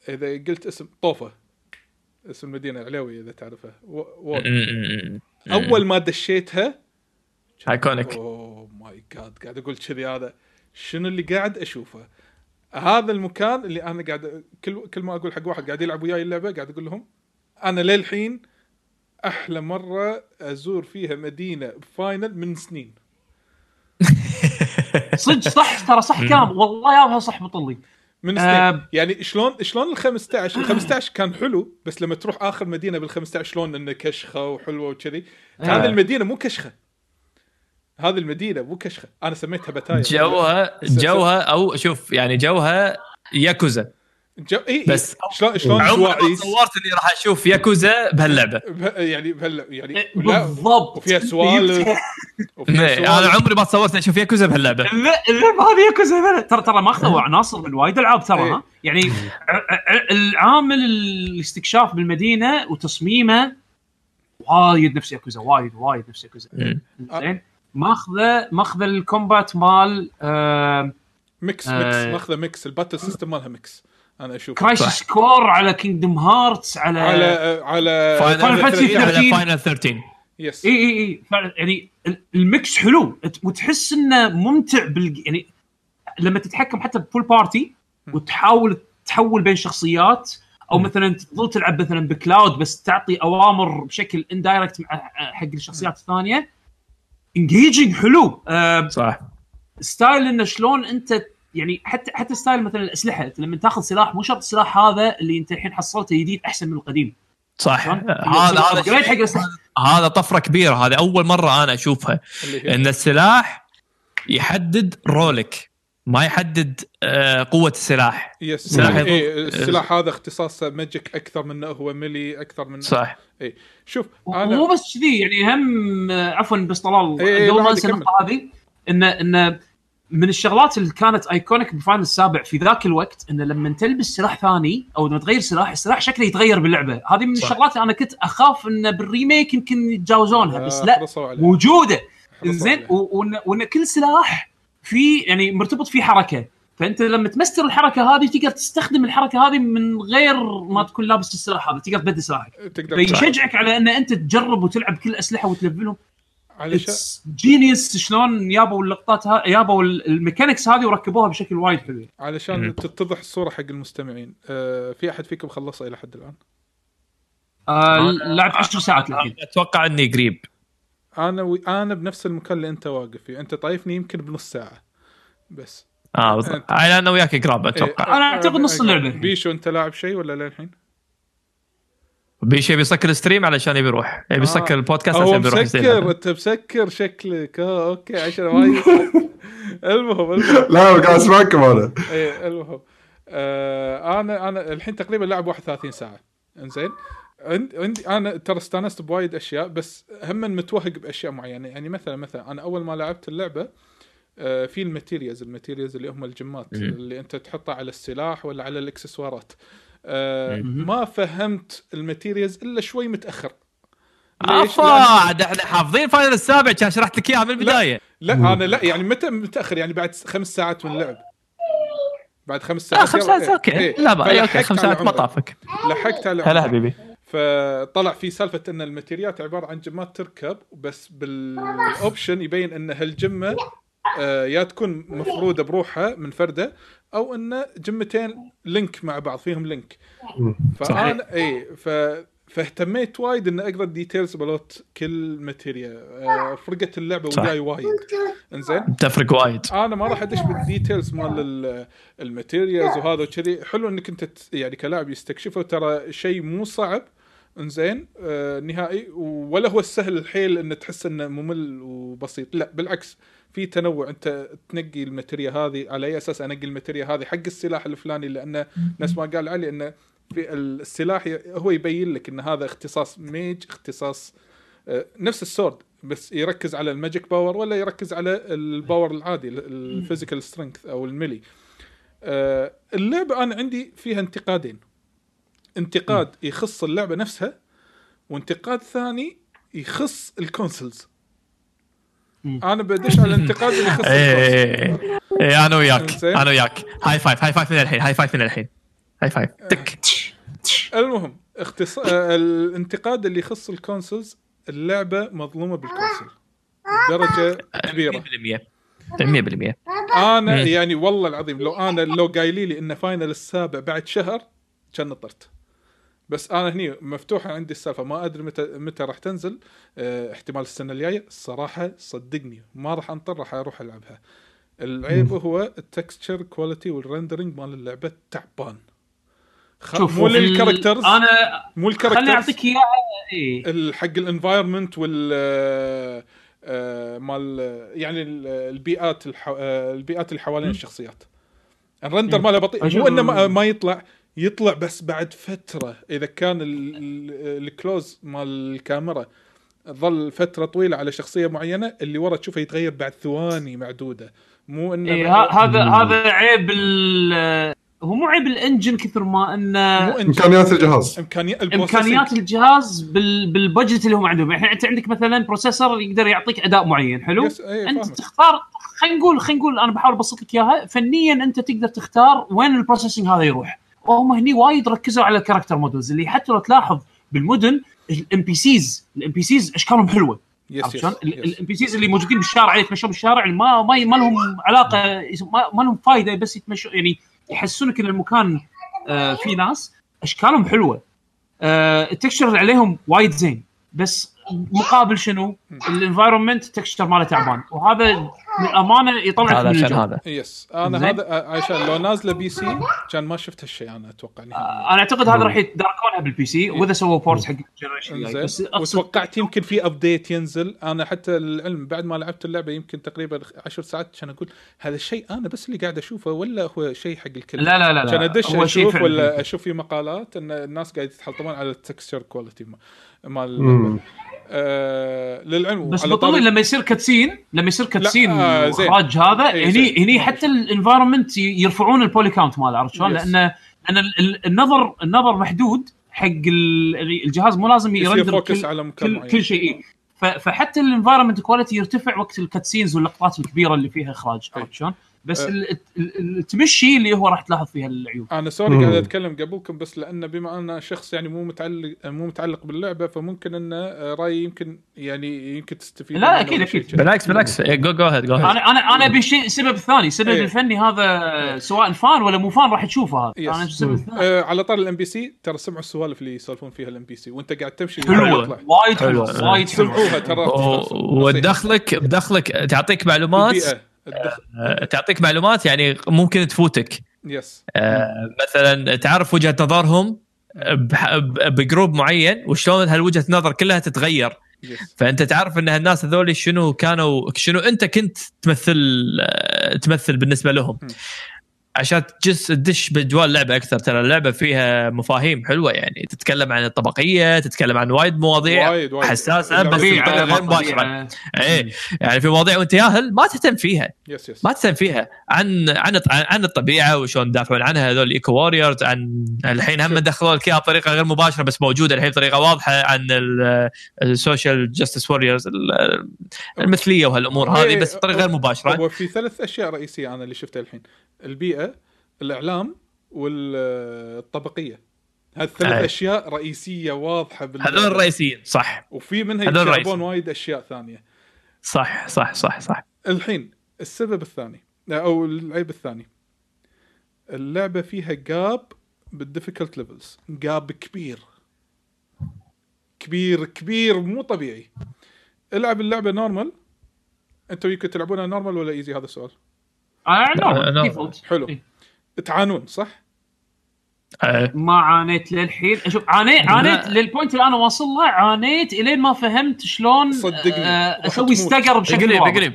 إذا قلت اسم طوفة، اسم المدينة العلوية إذا تعرفها، أول ما دشيتها ايكونيك، أوه ماي جاد، قاعد أقول كذي هذا شنو اللي قاعد أشوفه؟ هذا المكان اللي أنا قاعد كل ما أقول حق واحد قاعد يلعب وياي اللعبة قاعد أقول لهم أنا للحين أحلى مرة أزور فيها مدينة بفاينل من سنين. صدق صح، ترى صح كلام، والله يابها صح بطلي من يعني شلون ال15 كان حلو، بس لما تروح اخر مدينه بال15 شلون انه كشخه وحلوه وكذي. هذه المدينه مو كشخه، هذه المدينه مو كشخه، انا سميتها بتايا. جوها او شوف يعني جوها ياكوزا بس شلون عمري تصورت اني راح اشوف ياكوزا بهاللعبه، يعني يعني بالضبط، وفيها سوالف انا عمري ما تصورت اني اشوف ياكوزا بهاللعبه. اللعبه هذه ياكوزا ترى ماخذه عناصر من وايد العاب ترى، ها يعني العامل الاستكشاف بالمدينه وتصميمه وايد نفس ياكوزا، وايد نفس ياكوزا. زين ماخذه الكومبات مال ميكس ماخذه ميكس، الباتل سيستم مالها ميكس. انا اشوف كراش سكور على كينجدم هارتس على فاينل 13. يس اي يعني الميكس حلو، وتحس انه ممتع يعني لما تتحكم حتى بفول بارتي وتحاول تحول بين شخصيات، او مثلا تظل تلعب مثلا بكلاود بس تعطي اوامر بشكل اندايركت حق الشخصيات الثانيه. انجيجينج حلو صح، ستايل انه شلون انت يعني حتى ستايل مثلا الاسلحه، لما تاخذ سلاح مو شرط السلاح هذا اللي انت الحين حصلته جديد احسن من القديم، صح؟ هذا طفره كبيره، هذا اول مره انا اشوفها ان السلاح يحدد رولك، ما يحدد قوه السلاح. السلاح هذا اختصاصه ماجيك اكثر منه، هو ملي اكثر منه، صح؟ اي شوف مو بس كذي يعني هم عفوا بس طلال هذه ان من الشغلات اللي كانت ايكونيك بفاينل السابع في ذاك الوقت، انه لما تلبس سلاح ثاني او لما تغير سلاح، السلاح شكله يتغير باللعبه. هذه من الشغلات انا كنت اخاف انه بالريميك يمكن يتجاوزونها، بس لا موجوده. زين، وان كل سلاح في يعني مرتبط فيه حركه، فانت لما تمستر الحركه هذه تقدر تستخدم الحركه هذه من غير ما تكون لابس السلاح هذا، تقدر تبدل سلاحك، فيشجعك على ان انت تجرب وتلعب كل اسلحه وتلفلهم. جينيس شلون يابوا اللقطات يابوا الميكانكس هذه وركبوها بشكل وايد حلو علشان تتضح الصورة حق المستمعين. في أحد فيكم خلصها إلى حد الآن؟ لعب 10 ساعات الحين، أتوقع أني قريب. أنا بنفس المكان اللي أنت واقف فيه، أنت طايفني يمكن بنص ساعة بس. أنا وياك قراب أتوقع. أنا أعتقد نص اللعبة. بيشو أنت لاعب شيء ولا للحين؟ بيشي بيسكر الستريم علشان يبي يروح، يبي يسكر البودكاست عشان يروح. سكر انت، مسكر شكلك. اوكي عشان وايد. المهم لا قاعد اسمعك انا. اي المهم انا الحين تقريبا لعب 31 ساعه. انزين عندي انا ترى استانست بوايد اشياء، بس هم متوهق باشياء معينه. يعني مثلا انا اول ما لعبت اللعبه في الماتيريالز اللي هم الجمات اللي انت تحطها على السلاح ولا على الاكسسوارات، ما فهمت الماتيريالز الا شوي متاخر. عاد احنا حافظين فاينل السابع، كان شرحت لك اياها من البدايه. لا انا لا يعني متى متاخر، يعني بعد 5 ساعات من اللعب، بعد 5 ساعات. 5 ساعات اوكي. لا بقى اوكي 5 ساعات ما طافك، لحقت على. هلا حبيبي. فطلع في سالفه ان الماتيريالات عباره عن جمات تركب، بس بالاوبشن يبين ان هالجمه يا تكون مفروده بروحها من فرده، او ان جمتين لينك مع بعض فيهم لينك. فانا اي فاهتميت وايد ان اقرا ديتيلز بلوت كل ماتيريا. فرقت اللعبه وياي وايد. انزين تفرق وايد. انا ما راح ادش بالديتيلز مال الماتيريالز وهذا وكذي، حلو انك انت يعني كلاعب يستكشفه، ترى شيء مو صعب انزين نهائي، ولا هو السهل الحيل ان تحس انه ممل وبسيط، لا بالعكس في تنوع. انت تنقي الماتيريا هذه على اي اساس؟ انقي الماتيريا هذه حق السلاح الفلاني، لانه نفس ما قال علي انه في السلاح هو يبين لك ان هذا اختصاص ميج، اختصاص نفس السورد بس يركز على الماجيك باور ولا يركز على الباور العادي الفيزيكال سترينث او الميلي. اللعبه انا عندي فيها انتقادين، انتقاد يخص اللعبه نفسها وانتقاد ثاني يخص الكونسولز. انا بدش على الانتقاد اللي يخص الكونسولز. انا وياك هاي فايف من الحين، هاي فايف تك. المهم اختصار الانتقاد اللي يخص الكونسولز، اللعبه مظلومه بالكونسول بدرجه كبيره 100%. انا يعني والله العظيم لو قايلي لي ان فاينل السابع بعد شهر كان طرت، بس انا هني مفتوحه عندي السالفه، ما ادري متى راح تنزل. احتمال السنه الجايه الصراحه، صدقني ما راح انطر، راح اروح العبها. العيب هو التكستشر كواليتي والرندرينج مال اللعبه تعبان. شوف الكاركترز، انا مو الكاركترز، خليني اعطيك اياها حق الانفايرمنت وال مال يعني البيئات البيئات اللي حوالين الشخصيات. الرندر ماله بطيء، مو انه ما يطلع بس بعد فتره، اذا كان الكلوز مال الكاميرا ظل فتره طويله على شخصيه معينه، اللي ورا تشوفه يتغير بعد ثواني معدوده. مو انه هذا عيب، هو مو عيب الانجن كثر ما انه امكانيات الجهاز، امكانيات الجهاز بالبجت اللي هم عندهم. الحين انت عندك مثلا بروسيسور يقدر يعطيك اداء معين حلو، انت تختار، خلينا نقول انا بحاول ابسط لك اياها فنيا، انت تقدر تختار وين البروسيسنج هذا يروح. وهم هني وايد ركزوا على الكاركتر مودلز، اللي حتى لو تلاحظ بالمدن الام بي سيز اشكالهم حلوه، عشان الام بي سيز اللي موجودين بالشارع يتمشون بالشارع، ما لهم علاقه، ما لهم فايده، بس يتمشون يعني يحسونك ان المكان فيه ناس، اشكالهم حلوه، التكشر عليهم وايد زين، بس مقابل شنو الانفايرمنت التكشر ماله تعبان. وهذا للامانه يطلع من الجو. هذا يس انا هذا عشان لو نازله بي سي كان ما شفت هالشيء. انا اتوقع انا اعتقد هذا راح يداركونها بالبي سي، واذا سووا بورت حق الجنريشن. بس توقعت يمكن في ابديت ينزل. انا حتى العلم بعد ما لعبت اللعبه يمكن تقريبا 10 ساعات عشان اقول هذا الشيء انا بس اللي قاعد اشوفه ولا هو شيء حق الكل. لا عشان ادش اشوف ولا اشوف في مقالات ان الناس قاعد يتحلطمون على التكستشر كواليتي مال للعلم. بس بطل لما يصير كاتسين اخراج هذا هني حتى الانفايرمنت يرفعون البولي كاونت ماله، عرفت شلون؟ لان النظر محدود حق الجهاز، مو لازم يرندر كل شيء، فحتى الانفايرمنت كواليتي يرتفع وقت الكاتسينز واللقطات الكبيره اللي فيها اخراج، عرفت شلون؟ بس التمشي اللي هو راح تلاحظ فيها العيوب. انا سوري قاعد اتكلم قبلكم، بس لان بما انا شخص يعني مو متعلق باللعبه، فممكن ان رايي يمكن تستفيد. لا اكيد بالعكس جو هيد. انا بشيء السبب الثاني، سبب الفني هذا، سواء فان ولا مو فان راح تشوفه هذا. انا السبب الثاني على طار الام بي سي، ترى سمعوا السوالف اللي يسولفون فيها الام بي سي وانت قاعد تمشي وايد سمعوها، ترى ودخلك تعطيك معلومات، تعطيك معلومات يعني ممكن تفوتك. يس مثلا تعرف وجهة نظرهم بجروب معين، وشلون هالوجهة نظر كلها تتغير. فانت تعرف ان هالناس هذول شنو انت كنت تمثل بالنسبة لهم، عشان تدش بجوال لعبة اكثر. ترى اللعبة فيها مفاهيم حلوة، يعني تتكلم عن الطبقية، تتكلم عن وايد مواضيع حساسة، بس غير مباشرة. يعني في مواضيع وانت ياهل ما تهتم فيها، عن الطبيعة وشون دافعون عنها هذول الايكو واريورز. عن الحين هم دخلوا لك اياها بطريقة غير مباشرة بس موجودة الحين بطريقة واضحة، عن السوشيال جاستس واريورز المثلية وهالامور هذه بس بطريقة غير مباشرة. وفي ثلاث اشياء رئيسية انا اللي شفتها الحين، البيئة، الإعلام، والطبقية. هالثلاث أشياء رئيسية واضحة هذول الرئيسيين، صح. وفي منها يشابهون وايد أشياء ثانية، صح. الحين السبب الثاني أو العيب الثاني، اللعبة فيها جاب بالديفيكلت ليفلز، جاب كبير كبير كبير مو طبيعي. العب اللعبة نورمال، أنتوا يمكن تلعبونها نورمال ولا إيزي؟ هذا السؤال. حلو. تعانون صح؟ ما عانيت للحين. اشوف عانيت للبوينت اللي انا واصل له، عانيت الين ما فهمت شلون اسوي استقر بشكل واضح.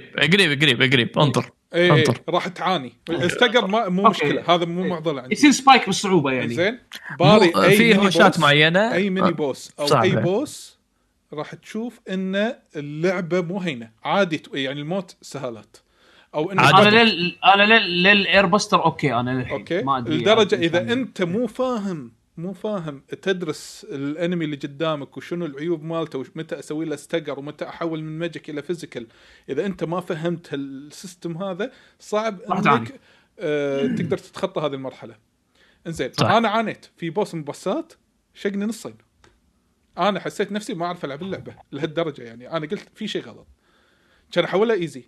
قريب انطر انطر راح تعاني. الاستقر مو مشكله، هذا مو معضله عندي. يصير سبايك بالصعوبه يعني. زين باري في هوشات معينه، اي ميني بوس او صعبة. اي بوس راح تشوف ان اللعبه مو هينه عادي، يعني الموت سهالات او ان انا للايربوستر اوكي انا الحين أوكي. ما ادري لدرجه يعني. اذا انت مو فاهم تدرس الانمي اللي قدامك وشنو العيوب مالته ومتى اسوي له استقر ومتى احول من ماجيك الى فيزيكال، اذا انت ما فهمت السيستم هذا صعب انك تقدر تتخطى هذه المرحله. انزين انا عانيت في بوس مبسات شقني نصين، انا حسيت نفسي ما اعرف العب اللعبه لهالدرجه يعني. انا قلت في شيء غلط، كان احولها ايزي.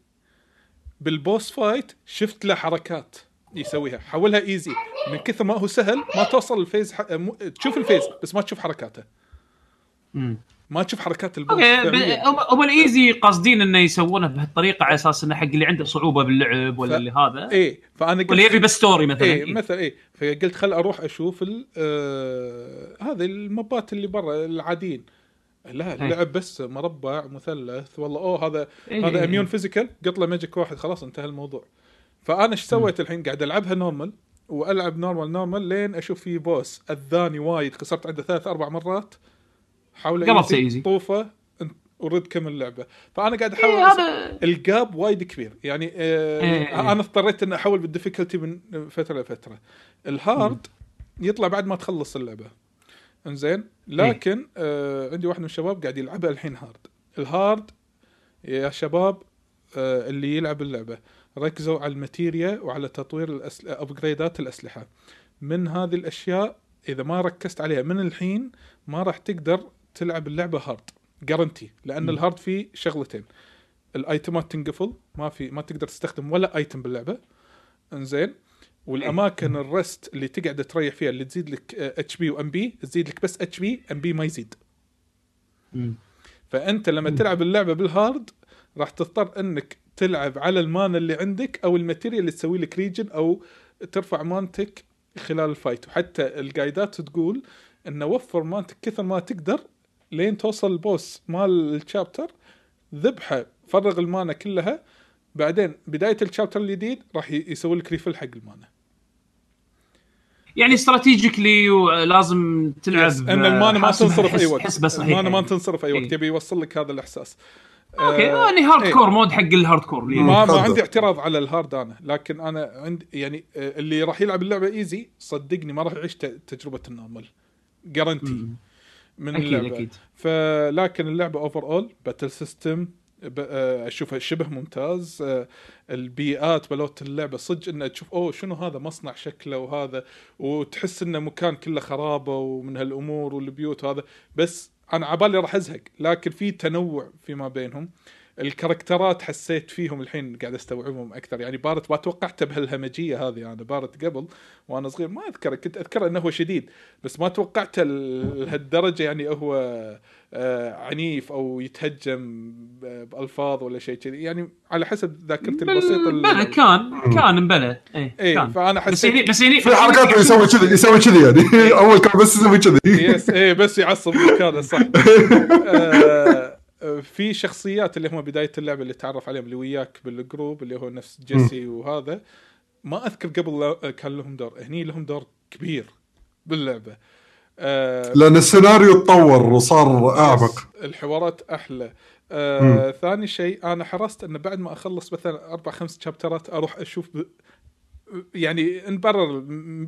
بالبوس فايت شفت له حركات يسويها، حولها ايزي. من كثر ما هو سهل ما توصل الفيز تشوف الفيز بس ما تشوف حركاته، ما تشوف حركات البوس. هم الايزي قاصدين انه يسوونه بهالطريقه على اساس انه حق اللي عنده صعوبه باللعب ولا اللي هذا ايه. فانا قلت يبي بس ستوري مثلا ايه مثلا ايه. فقلت خل اروح اشوف هذه المبات اللي برا العاديين. لا اللعب بس مربع مثلث والله اوه هذا إيه هذا اميون فيزيكال قطله ماجيك واحد خلاص انتهى الموضوع. فانا ايش سويت الحين؟ قاعد العبها نورمال والعب نورمال لين اشوف في بوس اذاني وايد، خسرت عنده 3-4 مرات حاول طوفه ورد كم اللعبه. فانا قاعد احاول الجاب وايد كبير يعني. انا اضطريت ان احاول بالديفيكولتي من فتره لفتره. الهارد يطلع بعد ما تخلص اللعبه انزين، لكن إيه؟ عندي واحد من الشباب قاعد يلعبها الحين هارد. الهارد يا شباب اللي يلعب اللعبة ركزوا على الماتيريا وعلى تطوير الأسلحة، أبغريدات الأسلحة. من هذه الأشياء إذا ما ركزت عليها من الحين ما راح تقدر تلعب اللعبة هارد جارنتي، لأن الهارد فيه شغلتين، الأيتمات تنقفل ما تقدر تستخدم ولا أيتم باللعبة إنزين، والاماكن الرست اللي تقعد تريح فيها اللي تزيد لك اتش بي وام بي تزيد لك بس اتش بي، ام بي ما يزيد. فانت لما تلعب اللعبه بالهارد راح تضطر انك تلعب على المان اللي عندك او الماتيريال اللي تسوي لك ريجن او ترفع مانتك خلال الفايت. وحتى القايدات تقول ان وفر مانتك كثر ما تقدر لين توصل البوس مال الشابتر، ذبحه فرغ المانا كلها، بعدين بدايه الشابتر الجديد راح يسوي لك ريفل حق المانا. يعني استراتيجيكلي ولازم تلعب ان المانا ما تنصرف اي وقت، المانا ما تنصرف اي وقت، يبي يوصل لك هذا الاحساس. اوكي اني هارد كور مود حق الهارد كور يعني. ما عندي اعتراض على الهارد انا، لكن انا عندي يعني اللي راح يلعب اللعبه ايزي صدقني ما راح يعيش تجربه النورمال جارانتي من اللعبه أكيد. فلكن اللعبه اوفر اول باتل سيستم اشوفها شبه ممتاز. البيئات بلوت اللعبه صدق انها تشوف اوه شنو هذا مصنع شكله وهذا، وتحس انه مكان كله خرابه ومن هالامور والبيوت هذا، بس انا عبالي راح ازهق، لكن في تنوع فيما بينهم. الكاركترات حسيت فيهم الحين قاعد استوعبهم اكثر يعني. بارت ما توقعته بهالهمجيه هذه. انا بارت قبل وانا صغير ما اذكر، كنت اذكر انه هو شديد بس ما توقعته لهالدرجه يعني، هو عنيف او يتهجم بالفاظ ولا شيء كذي يعني، على حسب ذاكرتي البسيطه اللي كان مبلى اي. فانا حسيت في حركات اللي يسوي كذي يعني اول كان بس يسوي كذي يس اي، بس يعصب كذا صح. في شخصيات اللي هم بداية اللعبة اللي تعرف عليهم اللي وياك بالجروب اللي هو نفس جيسي وهذا، ما أذكر قبل كان لهم دور، هني لهم دور كبير باللعبة لأن السيناريو تطور وصار أعمق، الحوارات أحلى. ثاني شيء أنا حرصت أن بعد ما أخلص مثلا 4-5 شابترات أروح أشوف يعني نبرر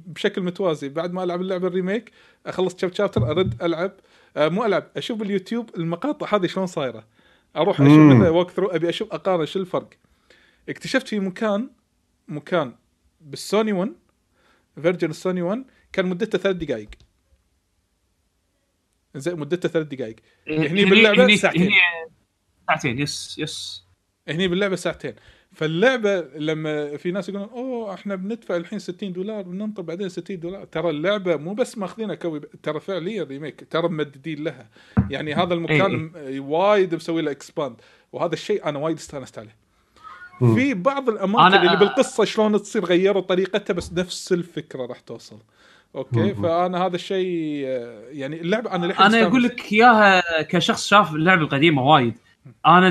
بشكل متوازي. بعد ما ألعب اللعبة الريميك أخلص شابتر أرد ألعب مو ألعب، أشوف باليوتيوب المقاطع هذه شلون صايرة، أروح أشوف منها ووك ثرو، أبي أشوف أقارن شو الفرق. اكتشفت في مكان بالسوني 1 فيرجن السوني 1 كان مدته 3 دقائق، زي مدته 3 دقائق. هني باللعبة ساعتين يس هني باللعبة ساعتين. فاللعبة لما في ناس يقولون أوه إحنا بندفع الحين $60 بننطر بعدين $60، ترى اللعبة مو بس ماخذينها كوي، ترى فعليا ريميك، ترى ممددين لها يعني. هذا المكان وايد بسوي له إكسباند، وهذا الشيء أنا وايد استأنست عليه. في بعض الأماكن اللي بالقصة شلون تصير غيروا طريقتها بس نفس الفكرة راح توصل. اوكي فانا هذا الشيء يعني اللعبه انا اقول لك اياها كشخص شاف اللعبه القديمه وايد. انا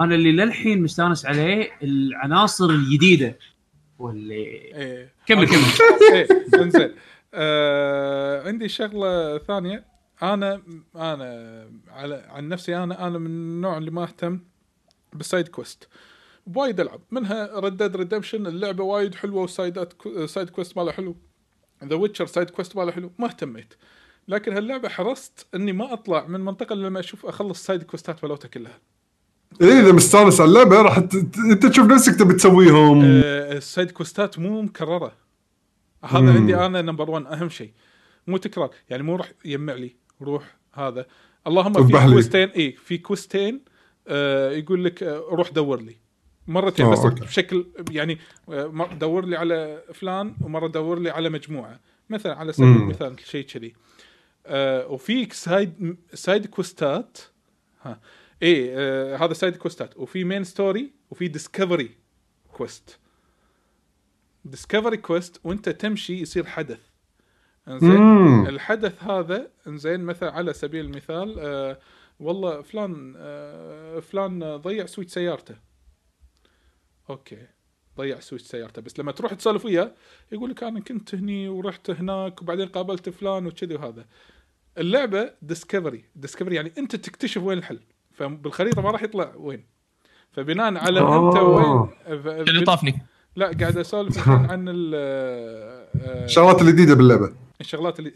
اللي للحين مستانس عليه العناصر الجديده واللي كمل انزين. عندي شغله ثانيه. انا على عن نفسي انا من النوع اللي ما اهتم بالسايد كويست وايد. العب منها ردد ريدمشن اللعبه وايد حلوه وسايد كويست مالها حلو. ذا ويتشر سايد كويست ماله حلو ما اهتميت، لكن هاللعبة حرصت اني ما اطلع من منطقة لما اشوف اخلص سايد كويستات ولوتها كلها. إيه اذا مستانس على اللعبة راح انت تشوف نفسك تبي تسويهم. السايد كويستات مو مكررة، هذا عندي انا نمبر 1 اهم شيء، مو تكرار. يعني مو راح يجمع لي روح هذا اللهم في كويستين. اي في كويستين يقول لك روح دور لي مرتين بس بشكل يعني دور لي على فلان ومره دور لي على مجموعه مثلا على سبيل المثال شيء كذي. وفي سايد كوستات ها اي هذا سايد كوستات، وفي مين ستوري، وفي ديسكفري كوست وانت تمشي يصير حدث. انزين الحدث هذا انزين مثلا على سبيل المثال والله فلان ضيع سويتش سيارته. اوكي ضيع سويتش سيارته، بس لما تروح تسولف وياه يقول لك انا كنت هني ورحت هناك وبعدين قابلت فلان وكذي. وهذا اللعبه ديسكفري يعني انت تكتشف وين الحل، فبالخريطه ما راح يطلع وين، فبناء على انت وين اللي طافني. لا قاعد اسولف عن الشغلات الجديده باللعبه، الشغلات اللي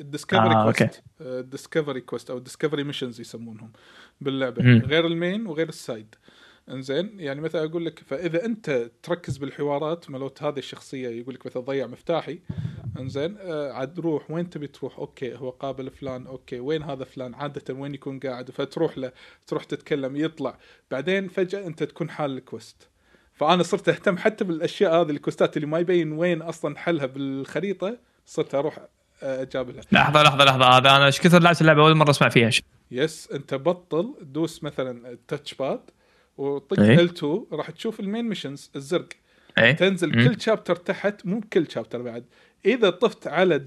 الديسكفري كوست او الديسكفري ميشنز يسمونهم باللعبه غير المين وغير السايد. انزين يعني مثلا اقول لك فاذا انت تركز بالحوارات مالوت هذه الشخصيه يقول لك مثلا ضيع مفتاحي، انزين عاد روح وين تبي تروح. اوكي هو قابل فلان، اوكي وين هذا فلان عاده وين يكون قاعد، فتروح له تروح تتكلم يطلع، بعدين فجاه انت تكون حال الكوست. فانا صرت اهتم حتى بالاشياء هذه الكوستات اللي ما يبين وين اصلا حلها بالخريطه، صرت اروح اجابلها. لحظه هذا انا ايش كثر لعبت اللعبه اول مره اسمع فيها شيء. يس انت بطل دوس مثلا التاتش باد وطق L2 راح تشوف المين ميشنز الزرق تنزل كل شابتر تحت، مو بكل شابتر بعد. اذا طفت على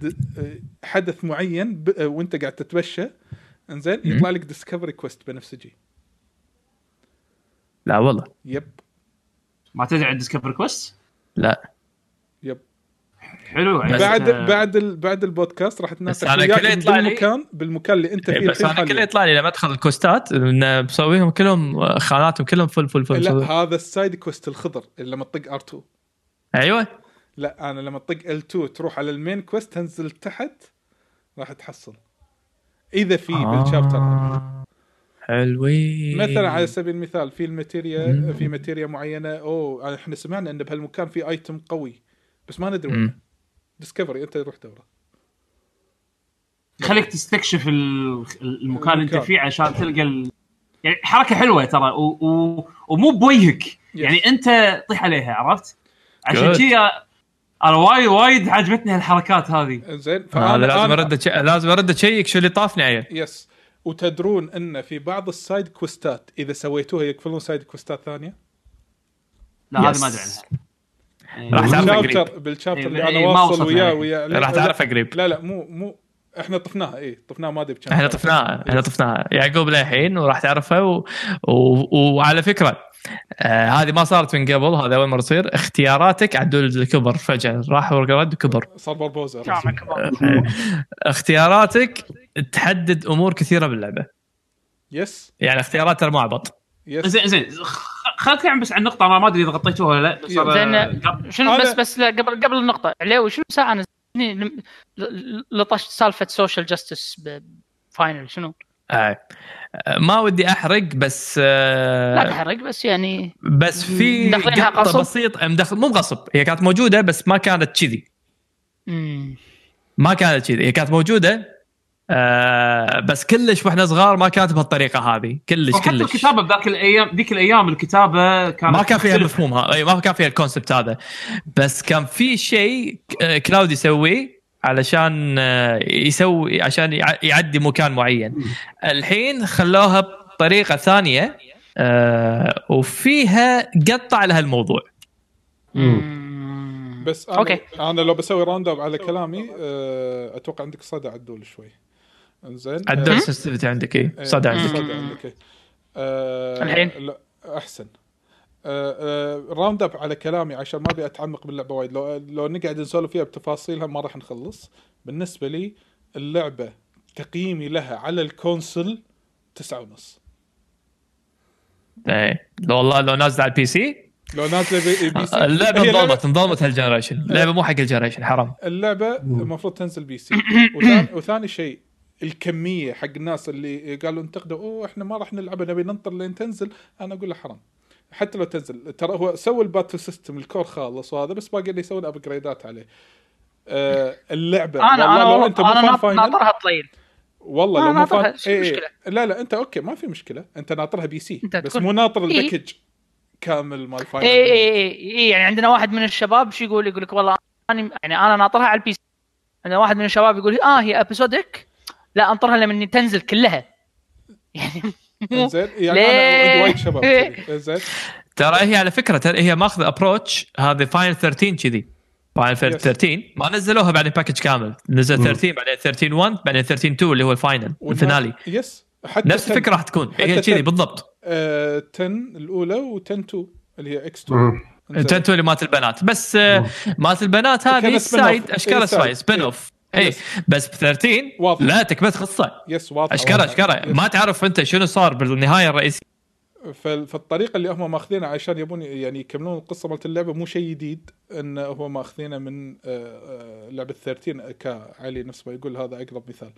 حدث معين وانت قاعد تتمشى انزين يطلع لك ديسكفري كويست بنفسجي. لا والله يب ما تدعي ديسكفري كويست. لا يب حلو. بعد البودكاست راح تناسب بالمكان اللي انت فيه. بس انا كله يطلع لي لما ادخل الكوستات بسويهم كلهم خاناتهم كلهم فل. لا هذا السايد كوست الخضر لما تطق R2. ايوه لا انا لما تطق L2 تروح على المين كوست تنزل تحت راح تحصل اذا في بالشابتر. حلوين مثلا على سبيل المثال في الماتيريا، في ماتيريا معينه او احنا سمعنا ان بهالمكان في ايتم قوي بس ما ندري وين. ديسكفري انت تروح دوره خليك تستكشف المكان انت فيه عشان تلقى يعني حركه حلوه ترى ومو بوجهك يعني انت طيح عليها. عرفت عشان شي انا وايد عجبتني هالحركات هذه. زين لازم ارد اشيك شو اللي طافني عيل. يس وتدرون ان في بعض السايد كوستات اذا سويتوها يكفلون سايد كوستات ثانيه. لا هذا ما ادري عنها. راح تعرف بالشابتر اللي انا واصل وياه راح تعرف قريب. لا مو احنا طفناها. طفناها ما ادري احنا طفناها يعقوب للحين وراح تعرفها وعلى فكره هذه ما صارت من قبل، هذا اول مره تصير. اختياراتك عدول الكبر فجاه راح ورقد كبر صار بربوزر. اختياراتك تحدد امور كثيره باللعبه. يس يعني اختيارات ما عبط. زين خلك عم بس عن النقطة ما ادري اذا غطيتوها ولا لا. شنو بس قبل النقطة عليه شنو ساعة انا لطش سالفة سوشيال جاستس بفاينل شنو. ما ودي احرق بس لا تحرق بس يعني بس في نقطة بسيطة مو بغصب هي كانت موجودة بس ما كانت كذي هي كانت موجودة بس كلش واحنا صغار ما كانت بهالطريقه هذه كلش الكتابه بذاك الايام. ذيك الايام الكتابه كانت ما كان فيها مفهوم هذا. اي ما كان فيها الكونسبت هذا، بس كان في شيء كلاود يسويه علشان يسوي عشان يعدي مكان معين. الحين خلوها بطريقه ثانيه وفيها قطع لهالموضوع بس أنا أوكي. أنا لو بسوي راندوم على كلامي أتوقع عندك صدى عدول شوي. إنزين. عدول سنسيتيفيتي عندك إيه؟ صدى عندك إيه؟ الحين. لا أحسن. راوند اب على كلامي عشان ما ابي اتعمق باللعبه وايد. لو نقعد نسولف فيها بتفاصيلها ما راح نخلص. بالنسبه لي اللعبه تقييمي لها على الكونسل 9.5. ايه والله لو نازل على البي سي اللعبه انضمت هالجنريشن. اللعبه مو حق الجنريشن حرام. اللعبه المفروض تنزل بي سي. وثاني شيء الكميه حق الناس اللي قالوا انتقدوا اوه احنا ما راح نلعبها نبي ننطر لين تنزل. انا اقول له حرام حتى لو تنزل. ترى هو سوى الباتل سيستم الكور خالص وهذا بس باقي اللي يسوون ابجريدات عليه. اللعبه والله انت مو ناطرها طويل والله لو ما مشكله. لا انت اوكي ما في مشكله. انت ناطرها بي سي بس مو ناطر الباكج كامل مال فاينل. اي يعني عندنا واحد من الشباب شو يقول لك والله انا ناطرها على البي سي. عندنا واحد من الشباب يقول هي ابيسودك لا انطرها لما تنزل كلها يعني انزين. يعني انا وايد شباب انزين. ترى هي على فكره هي ماخذ ابروتش هذه فاينل 13 كذي. فاينل 13 ما نزلوها بعد باكج كامل. نزل 13 بعدين 13 1 بعدين 13 2 اللي هو الفاينل الفينالي. يس نفس الفكره راح تكون هي كذي بالضبط. 10 الاولى و10 2 اللي هي اكس 2. 10 2 اللي مات البنات بس. مات البنات هذه سايد اشكال سايد سبين اوف. اي بس ب 13 واضح. لا تكملت قصه. يس واضح. اشكره ما تعرف انت شنو صار بالنهايه الرئيسيه. فالطريقه اللي هم ماخذينها عشان يبون يعني يكملون القصه مالت اللعبه مو شيء جديد. ان هو ماخذينه من لعبه 13 كعلي نفس ما يقول. هذا اقرب مثال.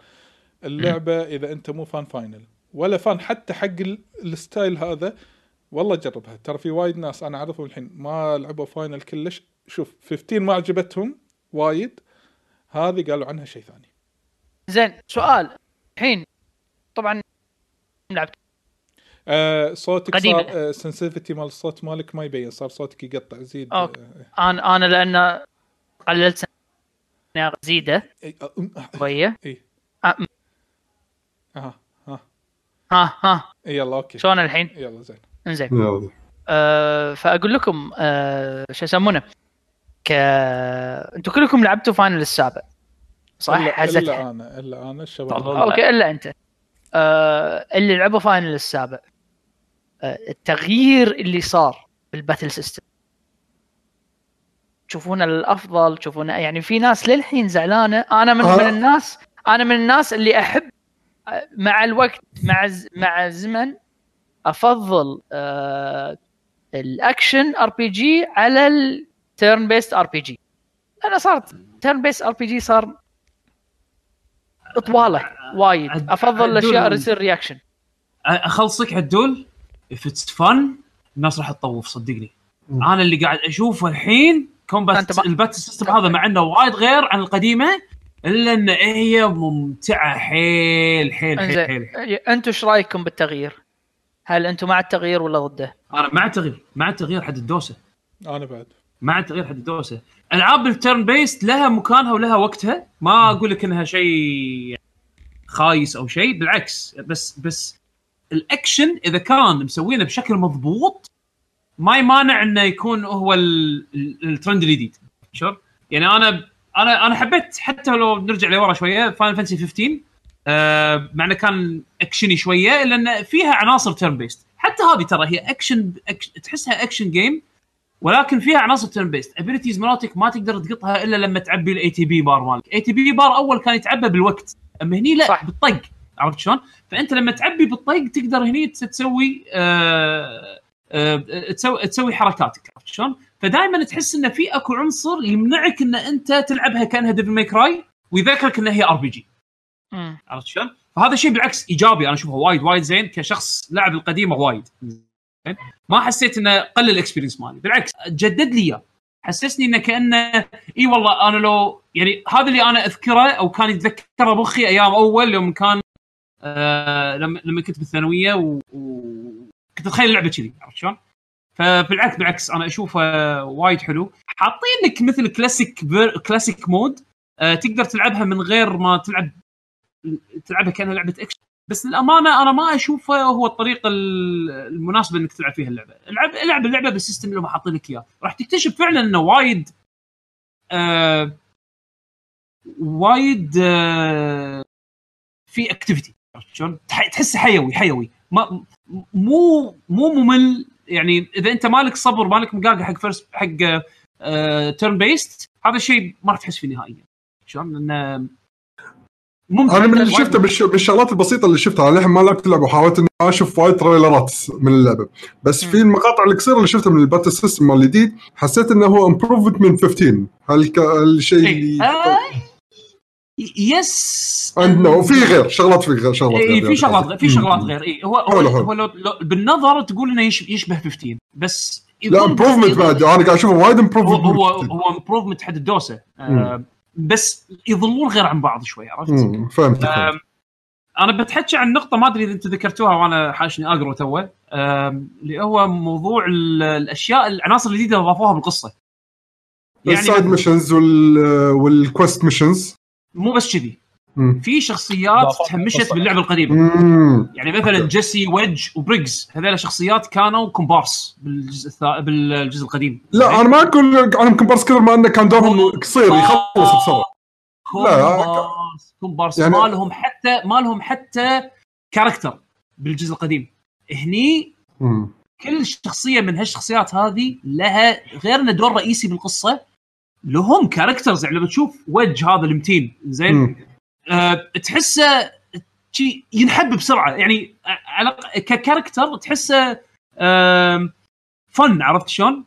اللعبه اذا انت مو فان فاينل ولا فان حتى حق الستايل هذا والله جربها. ترى في وايد ناس انا اعرفهم الحين ما لعبوا فاينل كلش. شوف 15 ما عجبتهم وايد. هذه قالوا عنها شيء ثاني. زين سؤال الحين طبعا لعبت صوتك صار سنسيفيتي مال الصوت مالك ما يبين. صار صوتك يقطع زيد. انا لان قللت زيده شويه. ها يلا اوكي شلون الحين. يلا زين زين. فاقول لكم شو يسمونه انتوا كلكم لعبتوا فاينل السابع صح؟ الا انا الشباب اوكي الا انت اللي لعبوا فاينل السابع. التغيير اللي صار بالباتل سيستم تشوفونه الافضل تشوفونه يعني في ناس للحين زعلانه. انا من الناس اللي احب مع الوقت مع الزمن افضل الاكشن ار بي جي على تيرن بيست ار بي جي. انا صارت تيرن بيست ار بي جي صار اطواله وايد. افضل الاشياء ريسير رياكشن. اخلصك عدول اف اتس فن. الناس راح تطوف صدقني. انا اللي قاعد اشوفه الحين كومبات البات سيستم هذا مع انه وايد غير عن القديمه الا ان هي ممتعه حيل حيل حيل. انتم ايش رايكم بالتغيير؟ هل انتم مع التغيير ولا ضده؟ انا مع التغيير. مع التغيير حد الدوسه. انا بعد مع تغيير حد الدوسه. العاب التيرن بيست لها مكانها ولها وقتها. ما اقول لك انها شيء خايس او شيء بالعكس. بس الاكشن اذا كان مسوينه بشكل مضبوط ما يمانع انه يكون هو الترند الجديد. شوف يعني انا حبيت حتى لو نرجع لورا شويه فاينل فانتسي 15 معناه كان اكشني شويه لان فيها عناصر تيرن بيست. حتى هذه ترى هي أكشن تحسها اكشن جيم ولكن فيها عناصر تيرن بيست. ابيليتيز مراتك ما تقدر تقطها الا لما تعبي الاي تي بي بار مالك. اي تي بي بار اول كان يتعبى بالوقت اما هني لا صح. بالطق عرفت شلون. فانت لما تعبي بالطق تقدر هني تسوي تسوي حركاتك عرفت شلون. فدائما تحس ان في اكو عنصر يمنعك ان انت تلعبها كانها ديفل ماي كراي ويذكرك انها هي ار بي جي عرفت شلون. فهذا شيء بالعكس ايجابي. انا اشوفه وايد زين كشخص لاعب القديمه وايد. ما حسيت انه قل الاكسبيرينس مالي بالعكس جدد لي اياه. حسسني انه كانه اي والله انا لو يعني هذا اللي انا اذكره او كان يتذكره بخي ايام اول يوم كان لما كنت بالثانويه وكنت اتخيل لعبه كذي عرفت شلون. فبالعكس انا اشوفه وايد حلو. حاطين لك مثل كلاسيك مود تقدر تلعبها من غير ما تلعبها كانها لعبه اكشن بس للامانه انا ما اشوفه هو الطريقه المناسبه انك تلعب فيها اللعبه. العب اللعبه بالسيستم اللي هم حاطين لك اياه، راح تكتشف فعلا انه وايد في اكتيفيتي، شلون تحس حيوي، ما مو ممل. يعني اذا انت مالك صبر مالك مقاقه حق فيرست حق تيرن بيست، هذا الشيء ما راح تحس فيه نهائيا. شلون لان انا من اللي شفته بالشغلات البسيطه اللي شفتها، انا الحين ما لعبت اللعبه وحاولت اني اشوف وايد تريلرات من اللعبه، بس في المقاطع القصيره اللي شفتها من الباتل سيستم مال الجديد حسيت انه هو امبروفمنت من 15. هالشيء اللي يس انه في غير شغلات في شغلات غير هو لو بالنظر تقول انه يشبه 15، بس لا امبروفمنت بعد انا قاعد اشوفه وايد امبروفمنت، هو امبروفمنت حد الدوسه، بس يظلون غير عن بعض شوي. عرفت؟ فهمت. انا بتحكي عن نقطه ما ادري اذا انت ذكرتوها وانا حاشني اقرا توه، اللي هو موضوع الاشياء العناصر الجديده اللي ضافوها بالقصه، يعني السايد ميشنز والكويست ميشنز. مو بس كذي، في شخصيات تهمشت باللعبه القديمه، يعني مثلا جيسي ويدج وبريجز، هذول شخصيات كانوا كومبارس بالجزء القديم. لا يعني انا ما اقول انا كومبارس كثر ما انه كان دوم قصير يخلص بسرعه. لا كومبارس يعني ما لهم حتى كاركتر بالجزء القديم. هني كل شخصيه من هالشخصيات هذه لها غير انه دور رئيسي بالقصه، لهم كاركترز. يعني لما تشوف ويدج هذا المتين زين تحسه شيء ينحب بسرعه، يعني على ككاركتر تحسه فن. عرفت شلون؟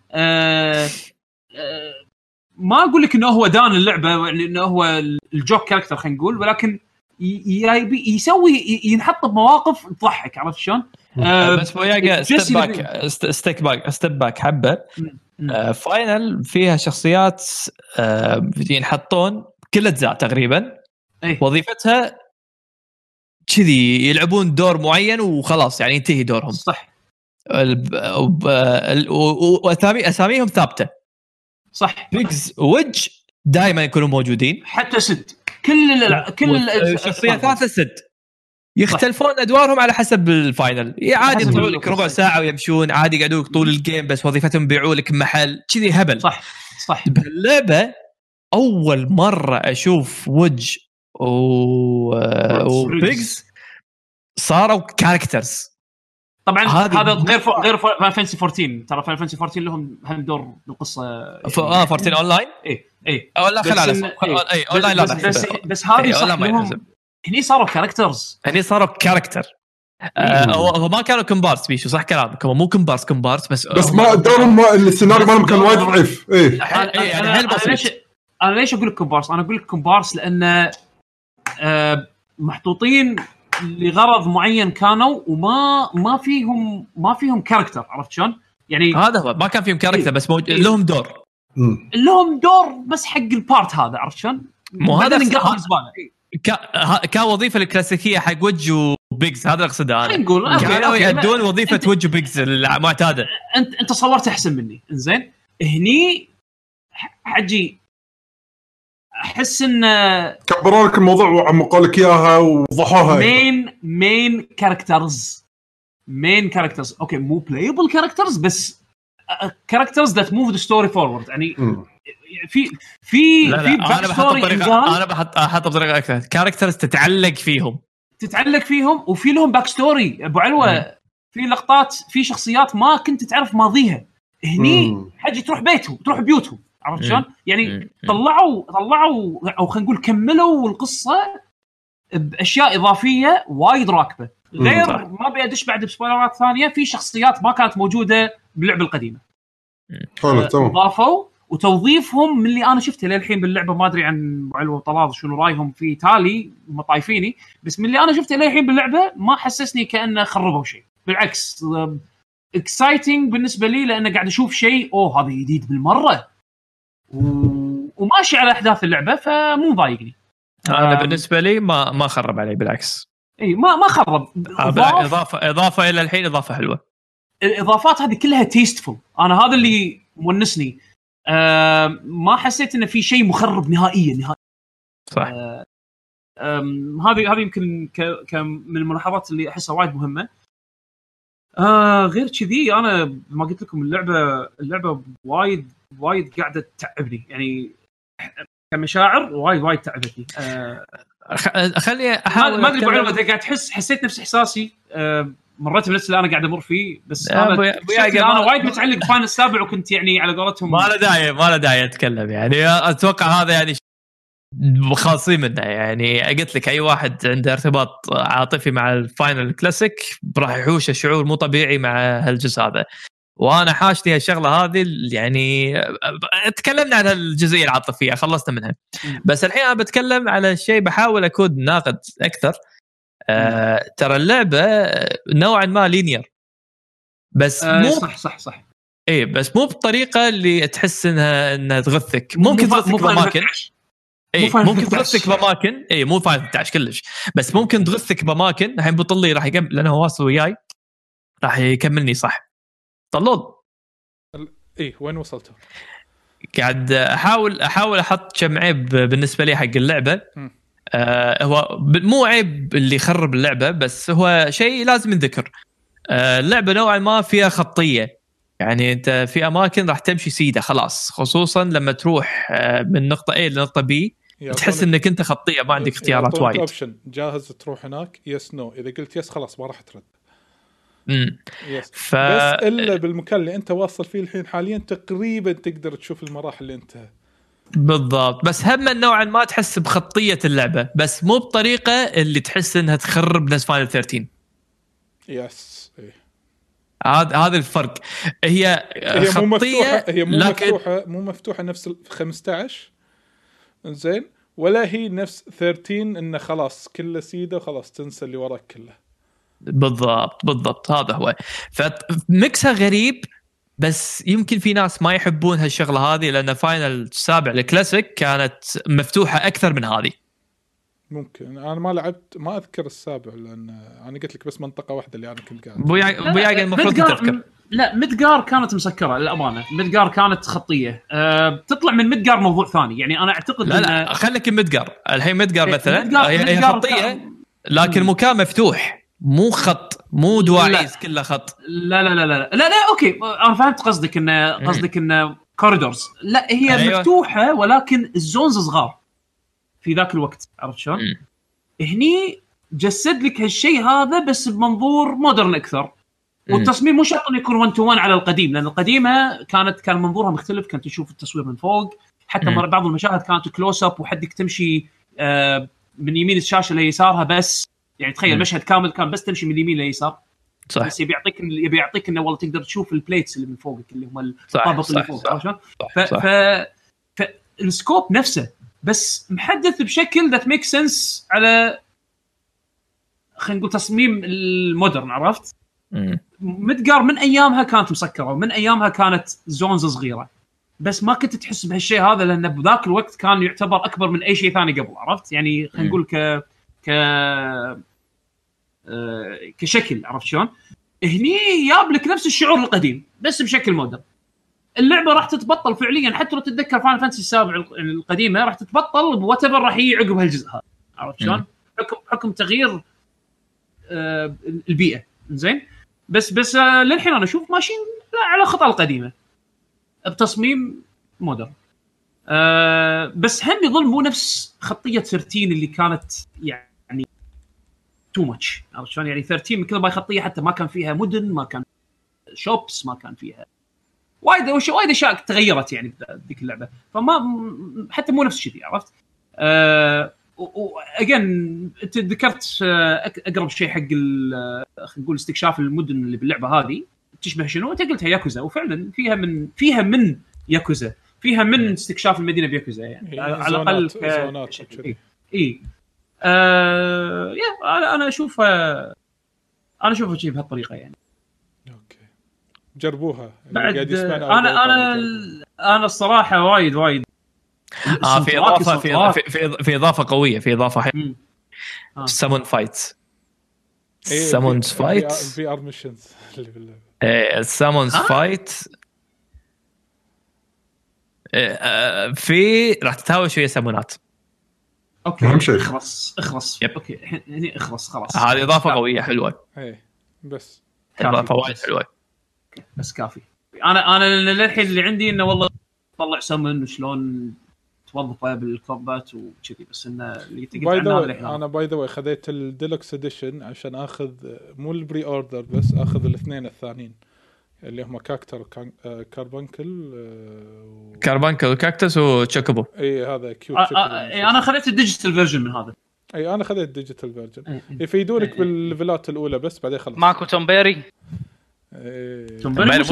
ما اقول لك انه هو دان اللعبه، انه هو الجوك كاركتر خلينا نقول، ولكن يسوي ينحط بمواقف تضحك. عرفت شلون؟ بس وياك ستيب باك حبه. فاينل فيها شخصيات ينحطون كل اجزاء تقريبا وظيفتها كذي، يلعبون دور معين وخلاص، يعني ينتهي دورهم. صح. واساميهم ثابته. صح. بيكس ويدج دائما يكونوا موجودين، حتى سد كل الشخصيات ثلاثه سد يختلفون ادوارهم على حسب الفاينل. عادي يطلعوا لك ربع ساعه ويمشون، عادي يقعدوا طول الجيم، بس وظيفتهم يبيعوا لك محل كذي هبل. صح. باللعبه اول مره اشوف ويدج وبيجز صاروا كاركترز. طبعا هذا غير فاينل فانتسي 14. ترى فاينل فانتسي 14 لهم دور بالقصه. 14 اونلاين. اي والله خلال اي اونلاين. لا بس هذه صار هني صاروا كاركتر. هو ما كانوا كومبارس. بيشو صح كلامك، هو مو كومبارس بس ما دورهم، السيناريو مالهم كان وايد ضعيف. اي يعني هل بسيط. انا ليش اقول لك كومبارس؟ انا اقول لك كومبارس لان محطوطين لغرض معين كانوا، وما ما فيهم كاركتر. عرفت شلون؟ يعني هذا هو، ما كان فيهم كاركتر بس لهم دور بس حق البارت هذا. عرفت شلون؟ مو هذا نقرأ بالزباله كوظيفه الكلاسيكيه حق وجه وبيجز. هذا اقصد انا، كانوا يأدون وظيفه وجه وبيجز المعتاده. انت صورت احسن مني. انزين هني حجي احس ان كبروا لك الموضوع وعمقوا لك اياها ووضحوها. مين كاركترز اوكي، مو بلايبل كاركترز بس كاركترز ذات موف ذا ستوري فورورد. يعني في لا انا بحط بطريقه اكثر كاركترز تتعلق فيهم وفي لهم باك ستوري. ابو علوه في لقطات في شخصيات ما كنت تعرف ماضيها، هني حجي تروح بيوتهم. عرفت شلون؟ يعني طلعوا او خلينا نقول كملوا القصه باشياء اضافيه وايد راكبه، غير ما بيدش بعد بسبويلرات ثانيه. في شخصيات ما كانت موجوده باللعبه القديمه اضافوا، وتوظيفهم من اللي انا شفته للحين باللعبه. ما ادري عن علو وطلال شنو رايهم في تالي، مطايفيني، بس من اللي انا شفته للحين باللعبه ما حسسني كانه خربوا شيء. بالعكس اكسايتنج بالنسبه لي، لان قاعد اشوف شيء هذا جديد بالمره وماشي على احداث اللعبه، فمو ضايقني. انا بالنسبه لي ما خرب علي، بالعكس. اي ما خرب. اضافه الى الحين، اضافه حلوه. الاضافات هذه كلها تيستفول. انا هذا اللي مونسني. ما حسيت انه في شيء مخرب نهائيا. صح. هذه يمكن من الملاحظات اللي احسها وايد مهمه. غير كذي انا ما قلت لكم اللعبه وايد قاعده تعبني يعني كمشاعر، وايد تعبتني. خلي احاول ما ادري بعلمه قاعد حسيت نفس احساسي مرات بنفس اللي انا قاعد امر فيه، بس انا وايد متعلق بفاين السابع وكنت يعني على قولتهم ما له داعي اتكلم يعني. اتوقع هذا يعني خاصين منه يعني. قلت لك اي واحد عنده ارتباط عاطفي مع الفاينل كلاسيك راح يحوش شعور مو طبيعي مع هالجزء هذا، وانا حاشتني هالشغله هذه يعني. تكلمنا عن الجزئيه العاطفيه خلصنا منها، بس الحين انا بتكلم على شيء بحاول اكون ناقد اكثر. ترى اللعبه نوعا ما لينير، بس مو صح اي، بس مو بالطريقه اللي تحس انها تغثك. ممكن تغثك باماكن اي، ممكن تغثك باماكن اي، مو 15 كلش، بس ممكن تغثك باماكن. الحين بطلي راح يكمل لانه واصل وياي راح يكملني صح. طلول ايه وين وصلت؟ قاعد احاول احط كم عيب بالنسبه لي حق اللعبه. هو مو عيب اللي يخرب اللعبه، بس هو شيء لازم نذكر. اللعبه نوعا ما فيها خطيه يعني، انت في اماكن راح تمشي سيده خلاص، خصوصا لما تروح من نقطه A لنقطه B تحس انك انت خطيه ما عندك اختيارات وايد. اوبشن جاهز تروح هناك، يس نو، اذا قلت يس خلاص ما راح ترد. بس الا بالمكان اللي انت واصل فيه الحين حاليا تقريبا تقدر تشوف المراحل اللي انت بالضبط، بس هم نوعا ما تحس بخطيه اللعبه، بس مو بطريقه اللي تحس انها تخرب نفس فاينل 13. يس هذا الفرق. هي خطيه مو مفتوحه نفس 15 زين، ولا هي نفس 13 انه خلاص كله سيده وخلاص تنسى اللي وراك كله. بالضبط هذا هو. فمكسها غريب، بس يمكن في ناس ما يحبون هالشغله هذه لان فاينل 7 الكلاسيك كانت مفتوحه اكثر من هذه. ممكن انا ما لعبت، ما اذكر السابع لان انا قلت لك بس منطقه واحده اللي انا كنت قاعد. بوياق المفروض تذكر. لا مدقار كانت مسكره للامانه، مدقار كانت خطيه. تطلع من مدقار موضوع ثاني يعني. انا اعتقد لا خليك مدقار الحين. مدقار مثلا هي خطيه لكن مكان مفتوح، مو خط، مو دواعيز كله خط. لا اوكي انا فهمت قصدك، انه قصدك انه كوريدورز. لا هي أيوة. مفتوحه ولكن الزونز صغار في ذاك الوقت، عرفت شلون؟ هني جسد لك هالشيء هذا بس بمنظور مودرن اكثر، والتصميم مو شرط انه يكون 1-to-1 على القديم، لان القديمه كان منظورها مختلف، كنت تشوف التصوير من فوق، حتى بعض المشاهد كانت كلوز اب وحدك تمشي من يمين الشاشه ليسارها بس يعني. تخيل مشهد كامل كان بس تمشي من اليمين ليسار صح، بس يبي يعطيك انه والله تقدر تشوف البليتس اللي من فوقك اللي هم الطابق اللي فوق، عشان السكوب نفسه بس محدث بشكل ذات ميك سنس على خلينا نقول تصميم المودرن، عرفت؟ مدقار من ايامها كانت مسكره، ومن ايامها كانت زونز صغيره، بس ما كنت تحس بهالشيء هذا لانه بذاك الوقت كان يعتبر اكبر من اي شيء ثاني قبل، عرفت يعني؟ خلينا نقول كشكل، عرفت شلون؟ هني جاب لك نفس الشعور القديم بس بشكل مودرن. اللعبه راح تتبطل فعليا، حتى لو تتذكر فاينل فانتسي السابع القديمه راح تتبطل بوتبر راح يجي عقب هالجزء هذا، عرفت شلون؟ حكم تغيير البيئه زين. بس للحين انا اشوف ماشيين على خطى القديمه بتصميم مودرن. بس هم يظل مو نفس خطيه 13 اللي كانت يعني تو ماتش، عرفت شلون يعني؟ 13 من كل ما خطيه حتى ما كان فيها مدن، ما كان شوبس، ما كان فيها وايد اشياء تغيرت يعني بذيك اللعبه، فما حتى مو نفس الشيء، عرفت؟ واجين تذكرت اقرب شيء حق خلينا نقول استكشاف المدن اللي باللعبه هذه تشبه شنو انت قلتها ياكوزا، وفعلا فيها من ياكوزا، فيها من استكشاف المدينه بياكوزا يعني، على الاقل اي. انا اشوفها شيء بهالطريقه يعني. اوكي جربوها قاعد يسمعنا. انا الصراحه وايد في اضافه قويه، في اضافه حلوه. سامون فايت في ار ميشنز اللي باللعبه. السامون فايت في راح تتهاوش شويه سامونات اوكي اهم شيء اخلص اوكي يعني اخلص خلاص. هذه اضافه قويه حلوه اي بس فوائد حلوه بس كافي. انا للحين اللي عندي انه والله طلع سمن وشلون توظفه بالكومبات وكذي بس انه اللي تقدر عنها الحين. انا باي ذا واي خذيت الديلوكس اديشن عشان اخذ مو البري اوردر بس اخذ الاثنين الثانيين اللي هم كاكتر كاربانكل كاربانكل وكاكتس وتشيكابو. اي هذا كيوت انا خذيت الديجيتال فيرجن من هذا. اي انا خذيت الديجيتال فيرجن يفيدونك بالليفلات الاولى بس بعدين خلص ماكو تومبيري. تومبيري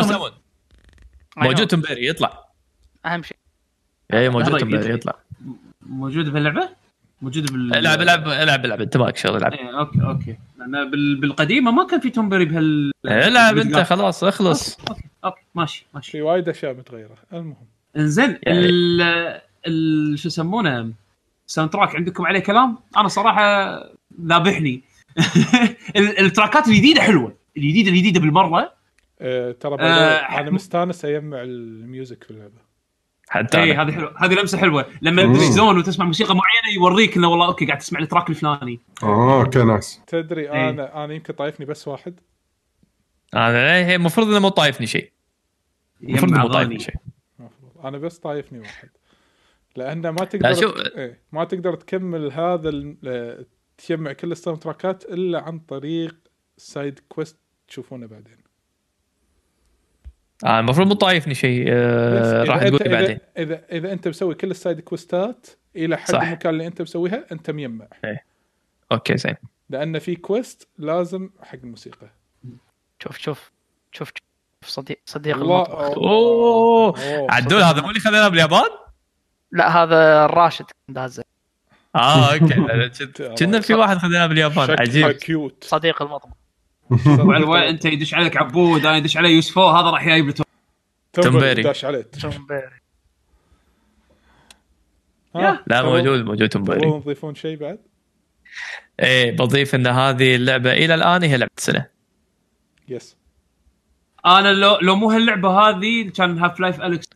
موجود تومبيري يطلع اهم شيء. اي موجود تومبيري يطلع موجود باللعبه موجود باللعب العب انت ماك شغل العب. اوكي انا بالقديمه ما كان في تومبيري بهال العب انت خلاص اخلص. اوكي ماشي في وايد اشياء متغيره. المهم انزين شو يسمونه ساوند تراك عندكم عليه كلام؟ انا صراحه ذابحني التراكات الجديده حلوه الجديده بالمره ترى انا مستانس اجمع الميوزك في اللعبه حتى. اي هذه حلوه هذه لمسه حلوه لما تدش زون وتسمع موسيقى معينه يوريك انه والله اوكي قاعد تسمع التراك الفلاني. كناس تدري انا يمكن طايفني بس واحد. انا المفروض انه مو طايفني شيء انا بس طايفني واحد لانه ما تقدر ما تقدر تكمل هذا تجمع كل الساوند تراكات الا عن طريق سايد كويست تشوفونه بعدين. المفروض مو طايفني شيء راح تقولي بعدين. اذا انت مسوي كل السايد كويستات الى حد المكان اللي انت مسويها انت مجمع. اوكي زين لان في كويست لازم حق الموسيقى. شوف صديق عدول هذا مو اللي خذناه باليابان؟ لا هذا راشد دازه. اوكي كنا في واحد خذناه باليابان عجيب صديق المطبخ. طبعا الوي انت يدش عليك عبود انا يدش علي يوسفو هذا راح جايب له تمبيري داش عليه تمبيري. لا موجود تمبيري. يضيفون شيء بعد؟ ايه بضيف ان هذه اللعبه الى الان هي لعبه سنه. يس انا لو مو هاللعبه هذه كان هاف لايف أليكس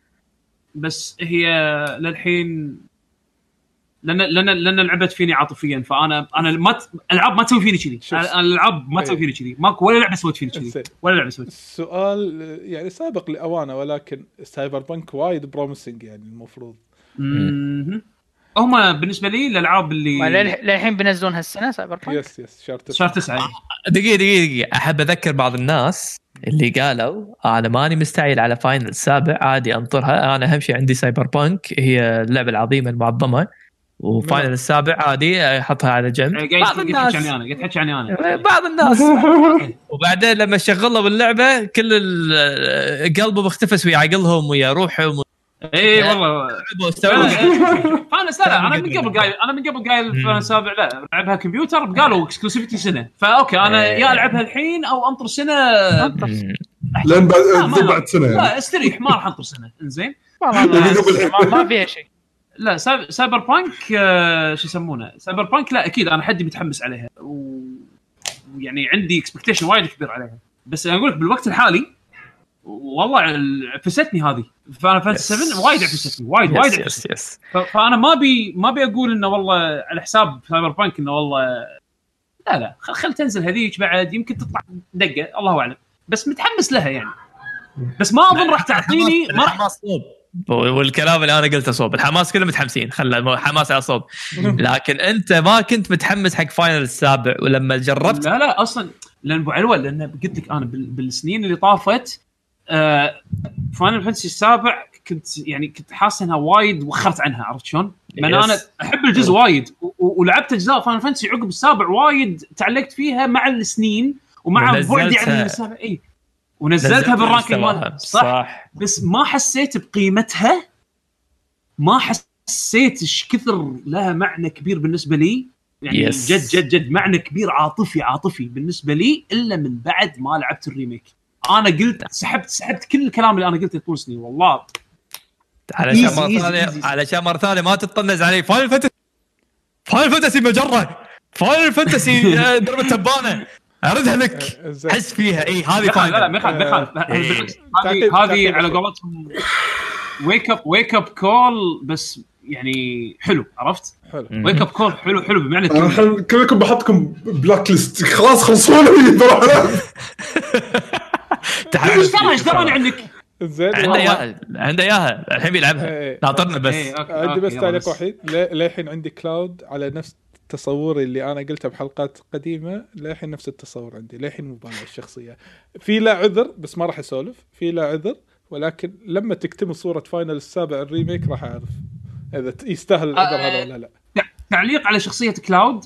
بس هي للحين لأن لعبت فيني عاطفيا فانا العاب ما تسوي فيني كذي. العاب ما تسوي فيني كذي ماكو ولا لعبه سوت فيني كذي ولا لعبه سوت. السؤال يعني سابق لأوانه ولكن سايبر بانك وايد بروميسنج يعني المفروض هم بالنسبه لي الالعاب اللي للحين بنزلون هالسنه سايبر بانك. يس شهر 9 دقيقه احب اذكر بعض الناس اللي قالوا انا ماني مستعجل على فاينل السابع عادي انطرها. انا اهم شيء عندي سايبر بانك هي اللعبه العظيمه المعظمه وفاينل السابع عادي احطها على جنب. بعض الناس وبعدين لما شغلوا باللعبه كل قلبه مختفس ويا عقلهم ويا روحهم. اي والله انا من قبل قايل الفاينل السابع لا العبها كمبيوتر قالوا اكسكلوسيفيتي سنه فاوكي انا يا العبها الحين او انطر سنه لين بعد سنه لا استريح ما راح انطر سنه. انزين ما فيها شيء. لا سايبر بانك شو يسمونه سايبر بانك لا اكيد انا حدي متحمس عليها ويعني عندي اكسبكتيشن وايد كبير عليها بس انا اقول لك بالوقت الحالي والله عفستني هذه فانا فانتسي 7 وايد عفستني وايد يس. فانا ما بي اقول انه والله على حساب سايبر بانك انه والله لا خل تنزل هذيك بعد يمكن تطلع دقه الله اعلم بس متحمس لها يعني بس ما اظن راح تعطيني ما راح اصوب والكلام اللي انا قلته صوب. الحماس كله متحمسين خلى حماس على صوب لكن انت ما كنت متحمس حق فاينل السابع ولما جربت لا اصلا لان ابو علوه لان قلت لك انا بالسنين اللي طافت فاينل فانتسي السابع كنت حاسس انها وايد وخرت عنها عرفت شلون انا احب الجزء وايد ولعبت اجزاء فاينل فانتسي عقب السابع وايد تعلقت فيها مع السنين ومع بعدي عن السابع اي ونزلتها بالرانكينج مالها صح بس ما حسيت بقيمتها ما حسيت ايش كثر لها معنى كبير بالنسبه لي يعني جد معنى كبير عاطفي بالنسبه لي الا من بعد ما لعبت الريميك. انا قلت سحبت كل الكلام اللي انا قلته طول سنين والله علشان مرة ثانية ما تتطنز علي فاينل فانتسي مجرة فاينل فانتسي ضربة تبانة اردها لك حس فيها. اي هذه فاينل لا مخالف هذه على قولتهم ويك اب كول بس يعني حلو عرفت ويك اب كول حلو حلو بمعنى كلكم بحطكم بلاك ليست خلاص خلصونا اشتراني عندك عنده اياها الحين بيلعبها ناطرنا بس عندي بس تعليق وحيد للحين عندي كلاود على نفس تصوري اللي أنا قلته بحلقات قديمة للحين نفس التصور عندي للحين مبالغ الشخصية في لا عذر بس ما راح أسولف في لا عذر ولكن لما تكتم صورة فاينل السابع الريميك راح أعرف إذا يستاهل العذر هذا ولا لا. تعليق على شخصية كلاود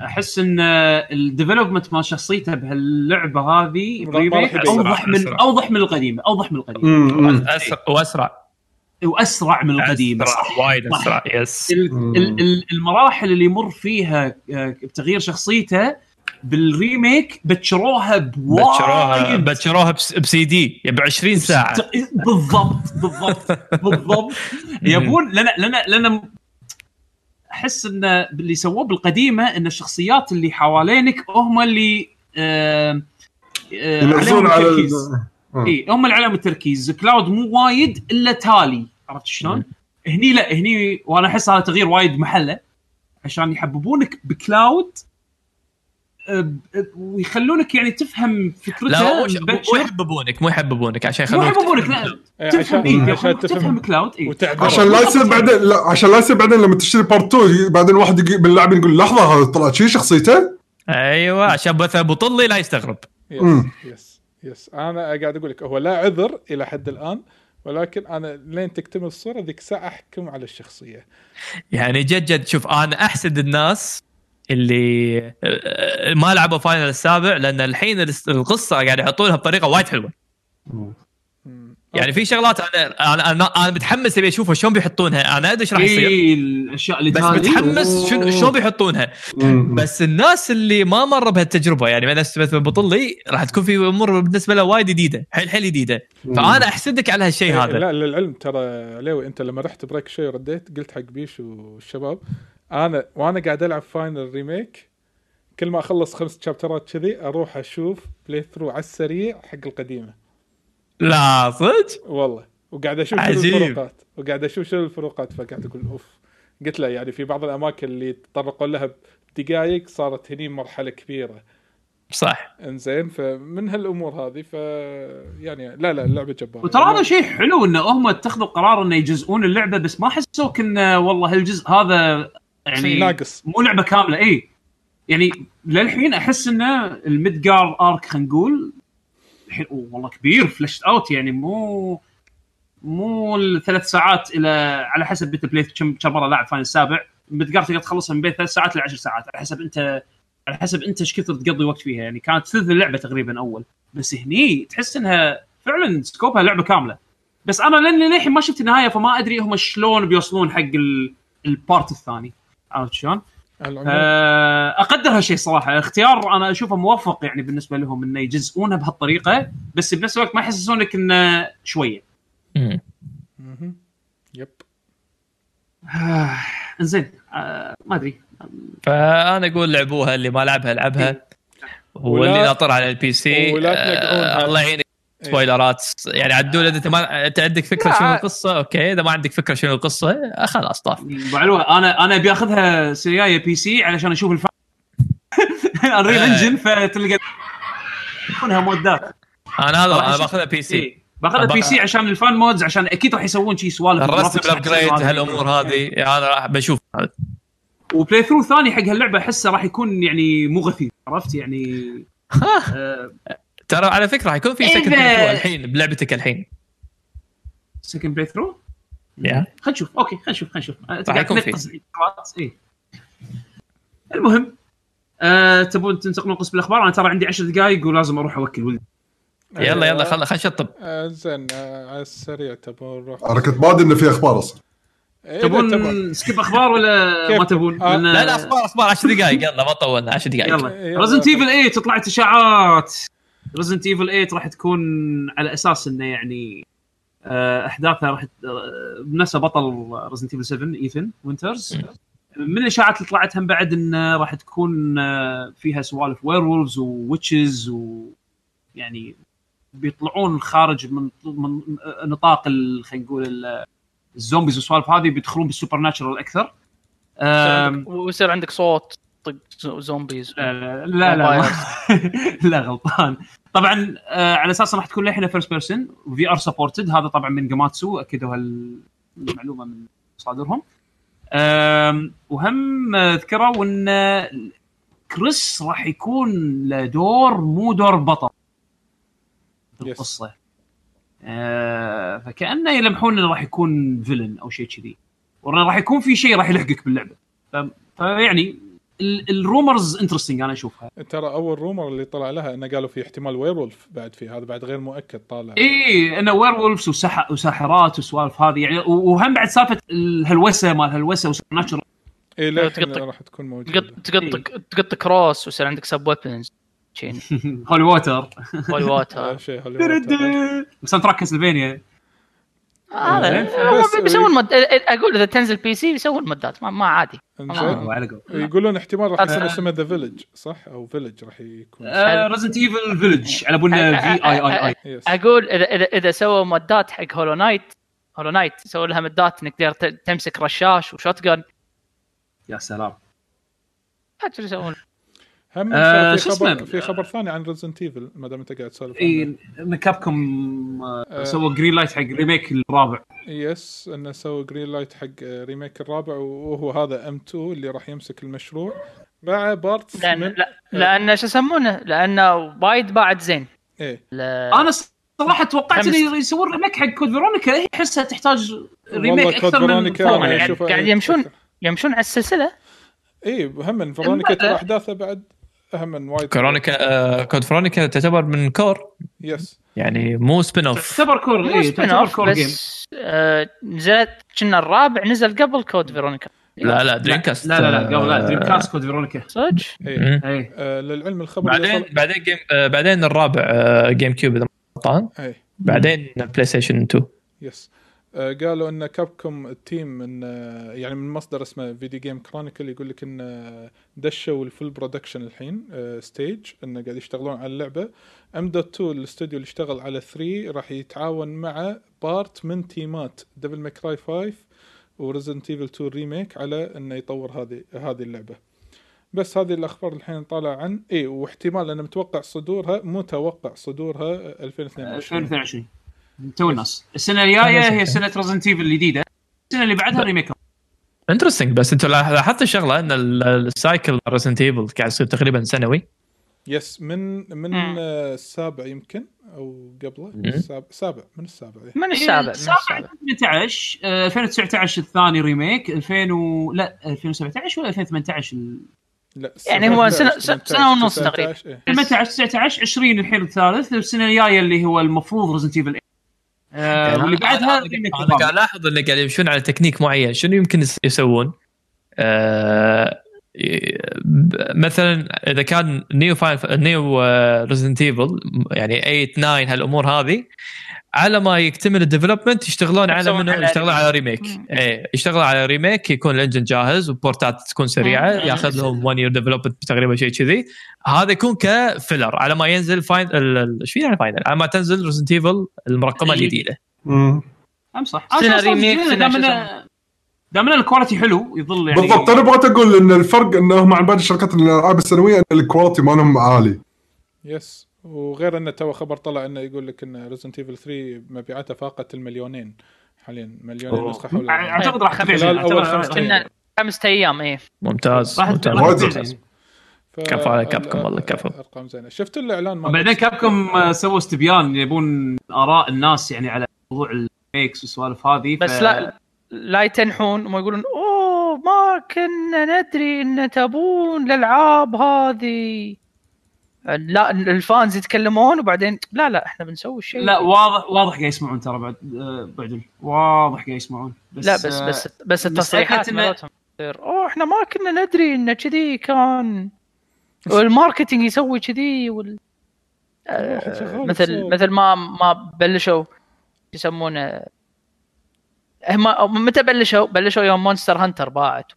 أحس إن الديفلوبمنت ما شخصيته بهاللعبة هذه الريميك أوضح من القديمة وأسرع من القديم وايد أسرع يس المراحل اللي يمر فيها بتغيير شخصيته بالريميك بتشروها بتشروها بسي دي يعني ب20 ساعة بالضبط يبون لنا أحس إن اللي سووه بالقديمة إن الشخصيات اللي حوالينك هم اللي عليهم التركيز هم العلامة التركيز كلاود مو وايد إلا تالي عرفت شلون هني لا هني وأنا أحس على تغيير وايد محله عشان يحببونك بكلاود ويخلونك يعني تفهم فكرته لا مو يحببونك عشان يخلونك لا تفهم كلاود عشان لا يصير بعدين لما تشتري بارت 2 بعدين واحد باللاعب يقول لحظة هذا طلعت شيء شخصيته أيوة عشان بث بطلي لا يستغرب يس أنا قاعد أقول لك هو لا عذر إلى حد الآن ولكن أنا لين تكتمل الصورة ذيك ساعة أحكم على الشخصية يعني جد شوف أنا أحسد الناس اللي ما لعبوا فاينل السابع لأن الحين القصة قاعد يحطونها بطريقة وايد حلوة يعني في شغلات أنا متحمس أبي أشوفها شلون بيحطونها أنا أدري إيش راح يصير الأشياء اللي بس متحمس شلون بيحطونها بس الناس اللي ما مر بهالتجربة يعني مثل بطلي راح تكون في أمور بالنسبة له وايد جديدة حيل جديدة فأنا أحسدك على هالشيء هذا لا للعلم ترى عليوي أنت لما رحت بريك شوي رديت قلت حق بيش والشباب وأنا قاعد ألعب فاينل ريميك كل ما أخلص 5 شابترات كذي أروح أشوف بلاي ثرو على السريع حق القديمة لا صدق والله وقاعد اشوف شنو الفروقات فقاعد اقول اوف قلت له يعني في بعض الاماكن اللي تطرقوا لها بدقائق صارت هني مرحله كبيره صح انزين فمن هالامور هذه ف يعني لا اللعبه جباره وترى هذا شيء حلو انه هم اتخذوا قرار انه يجزئون اللعبه بس ما حسوا انه والله هالجزء هذا يعني ناقص مو لعبه كامله اي يعني للحين احس انه الميدجار ارك خلينا نقول الحين والله كبير فلاشت اوت يعني مو الثلاث ساعات الى على حسب بيت بلاي كم مره لاعب فاينل السابع متقدر تقدر تخلصها من بين 3 ساعات ل 10 ساعات على حسب انت ايش كثر تقضي وقت فيها يعني كانت ثلث اللعبه تقريبا اول بس هني تحس انها فعلا سكوبها لعبه كامله بس انا للحين ما شفت النهايه فما ادري هم شلون بيوصلون حق البارت الثاني عرفت شلون اقدر هالشيء صراحه اختيار انا اشوفه موفق يعني بالنسبه لهم انه يجزئونها بهالطريقه بس بنفس الوقت ما يحسسونك انه شويه يب انزين ما ادري فانا اقول لعبوها اللي ما لعبها واللي ناطر على البي سي الله يعين سبويلرات يعني عدول اذا انت عندك فكره شنو القصه اوكي اذا ما عندك فكره شنو القصه خلاص طاف انا ابي اخذها سيايه بي سي علشان اشوف الريل انجن فتلقى كلها مودات انا باخذها بي سي عشان الفان مودز عشان اكيد راح يسوون شيء سوالف الرسم الابجريد هالامور هذه انا راح بشوف وبلاي ثرو ثاني حق هاللعبه احسه راح يكون يعني مو غثيث عرفت يعني ترى على فكرة هيكون في سكند بلاي ثرو الحين بلعبتك الحين سكند بلاي ثرو يا خنشوف أوكي خنشوف هيكون في إيه المهم تبون تنتقلون قسم الأخبار أنا ترى عندي 10 دقايق ولازم أروح أوكل ولدي يلا خلنا نشطب زين على السريع تبون نروح أركض بعد إنه في أخبار أصلا تبون سكيب أخبار ولا ما تبون لا أخبار 10 دقايق يلا ما طولنا 10 دقايق يلا Resident Evil 8 طلعت إشاعات Resident Evil 8 راح تكون على أساس إنه يعني أحداثها راح بنفسه بطل Resident Evil 7 إيثن وينترز من الإشاعات اللي طلعت هم بعد إنه راح تكون فيها سوالف ويرولفز وويتشز ويعني بيطلعون خارج من نطاق خلينا نقول الزومبيز والسوالف هذه بيدخلون بالسوبر ناتشرال اكثر. ويصير عندك صوت طق زومبيز. لا لا لا, لا غلطان طبعا. على اساس راح تكون لحنه فيرست بيرسون وفي ار سبورتد. هذا طبعا من جاماتسو اكدوا هالمعلومه من مصادرهم. وهم ذكروا ان كريس راح يكون له دور مو دور بطل بالقصه. فكأنه يلمحون انه راح يكون فيلن او شيء كذي، ورانا راح يكون في شيء راح يلحقك باللعبه. فيعني الرومرز انترستينج انا اشوفها. ترى اول رومر اللي طلع لها انه قالوا في احتمال وير وولف بعد، في هذا بعد غير مؤكد طالع. اي انه وير وولفز وساحرات وسوالف هذه يعني. وهم بعد سالفه الهلوسه مال هلوسه وسناتشر. اي لا راح تكون موجوده، تقطك كروس ويصير عندك سب ويبنز تشين هولي ووتر. هولي ووتر بس تركز البينيه هذا بيسوون مد. اقول اذا تنزل بي سي بيسوون مدات ما عادي. يقولون احتمال راح يصير اسمه ذا فيلج صح، او فيلج راح يكون ريزنت ايفل فيلج على بنا في اي اي. اقول اذا سووا مدات حق هولو نايت، هولو نايت سووا لها مدات انك تقدر تمسك رشاش وشوتجن. يا سلام اجل يسوون. هم في خبر ثاني عن ريزنت ايفل ما دام انت قاعد تسولف. اي كابكوم سووا جرين لايت حق ريميك الرابع. يس انه سووا جرين لايت حق ريميك الرابع، وهو هذا ام 2 اللي راح يمسك المشروع مع بارتس. لان شو يسمونه، لانه بايد بعد زين. إيه؟ انا صراحه توقعت انه يسوون ريميك حق كود فيرونيكا. هي حسها تحتاج ريميك اكثر من يعني قاعد يمشون على السلسله. اي هم فيرونيكا احداثها بعد اهم من وايد. كود فرونيكا تعتبر من كور. يس يعني مو سبين اوف، تعتبر كور. اي تعتبر كور جيم. نزلت كنا الرابع نزل قبل كود فرونيكا. لا دريمكاست. لا قبل دريمكاست كود فرونيكا صدق. اي للعلم الخبر بعدين جيم بعدين الرابع جيم كيوب اذا غلطان، بعدين بلاي ستيشن 2. يس قالوا ان كابكوم التيم من يعني من مصدر اسمه فيديو جيم كرونيكل يقول لك ان دشوا الفول برودكشن الحين ستيج، انه قاعد يشتغلون على اللعبه. ام.2 الاستوديو اللي اشتغل على 3 راح يتعاون مع بارت من تيمات دبل ماكراي 5 وريزنت ايفل 2 ريميك على انه يطور هذه اللعبه. بس هذه الاخبار الحين طالع عن اي، واحتمال انا متوقع صدورها 2022 تو الناس. السنه الجايه هي سنه ريزنت ايفل الجديده، السنه اللي بعدها ريميك. انترستينج. بس انت لاحظت الشغله ان السايكل ريزنت ايفل قاعد يصير تقريبا سنوي. يس من السابع يمكن او قبله. السابع من السابع 2019 2019 الثاني ريميك 2017 ولا 2018 لا يعني هو سنه ونص تقريبا. 19 20 الحين الثالث السنه الجايه اللي هو المفروض ريزنت ايفل واللي بعدها. انا قاعد الاحظ ان قاعد يمشون على تكنيك معين. شنو يمكن يسوون؟ مثلا اذا كان نيو ريزنت ايفل يعني 8 9 هالامور هذه، على ما يكتمل الديفلوبمنت يشتغلون على منه يشتغلوا على ريميك. اي يشتغلوا على ريميك يكون الانجن جاهز وبورتات تكون سريعه، ياخذ لهم 1 يير ديفلوبمنت تقريبا شيء كذي. هذا يكون كفيلر على ما ينزل فاينل. شو يعني فاينل؟ على ما تنزل ريزنت ايفل المرقمه الجديده. ام صح ريميك دامنا الكواليتي حلو يظل يعني بالضبط. انا بغيت اقول ان الفرق انهم عن باقي الشركات الالعاب السنويه ان الكواليتي مالهم عالي. يس وغير أنه تو خبر طلع أنه يقول لك أن ريزنت ايفل 3 مبيعاتها فاقت المليونين حاليا. مليونين نسخة حول أعتقد راح خفيفة 5 أيام. إيه ممتاز ممتاز. كفى على كابكم والله كفى. أرقام زينة. شفت الإعلان بعدين كابكم سووا استبيان يبون آراء الناس يعني على موضوع الميكس والسوالف هذه. بس لا يتنحون وما يقولون أوه ما كنا ندري أن تبون الألعاب هذه. لا الفانز يتكلمون وبعدين لا احنا بنسوي الشيء. لا واضح قاعد يسمعون ترى بعد واضح قاعد يسمعون. بس لا بس التصريحات مالتهم احنا ما كنا ندري ان كذي كان، والماركتينج يسوي كذي مثل ما بلشوا يسمونه متى بلشوا يوم مونستر هانتر باعت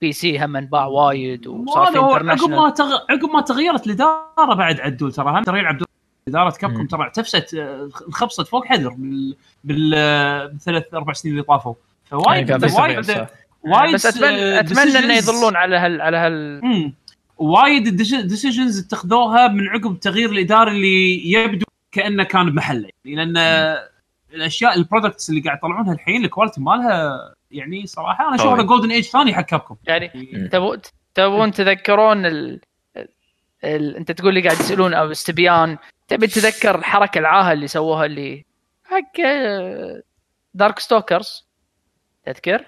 بي سي هم انباع وايد وصار في انترناشونال. عقب ما تغيرت الاداره بعد عدول ترى هم ترى عبد إدارة كابكم ترى اعتفست انخبصت فوق حذر بالثلاث أربع سنين اللي طافوا. فوايد وايد بس أتمنى إنه يظلون على هال وايد decisions اتخذوها من عقب تغيير الإدارة اللي يبدو كأنه كان بمحله، لأن الأشياء البرودكتس اللي قاعد يطلعونها الحين الكواليتي مالها يعني صراحة أنا شوفها جولدن إيج ثاني حق كابكم. يعني تبون تذكرون أنت تقول لي قاعد تسألون أو استبيان، تبي تذكر الحركة العاهة اللي سووها اللي حق دارك ستوكرز تذكر؟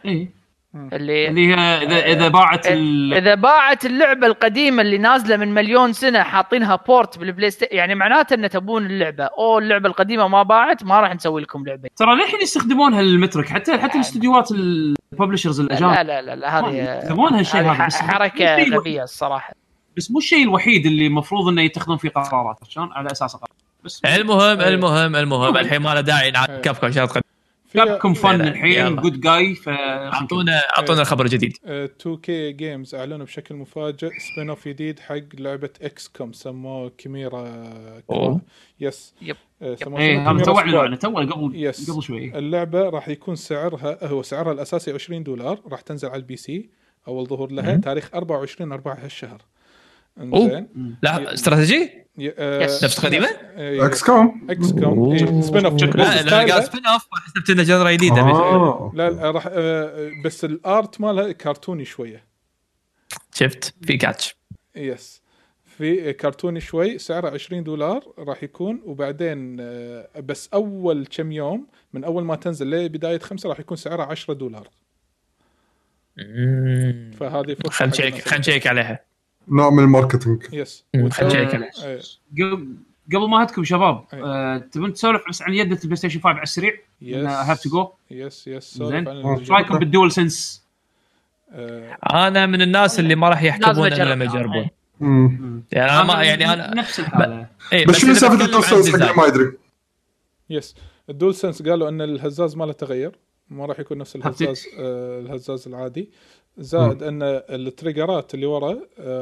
اللي إذا باعت اللعبة القديمة اللي نازلة من مليون سنة حاطينها بورت بالبلاي ستيشن، يعني معناته إن تبون اللعبة أو اللعبة القديمة ما باعت ما راح نسوي لكم لعبة. ترى للحين يستخدمونها المترك حتى الاستوديوهات الببلشرز الأجانب لا هذه يسوونها الشيء هذا حركة غبية الصراحة، بس مو الشيء الوحيد اللي مفروض إنه يتخذون فيه قرارات عشان على أساس قرار. بس المهم الحين ما له داعي نعاد كفكم عشان كابكم فن الحين جود جاي، فاعطونا الخبر الجديد. 2K جيمز اعلنوا بشكل مفاجئ سبين اوف جديد حق لعبه اكس كوم سموه كيميرا. يس سموه قبل شوي. اللعبه راح يكون سعرها هو سعرها الاساسي $20، راح تنزل على البي سي اول ظهور لها تاريخ 24/4 هالشهر. انزين لا استراتيجي نفس قديمه اكس كوم سبين اوف. لا سبين اوف حسبت انها جذره جديده. لا راح بس الارت مالها كرتوني شويه، شفت في كاتش يس في كرتوني شوي. سعره $20 راح يكون، وبعدين بس اول كم يوم من اول ما تنزل لبدايه 5 راح يكون سعره $10. فهذه خلينا نشيك عليها نوع من الماركتينج. يس قبل ما هاتكم شباب تبون تسولف بس عن يدة البلاي ستيشن 5 على السريع. انا هاف تو جو يس رايكم بالدول سنس؟ انا من الناس اللي ما راح يحكمون الا لما يجربون. يعني انا ما يعني انا نفس الحاله بس شو مسافه التوصل ما ادري. يس الدول سنس قالوا ان الهزاز ما له تغير، ما راح يكون نفس الهزاز العادي، زائد ان التريجرات اللي ورا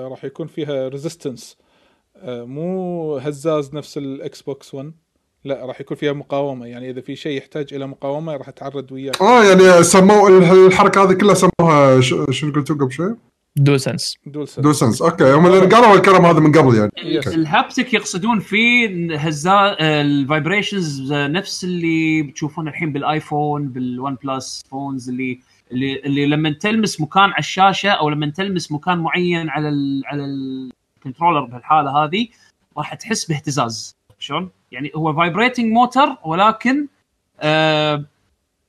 راح يكون فيها ريزيستنس، مو هزاز نفس الاكس بوكس 1، لا راح يكون فيها مقاومه، يعني اذا في شيء يحتاج الى مقاومه راح تعرض وياك. يعني سموا الحركه هذه كلها سموها شنو قلتوا قبل شوي؟ دول سنس. اوكي هم اللي قالوا الكلام هذا من قبل. يعني الهابتك يقصدون فيه هزاز الفايبريشنز نفس اللي بتشوفون الحين بالايفون بالون بلس فونز اللي لما تلمس مكان على الشاشه او لما تلمس مكان معين على الكنترولر بهالحاله هذه راح تحس باهتزاز. شلون يعني؟ هو فايبريتنج موتور ولكن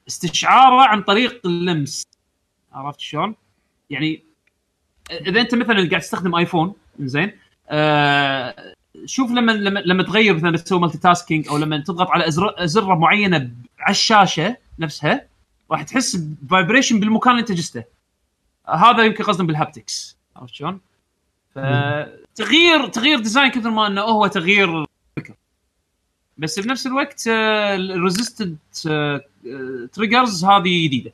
استشعاره عن طريق اللمس. عرفت شلون؟ يعني اذا انت مثلا قاعد تستخدم ايفون زين شوف لما تغير مثلا تسوي مالتي تاسكينج او لما تضغط على زره معينه على الشاشه نفسها راح تحس بفايبريشن بالمكان اللي انت جسته. هذا يمكن قصدهم بالهابتكس. عرفت شلون؟ تغيير ديزاين كثر ما انه هو تغيير فكر، بس بنفس الوقت الريزيستنت تريجرز هذه جديده.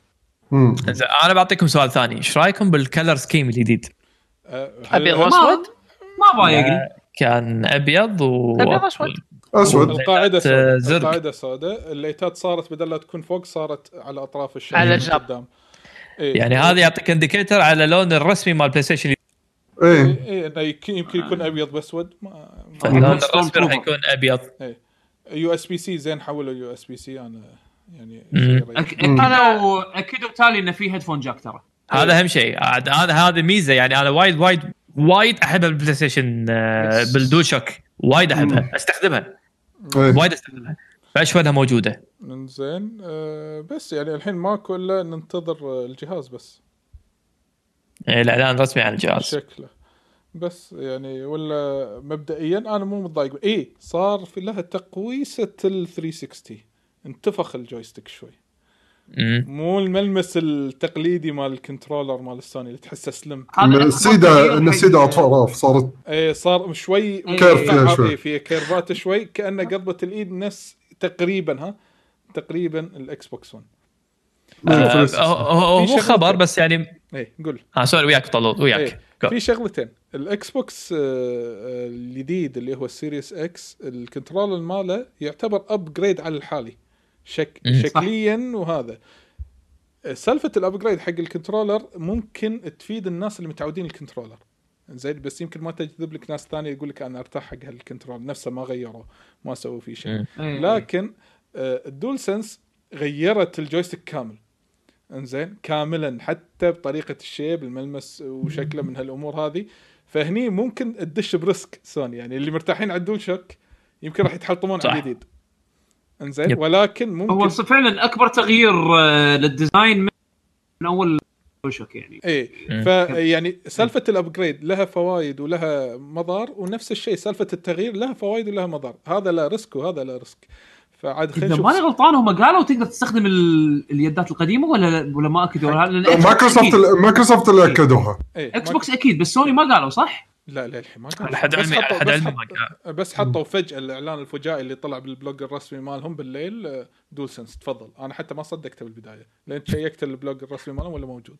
انا بعطيكم سؤال ثاني، ايش رايكم بالكلر سكيم الجديد؟ ابيض واسود ما بايقني، كان ابيض واسود القاعده سوداء الليتات صارت بدل لا تكون فوق صارت على اطراف الشاشه على الجنب. يعني هذا يعطيك انديكيتر على لون الرسمي مال بلاي ستيشن. يمكن يكون ابيض باسود، اللون الرسمي راح يكون ابيض. USB-C زين حولوا USB-C. انا يعني اكيد تالي ان في هيدفون جاك ترى هذا اهم شيء. هذا ميزه يعني انا وايد احبها بالبلاي ستيشن، بالدول شوك وايد احبها استخدمها فاشوفها موجوده. زين بس يعني الحين ماكو الا ننتظر الجهاز بس. الاعلان رسمي عن الجهاز شكله بس يعني. ولا مبدئيا انا مو متضايق. صار في لها تقويسه ال 360، انتفخ الجويستيك شوي، مو الملمس التقليدي مال الكنترولر مال السوني اللي تحسه سلم. السيده اطراف صارت صار شوي كيرف في كيرفات شوي كانه قضبه الايد نفس تقريبا الاكس بوكس 1. هو خبر بس يعني قول سوري وياك طلول وياك في شغلتين، الاكس بوكس الجديد اللي هو السيريس اكس الكنترول ماله يعتبر ابجريد على الحالي شكليا، وهذا سالفه الابجريد حق الكنترولر ممكن تفيد الناس اللي متعودين الكنترولر زين، بس يمكن ما تجذب لك ناس ثانيه يقول لك انا ارتاح حق هالكنترول نفسه، ما غيره ما سووا فيه شيء. لكن الدول سنس غيرت الجويستيك كامل انزين كاملا، حتى بطريقه الشيب الملمس وشكله من هالامور هذه، فهني ممكن تدش برسك سوني، يعني اللي مرتاحين على الدول شك يمكن راح يتحطمون على الجديد انزين. ولكن ممكن هو فعلا اكبر تغيير للديزاين من اول شك يعني ايه. فيعني سالفه الابجريد لها فوائد ولها مضار، ونفس الشيء سالفه التغيير لها فوائد ولها مضار، هذا لا ريسك وهذا لا ريسك. فعاد خلينا نشوف، ماني غلطان هم قالوا تقدر تستخدم اليدات القديمه ولا ما اكدوها؟ مايكروسوفت اللي اكدوها، اكس بوكس اكيد، بس سوني ما قالوا صح؟ لا لا الحين ما قالوا، بس حطوا فجأة الاعلان الفجائي اللي طلع بالبلوج الرسمي مالهم بالليل دولسنس تفضل. انا حتى ما صدقته بالبدايه لان شيكت البلوج الرسمي مالهم ولا موجود.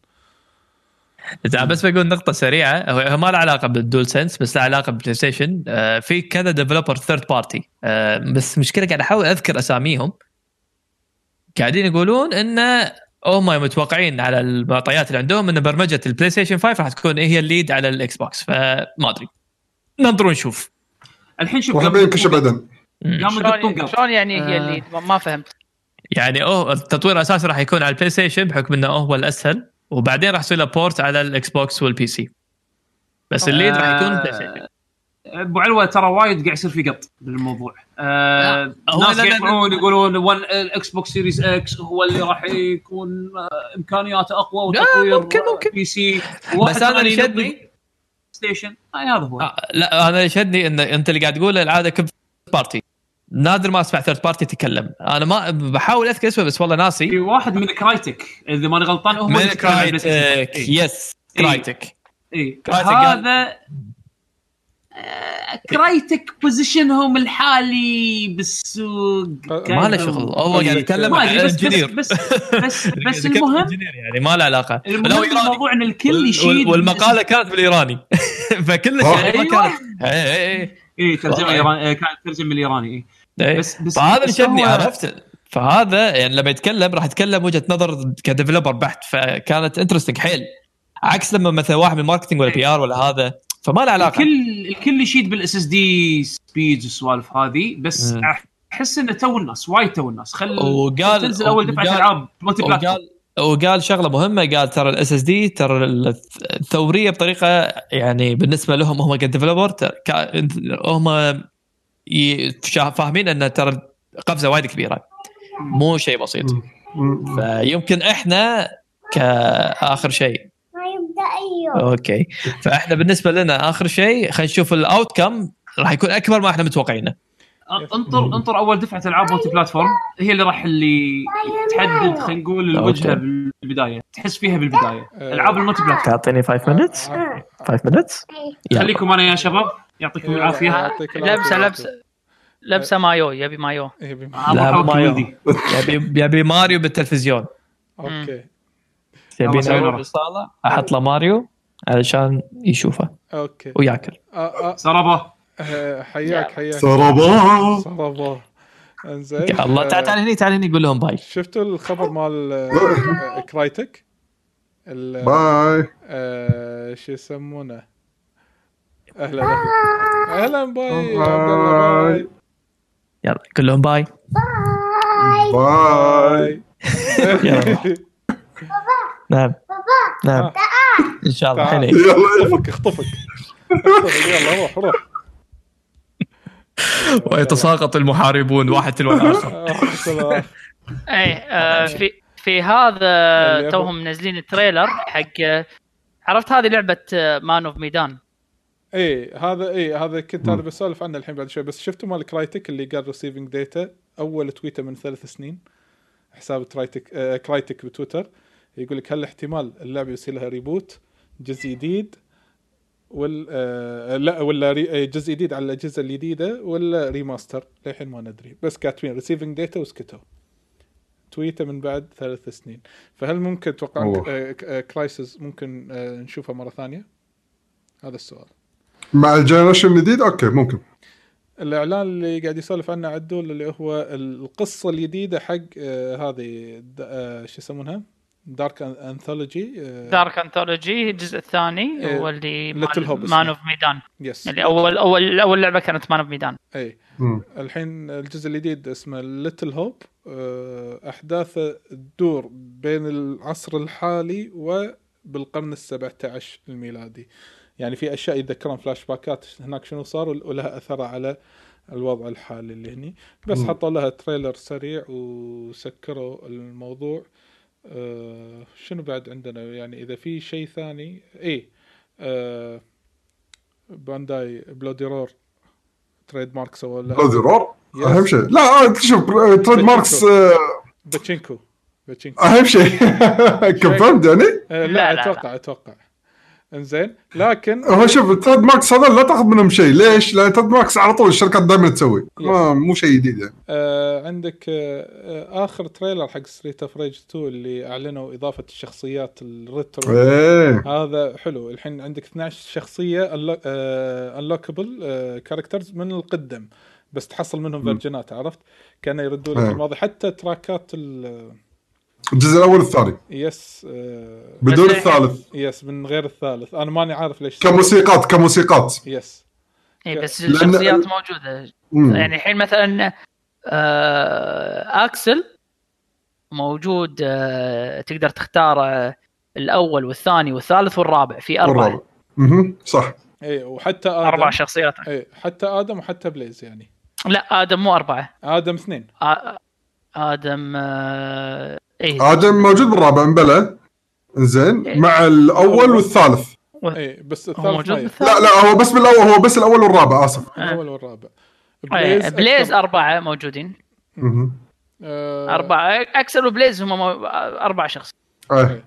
بس بقول نقطه سريعه، هو ما له علاقه بالدول سنس بس له علاقه بالبلاي ستيشن. في كذا ديفلوبر ثيرد بارتي، بس مشكله قاعد احاول اذكر اساميهم، قاعدين يقولون ان هم متوقعين على المعطيات اللي عندهم ان برمجه البلاي ستيشن 5 راح تكون هي الليد على الاكس بوكس، فما ادري ننظر ونشوف. الحين شوف شلون يعني هي الليد، ما فهمت يعني. التطوير الاساسي راح يكون على البلاي ستيشن بحكم انه هو الاسهل، وبعدين راح يصير بورت على الاكس بوكس والبي سي، بس الليد راح يكون بلاي ستيشن. ابو علوه ترى وايد قاعد يصير في قط بالموضوع، الناس يقعدون يقولون الاكس بوكس سيريز اكس هو اللي راح يكون امكانياته اقوى وتطوير بي سي، بس انا اللي شدني ستيشن هذا هو. لا انا اللي شدني ان انت اللي قاعد تقوله العاده كب بارتي، نادر ما اسمع ثيرد بارتي تكلم، انا ما بحاول اذكر اسمه بس والله ناسي. في واحد من كرايتك اذا ماني غلطان، هو من كرايتك يس كرايتك اي هذا كرايتك بوزيشنهم الحالي بالسوق ما له شغل، هو قاعد يتكلم انجينير بس المهم يعني ما له علاقه الموضوع ان الكل يشيد، والمقاله كانت بالايراني فكل شيء ما كان اي ترجمه ايراني، كانت ترجمه الايراني بس فهذا اللي شدني عرفت. فهذا يعني لما يتكلم راح يتكلم وجهه نظر كديفلوبر بحت، فكانت انترستنج حيل، عكس لما مثلا واحد من ماركتنج ولا بي ار ولا هذا، فما له علاقه. الكل يشيد بالاس اس دي سبيد والسوالف هذه، بس احس انه تو الناس وايد تو الناس وقال تنزل اول دفعه العاب مالتي بلاتفورم، وقال شغله مهمه، قال ترى الاس اس دي ترى الثوريه بطريقه يعني بالنسبه لهم هم كديفلوبر هم فاهمين ان ترى قفزه وايد كبيره مو شيء بسيط، فيمكن احنا كاخر شيء اوكي، فاحنا بالنسبه لنا اخر شيء خلينا نشوف الاوتكم راح يكون اكبر ما احنا متوقعينه. انطر اول دفعه العاب مالتي بلاتفورم هي اللي راح اللي تحدد خلينا نقول الوجهه بالبدايه، تحس فيها بالبدايه العاب المالتي بلاتفورم. تعطيني 5 minutes خليكم انا يا شباب، يعطيكم العافيه. لبسه مايو، يبي مايو يبي ماريو بالتلفزيون اوكي، يبي نور بالصاله احط له ماريو علشان يشوفه اوكي وياكل سربه. حياك سربه انزين الله. تعال هني قول لهم باي. شفتوا الخبر مال كرايتك باي شو يسمونه؟ اهلا باي عبد الله باي، يلا قول لهم باي باي. نعم ان شاء الله حليك. اخطفك يلا روح ويتساقط المحاربون واحد تلو الآخر. اي في هذا توهم منزلين التريلر حق، عرفت هذه لعبة مان اوف ميدان؟ اي هذا كنت انا بسولف عنه الحين بعد شوي، بس شفتوا مال كرايتك اللي قال ريسيفينج داتا، اول تويته من 3 سنين حساب كرايتك بتويتر يقول لك هل احتمال اللعبه يصير لها ريبوت جزء جديد ولا جزء جديد على الاجهزه الجديده ولا ريماستر؟ للحين ما ندري، بس كاتبين ريسيفينج داتا وسكتوا تويته من بعد 3 سنين. فهل ممكن توقع كرايسيس ممكن نشوفها مره ثانيه؟ هذا السؤال. مع الجنريشن الجديد اوكي ممكن. الاعلان اللي قاعد يسولف عنه عدول اللي هو القصه الجديده حق هذه شو يسمونها دارك انثولوجي. دارك انثولوجي الجزء الثاني هو اللي مان اوف ميدان. يس اللي اول اول اول لعبه كانت مان اوف ميدان. اي الحين الجزء الجديد اسمه ليتل هوب. احداث تدور بين العصر الحالي وبالقرن ال17 الميلادي. يعني في اشياء يتذكرون فلاش باكات هناك شنو صار ولها اثر على الوضع الحالي اللي هني. بس حطوا لها تريلر سريع وسكروا الموضوع. شنو بعد عندنا يعني اذا في شيء ثاني ايه بانداي بلوديرور تريد ماركس ولا بلوديرور اهم شيء لا شوف تريد ماركس باتشينكو باتشينكو اهم شيء كفهمت يعني لا اتوقع انزين لكن هو شوف التريد ماركس هذا لا تاخذ منهم شيء. ليش؟ لان التريد ماركس على طول الشركات دائما تسوي مو شيء جديد يعني. عندك اخر تريلر حق ستريت اوف ريج 2 اللي اعلنوا اضافه الشخصيات الريترو هذا حلو. الحين عندك 12 شخصيه انلوكبل كاركترز من القدم بس تحصل منهم فيرجنات. عرفت كانوا يردوا لك الماضي حتى تراكات الجزء الأول الثاني. يس بدون الثالث. يس من غير الثالث أنا ماني عارف ليش. كموسيقات. يس. إيه بس الشخصيات موجودة. يعني الحين مثلاً أكسل موجود تقدر تختار الأول والثاني والثالث والرابع في 4. صح. إيه وحتى آدم. 4 شخصيات. إيه حتى آدم وحتى بليز يعني. لا آدم مو 4. آدم 2. آدم إيه. آدم موجود بالرابع بلا إنزين إيه. مع الأول والثالث. إيه بس الثالث لا هو بس بالأول هو بس الأول والرابع آسف. الأول والرابع. بليز 4 موجودين. 4 أكسل وبليز هم 4 شخص. إيه.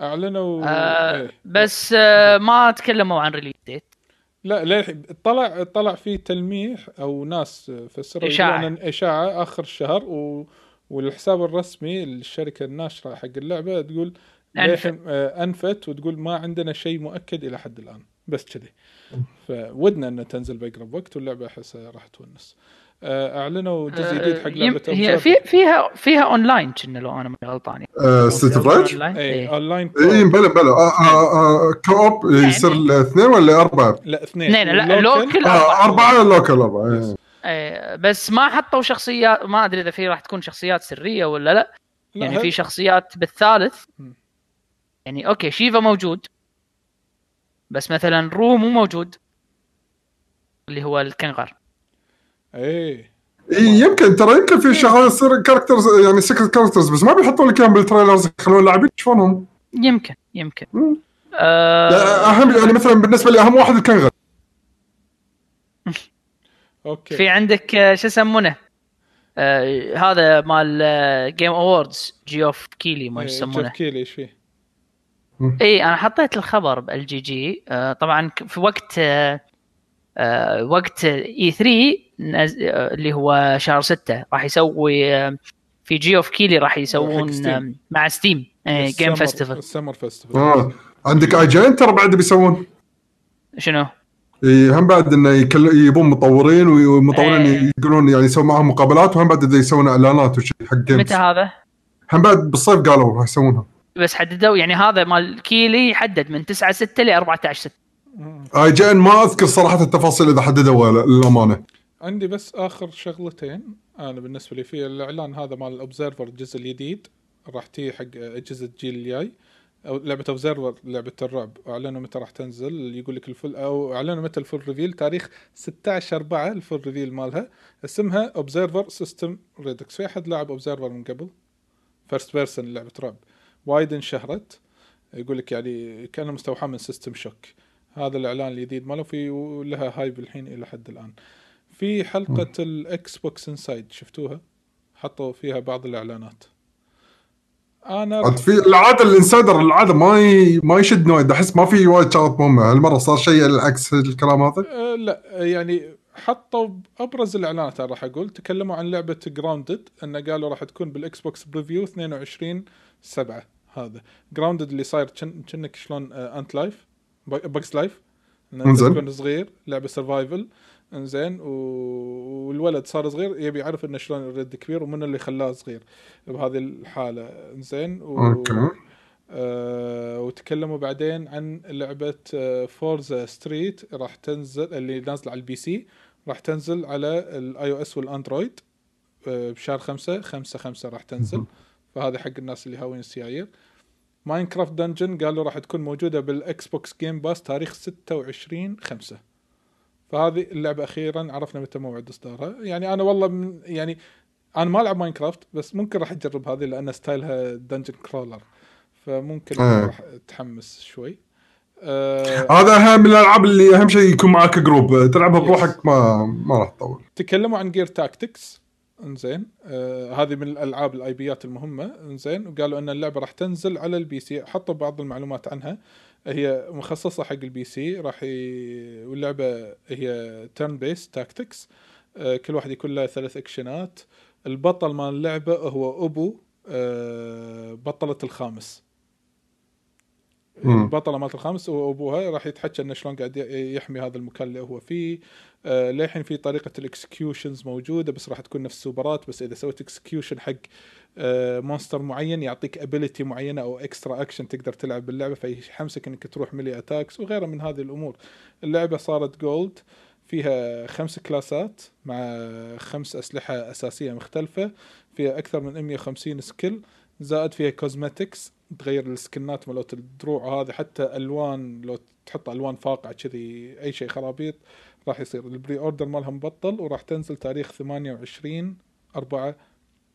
أعلنوا. إيه. بس ما تكلموا عن ريليز ديت. لا طلع فيه تلميح أو ناس فسروا إشاعة آخر الشهر والحساب الرسمي الشركة الناشرة حق اللعبة تقول أنفت وتقول ما عندنا شيء مؤكد إلى حد الآن بس كذي. فودنا أن تنزل بأقرب وقت واللعبة أحس راح تونس. أعلنوا جزء جديد حق لعبة هي فيها أونلاين كنا لو أنا غلطاني ستفرج أونلاين بلا كوب يصير الاثنين ولا 4 لا 2 لا لوكل 4 لوكل 4 بس ما حطوا شخصيات. ما أدري إذا في راح تكون شخصيات سرية ولا لا يعني في شخصيات بالثالث يعني أوكي شيفا موجود بس مثلا رو مو موجود اللي هو الكنغر. إيه يمكن ترى يمكن في شغلات سر كاركترز يعني سكرت كاركترز بس ما بيحطوا لك إياهم بالتريلرز يخلون اللاعبين يشوفونهم. يمكن أهم يعني مثلا بالنسبة لي أهم واحد الكنغر. أوكي. في عندك شو يسمونه هذا مال جيم أووردز جيوف كيلي ما يسمونه جيوف كيلي إيش فيه؟ إيه أنا حطيت الخبر بالجي جي طبعا في وقت E3 اللي هو شهر 6 راح يسوي في جيوف كيلي راح يسوون مع ستيم جيم فيستيفال السمر فيستيفال. عندك أجين ترى بعد بيسوون شنو هم بعد إنه يبون مطورين ومطورين يقولون يعني يسوون معهم مقابلات وهم بعد إذا يسوون إعلانات وشيء حق جيمز. متى هذا؟ هم بعد بالصيف قالوا راح يسوونها. بس حددوا يعني هذا مال كيلي حدد من 9/6 ل14/6. أجين ما أذكر صراحة التفاصيل إذا حددوا للأمانة. عندي بس آخر شغلتين أنا بالنسبة لي في الإعلان هذا مال الأوبزيرفر الجزء الجديد راح تيجي حق أجهزة الجيل الجاي. أو لعبة أوبزيرفر لعبة الرعب أعلنوا متى راح تنزل يقول لك الفل أو أعلنوا متى الفل ريفيل تاريخ 16/4 الفل ريفيل مالها اسمها أوبزيرفر سيستم ريدكس. في أحد لاعب أوبزيرفر من قبل فيرست بيرسون لعبة رعب وايد انشهرت يقول لك يعني كأنه مستوحى من سيستم شوك. هذا الإعلان الجديد ماله في ولها هايب الحين إلى حد الآن. في حلقة الإكس بوكس إنسايد شفتوها حطوا فيها بعض الإعلانات. أنا في العادة الإنسايدر العادة ما يشد نوعي أحس ما في وايد شغلات مهمة هالمرة صار شيء العكس الكلام هذا. لا يعني حطوا أبرز الإعلانات راح أقول تكلموا عن لعبة Grounded أنه قالوا راح تكون بالإكس بوكس بريفيو 22/7 هذا Grounded اللي صاير شنك شلون أنت لايف باكس لايف انزين كنت صغير لعبه سرفايفل انزين، والولد صار صغير يبي يعرف انه شلون الرد كبير ومن اللي خلاه صغير بهذه الحاله انزين. وتكلموا بعدين عن لعبه فورزا ستريت راح تنزل، اللي نازله على البي سي راح تنزل على الاي او اس والاندرويد بشهر 5 راح تنزل، فهذا حق الناس اللي هاوين السيايير. ماينكرافت دنجن قالوا راح تكون موجودة بالإكس بوكس جيم باس تاريخ 26/5، فهذه اللعبة أخيرا عرفنا متى موعد إصدارها. يعني أنا والله يعني أنا ما ألعب ماينكرافت بس ممكن راح أجرب هذه لأن ستايلها دنجن كرولر، فممكن راح أتحمس شوي. هذا أهم من الألعاب اللي أهم شيء يكون معك جروب تلعبها بروحك، ما راح تطول. تكلموا عن جير تاكتكس انزين، هذه من الالعاب الايبيات المهمه انزين، وقالوا ان اللعبه راح تنزل على البي سي، حطوا بعض المعلومات عنها. هي مخصصه حق البي سي راح واللعبه هي تيرن بيس تاكتكس، كل واحد يكون له 3 اكشنات. البطل مال اللعبه هو ابو بطله الخامس، البطله مالت الخامس وابوها راح يتحكى انه شلون قاعد يحمي هذا المكان اللي هو فيه. للحين في طريقه الاكسكيوشنز موجوده بس راح تكون نفس سوبرات، بس اذا سويت اكسكيوشن حق مونستر معين يعطيك ابيليتي معينه او اكسترا اكشن تقدر تلعب باللعبه، فيحمسك انك تروح ملي اتاكس وغيره من هذه الامور. اللعبه صارت جولد، فيها 5 كلاسات مع 5 اسلحه اساسيه مختلفه، فيها اكثر من 150 سكيل، زائد فيها كوزماتكس تغير السكنات مالت الدروع هذه، حتى الوان لو تحط الوان فاقعه كذي اي شيء خرابيط راح يصير. البري اوردر مالها مبطل وراح تنزل تاريخ 28/4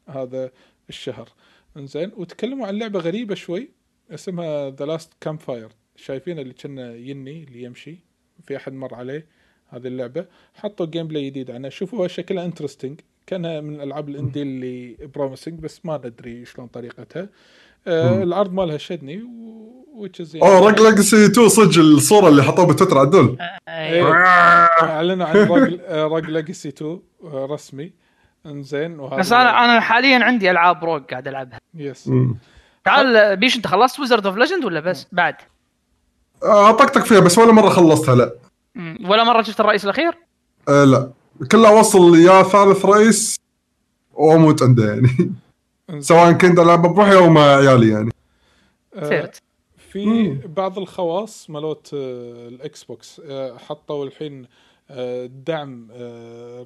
هذا الشهر انزين. وتكلموا عن لعبه غريبه شوي اسمها ذا لاست كامب فاير، شايفين اللي كنا يني اللي يمشي في احد مر عليه، هذه اللعبه حطوا جيم بلاي جديد عنها، شوفوها شكلها انترستينج، كانها من الالعاب الاندي اللي بروميسنج بس ما ندري شلون طريقتها. العرض مالها شدني وتشز يعني راجل لقسي تو سجل الصوره اللي حطوها بتويتر عدول اعلنوا عن راجل لقسي 2 رسمي انزين. وهذا بس انا حاليا عندي العاب روج قاعد العبها. يس تعال بيش، انت خلصت ويزرد اوف ليجند ولا بس بعد؟ اعطيتك فيها بس ولا مره خلصتها. لا ولا مره شفت الرئيس الاخير. لا كله وصل يا ثالث رئيس واموت عنده يعني سواء كنت ألعب بروحي أو مع عيالي يعني. في بعض الخواص مالوت الإكس بوكس حطوا الحين دعم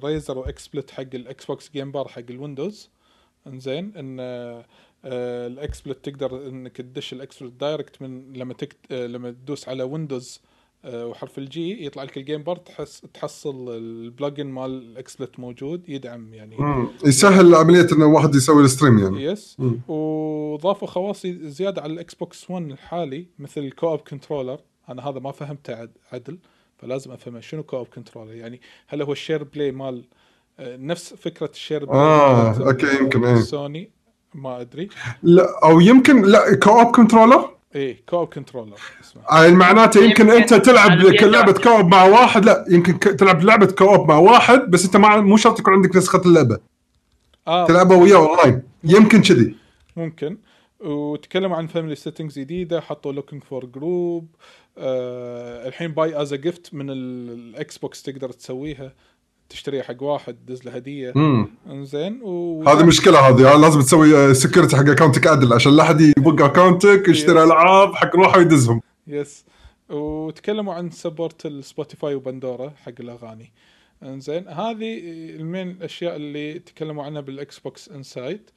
ريزر وإكسبلت حق الإكس بوكس جيم بار حق الويندوز إنزين، إن الإكسبلت تقدر إنك تدش الإكسبلت دايركت من لما تدوس على ويندوز وحرف الجي يطلع لك الجيم بار، تحصل البلجن مال الاكسبلت موجود يدعم يعني يسهل عمليه ان واحد يسوي الستريم يعني. يس وضافوا خواص زياده على الاكس بوكس 1 الحالي مثل الكوب كنترولر. انا هذا ما فهمته عدل فلازم افهم شنو كوب كنترولر يعني، هل هو الشير بلاي مال نفس فكره الشير بلاي اوكي يمكن سوني ما ادري، لا او يمكن لا كوب كنترولر ايه كوب كنترولر اسمه معناته يمكن انت تلعب لعبه كوب مع واحد، لا يمكن تلعب لعبه كوب مع واحد بس انت مو شرط يكون عندك نسخه اللعبه تلعبها وياه اونلاين يمكن كذي ممكن. وتكلموا عن فاميلي سيتنجز جديده، حطوا لوكينج فور جروب الحين باي از ا جيفت من الاكس بوكس تقدر تسويها تشتريها حق واحد دز له هديه انزين. هذه مشكله، هذه لازم تسوي سكيورتي حق اكونتك عدل عشان لا احد يبقى اكونتك يشتري العاب حق روحه ويدزهم. يس وتكلموا عن سبورت السبوتيفاي وبندورا حق الاغاني انزين. هذه المين الاشياء اللي تكلموا عنها بالاكس بوكس انسايد.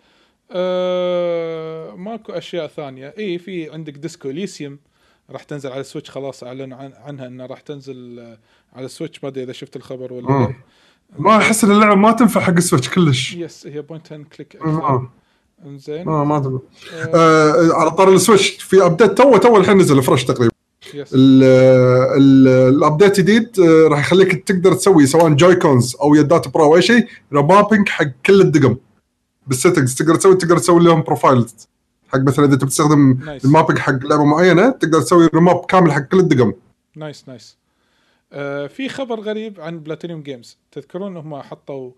ماكو اشياء ثانيه. اي في عندك ديسكو ليسيوم راح تنزل على السويتش، خلاص اعلن عنها انها راح تنزل على السويتش، ما ادري اذا شفت الخبر ولا لا. ما احس ان اللعبه ما تنفع حق السويتش كلش. يس هي بوينت اند كليك انزين ما تبغى على طار السويتش في ابديت تو الحين نزل فرش تقريبا. يس الابديت جديد راح يخليك تقدر تسوي سواء جويكونز او يدات برو او اي شيء ريمابينج حق كل الدقم بالسيتنجز، تقدر تسوي لهم بروفايل حق مثلا اذا بتستخدم المابينج حق لعبه معينه تقدر تسوي ريماب كامل حق كل الدقم. نايس. في خبر غريب عن بلاتينيوم جيمز، تذكرون هم حطوا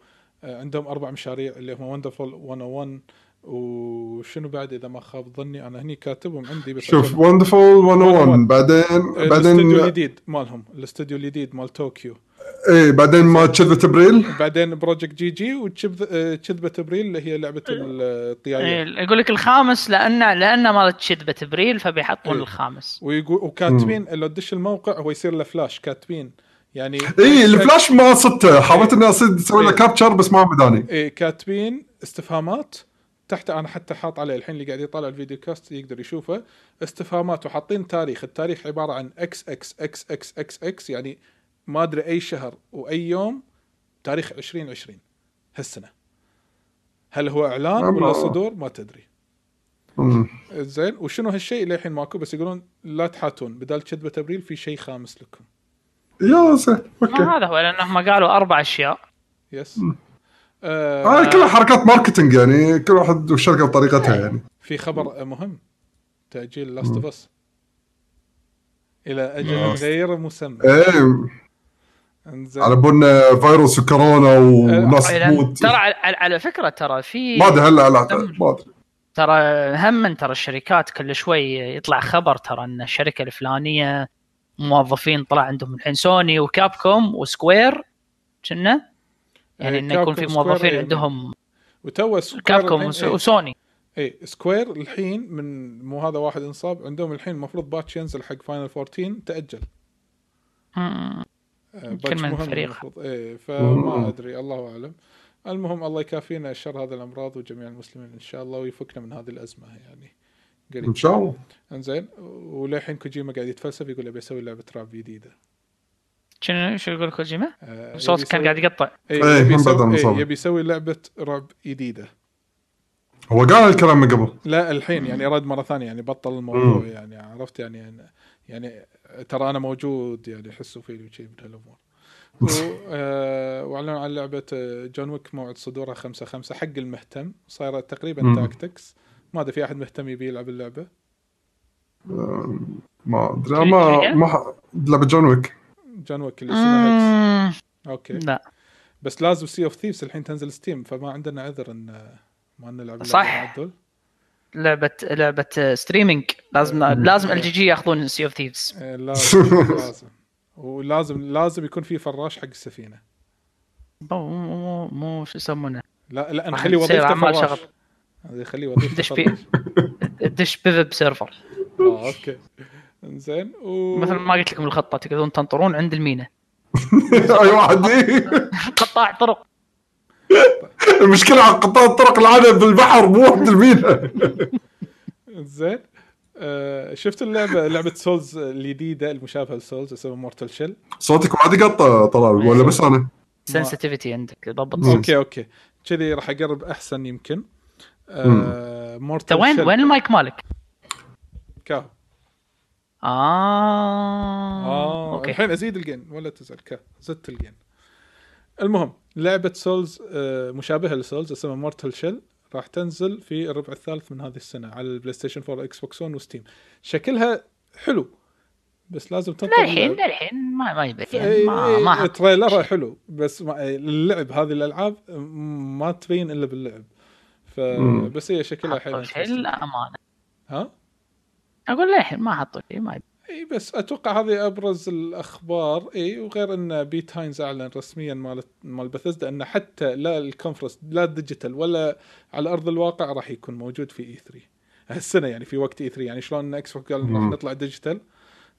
عندهم 4 مشاريع اللي هم وندرفول 101 وشنو بعد إذا ما خاب ظني أنا هني كاتبهم عندي بس شوف Wonderful 101 بعدين الاستوديو الجديد مالهم الاستوديو الجديد مال طوكيو إيه بعدين ما كذبة أبريل بعدين بروجكت جي جي وكذبة أبريل اللي هي لعبة الطيارة أقول لك الخامس لأن مالت كذبة أبريل فبيحطون الخامس وكاتبين لو تدش الموقع هو يصير له فلاش كاتبين يعني إيه الفلاش ما صدته حاولت إني أصيد سوي له كابتشر بس ما مداني إيه كاتبين استفهامات تحت أنا حتى حاط عليه الحين اللي قاعد يطالع الفيديو كاست يقدر يشوفه استفهامات وحاطين تاريخ التاريخ عبارة عن إكس إكس إكس إكس إكس إكس يعني ما أدري أي شهر وأي يوم تاريخ 2020 هالسنة هل هو إعلان ولا صدور ما تدري زين وشنو هالشيء اللي الحين ماكو بس يقولون لا تحاتون بدال كذبة أبريل في شيء خامس لكم يا سهل ما هذا هو لأنهم قالوا 4 أشياء يس كلها حركات ماركتينج يعني كل واحد والشركة بطريقتها يعني في خبر مهم تأجيل لاست اوف اس إلى أجل غير مسمى إيه على بنا فيروس وكورونا وناس تموت ترى على فكرة ترى في ما أدري هلا ما أدري ترى هم ترى الشركات كل شوي يطلع خبر ترى أن الشركة الفلانية موظفين طلع عندهم الحين سوني وكابكوم وسكوير كنا يعني إن يكون في موظفين عندهم وتوس كابكوم وسوني اي سكوير الحين من مو هذا واحد انصاب عندهم الحين مفروض باتش ينزل حق فاينل 14 تأجل باتش مهم فريق اي فما ادري الله اعلم المهم الله يكافينا شر هذا الامراض وجميع المسلمين ان شاء الله ويفكنا من هذه الازمه يعني قريب ان شاء الله انزين وللحين كوجيما قاعد يتفلسف يقول ابي اسوي لعبه راب جديده شنو يقول كوجيما صوت كان قاعد يقطع يبي يسوي لعبه راب جديده هو قال الكلام من قبل لا الحين يعني أراد مرة ثانية يعني بطل الموضوع يعني عرفت يعني ترى أنا موجود يعني حسوا فيه وشيء من هالأمور وأعلنوا عن لعبة جون ويك موعد صدورها 5/5 حق المهتم صارت تقريبا تاكتكس ما أدري في أحد مهتم يبي يلعب اللعبة ما أدري ما لعبة جون ويك اللي اسمها هكس أوكي لا بس لازم سي أوف ثيفز الحين تنزل ستيم فما عندنا عذر إن ما نلعب صح لعبة ستريمينج لازم الجي جي ياخذون سي اوف ثيفز لازم ولازم يكون في فراش حق السفينه مو شو يسمونه لا نخلي وظيفته فراش هذا يخلي وظيفته دش بيب سيرفر اوكي زين مثل ما قلت لكم الخطه تقدرون تنطرون عند المينا اي واحد قطاع طرق المشكلة على قطاع الطرق العادة بالبحر مو عند المينا زين شفت اللعبة لعبة سولز الجديدة المشابهة لسولز اسمها مورتال شيل صوتك ما عاد قطع طلال ولا بس أنا سنسيتيفيتي عندك ضبط أوكي كذي راح أقرب أحسن يمكن مورتال وين المايك مالك كاو أوكي الحين أزيد الجين ولا تزعل كاو زدت الجين المهم لعبة سولز مشابهة لسولز اسمها مورتال شيل راح تنزل في الربع الثالث من هذه السنة على البلاي ستيشن 4 اكس بوكس 1 وستيم شكلها حلو بس لازم تنتظر الحين ما يبين يعني ما تريلرها حلو بس اللعب هذه الألعاب ما تبين إلا باللعب فبس هي شكلها حلو الأمانة ها أقول الحين ما حطوا شيء ما اي بس اتوقع هذه ابرز الاخبار اي وغير ان بيت هاينز اعلن رسميا مال بثزدا ان حتى لا الكونفرنس لا الديجيتال ولا على ارض الواقع راح يكون موجود في اي 3 هالسنه يعني في وقت اي 3 يعني شلون اكس بوكس قال راح نطلع ديجيتال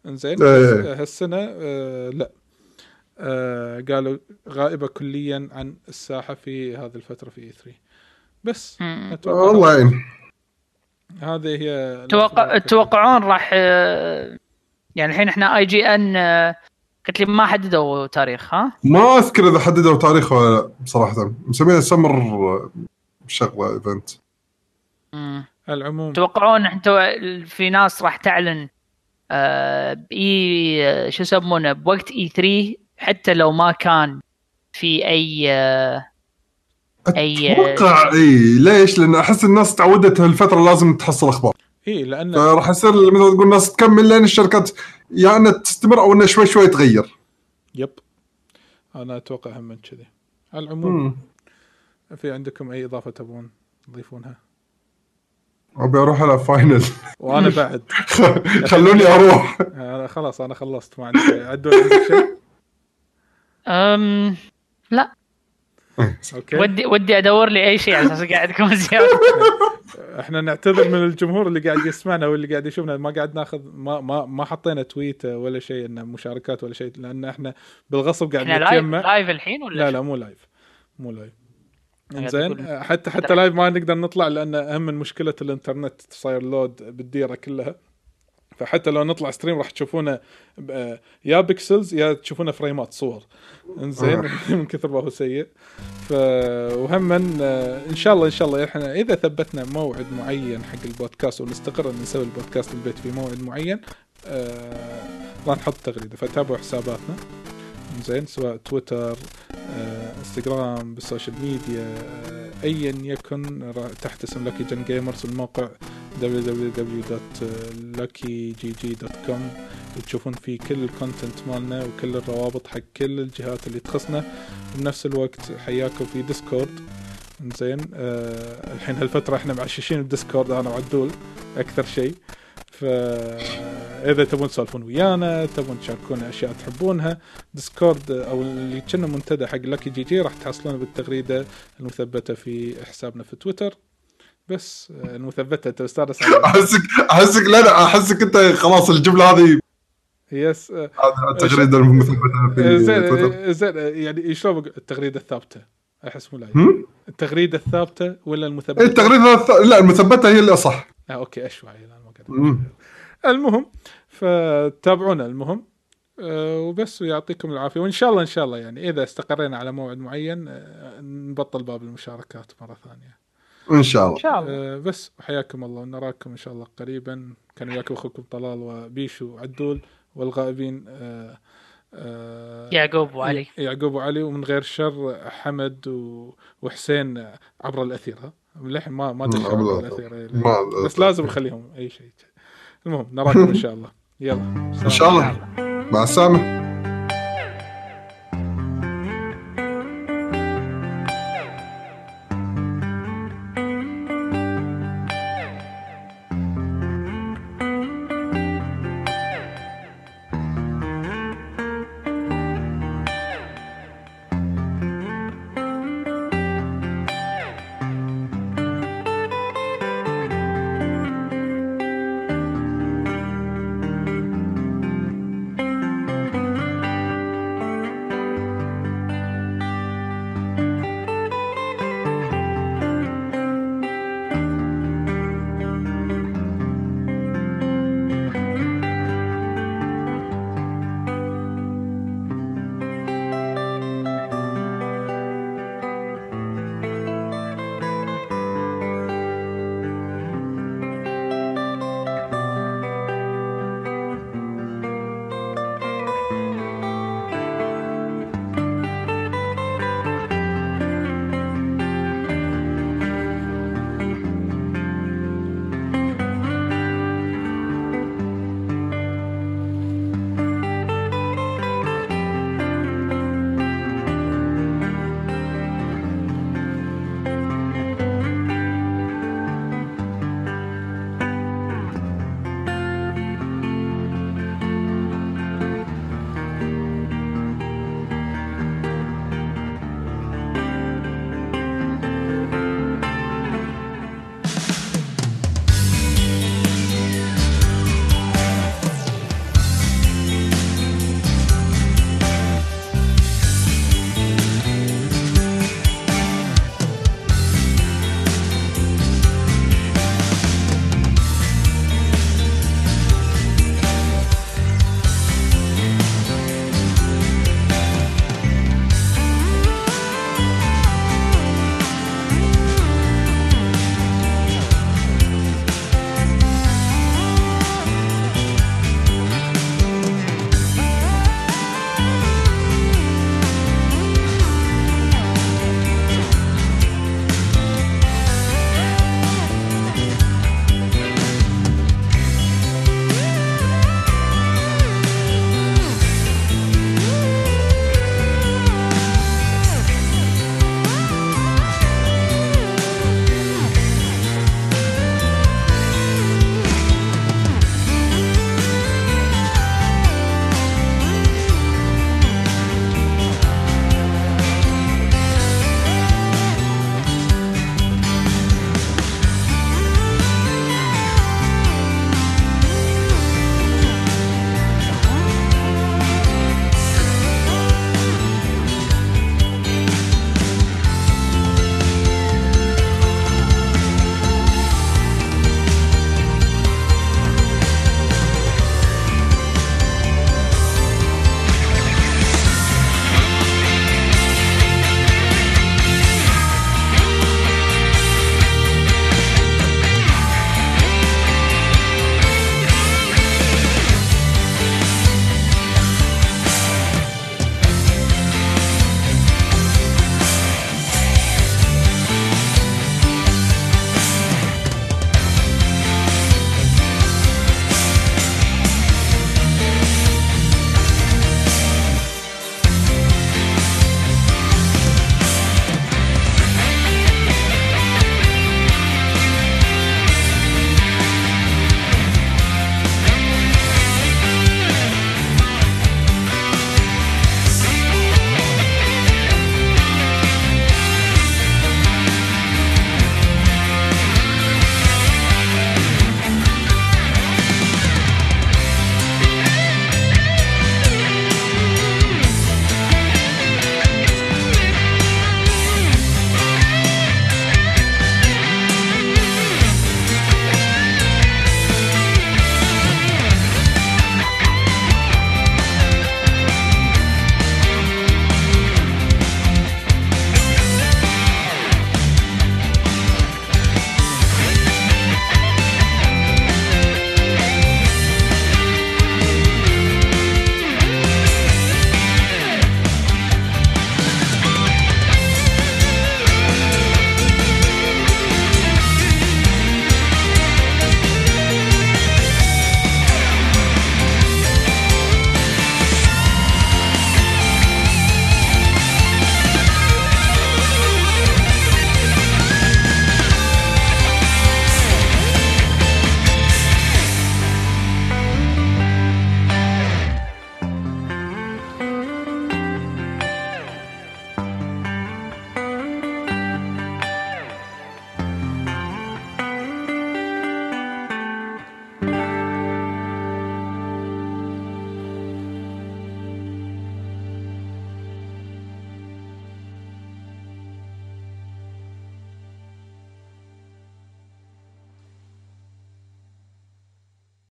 انزين هالسنه لا قالوا غائبه كليا عن الساحه في هذه الفتره في اي 3 بس اتوقع والله يعني هذه هي توقعون راح يعني الحين احنا اي جي ان قلت لي ما حددوا تاريخ ها ما اذكر اذا حددوا تاريخ ولا بصراحه مسمينه سمر شغله ايفنت العموم توقعون انتوا في ناس راح تعلن باي شو يسمونه بوقت اي 3 حتى لو ما كان في اي اتوقع اي ليش لان احس الناس تعودت هالفتره لازم تحصل اخبار إيه لأن راح يصير مثل تقول الناس تكمل لين الشركات يعني تستمر أو إنه شوي تغير. يب أنا أتوقع هم من كذي. على العموم في عندكم أي إضافة تبون تضيفونها؟ ابي اروح على فاينل وانا بعد خلوني اروح. خلاص انا خلصت ما عندي شيء. عندك شيء؟ لا أوكي. ودي ادور لي اي شيء على اساس قاعدكم زياده. احنا نعتذر من الجمهور اللي قاعد يسمعنا واللي قاعد يشوفنا، ما قاعد ناخذ ما حطينا تويت ولا شيء ان مشاركات ولا شيء، لان احنا بالغصب قاعد نتجمع. لايف الحين ولا لا مو لايف زين. حتى لايف ما نقدر نطلع، لان اهم من مشكله الانترنت صاير لود بالديره كلها، فحتى لو نطلع ستريم راح تشوفونا يا بيكسلز يا تشوفونا فريمات صور انزين من كثر ما هو سيء. وهم ان شاء الله احنا اذا ثبتنا موعد معين حق البودكاست ونستقر ان نسوي البودكاست البيت في موعد معين، راح نحط تغريده، فتابعوا حساباتنا انزين، سواء تويتر انستغرام بالسوشيال ميديا ايا يكن، تحت اسم لكي جن جيمرز، والموقع www.luckygg.com تشوفون فيه كل الكونتنت مالنا وكل الروابط حق كل الجهات اللي تخصنا. بنفس الوقت حياكم في ديسكورد انزين، الحين هالفتره احنا معششين بالديسكورد انا وعدول اكثر شيء، فاذا تبون تسولفون ويانا، تبون تشاركونا اشياء تحبونها، ديسكورد او اللي كنا منتدى حق لكي جي جي راح تحصلون بالتغريده المثبته في حسابنا في تويتر. بس المثبته تستانس. احسك لا احسك انت خلاص الجمله هذه. يس التغريده المثبته في تويتر. زين يعني شلون التغريده الثابته؟ احس مو لايق. التغريده الثابته ولا المثبته؟ لا المثبته هي اللي اصح. اوكي اشوي الان ما قدرت. المهم فتابعونا المهم وبس، ويعطيكم العافيه، وان شاء الله يعني اذا استقرينا على موعد معين نبطل باب المشاركات مره ثانيه. إن شاء الله. بس حياكم الله ونراكم إن شاء الله قريبا. كان وياكم أخوكم طلال وبيشو وعدول، والغائبين يعقوب وعلي، ومن غير شر حمد وحسين عبر الأثيرة. لحين ما عبر الأثيرة بس لازم نخليهم أي شيء. المهم نراكم إن شاء الله. يلا إن شاء الله. مع السلامة.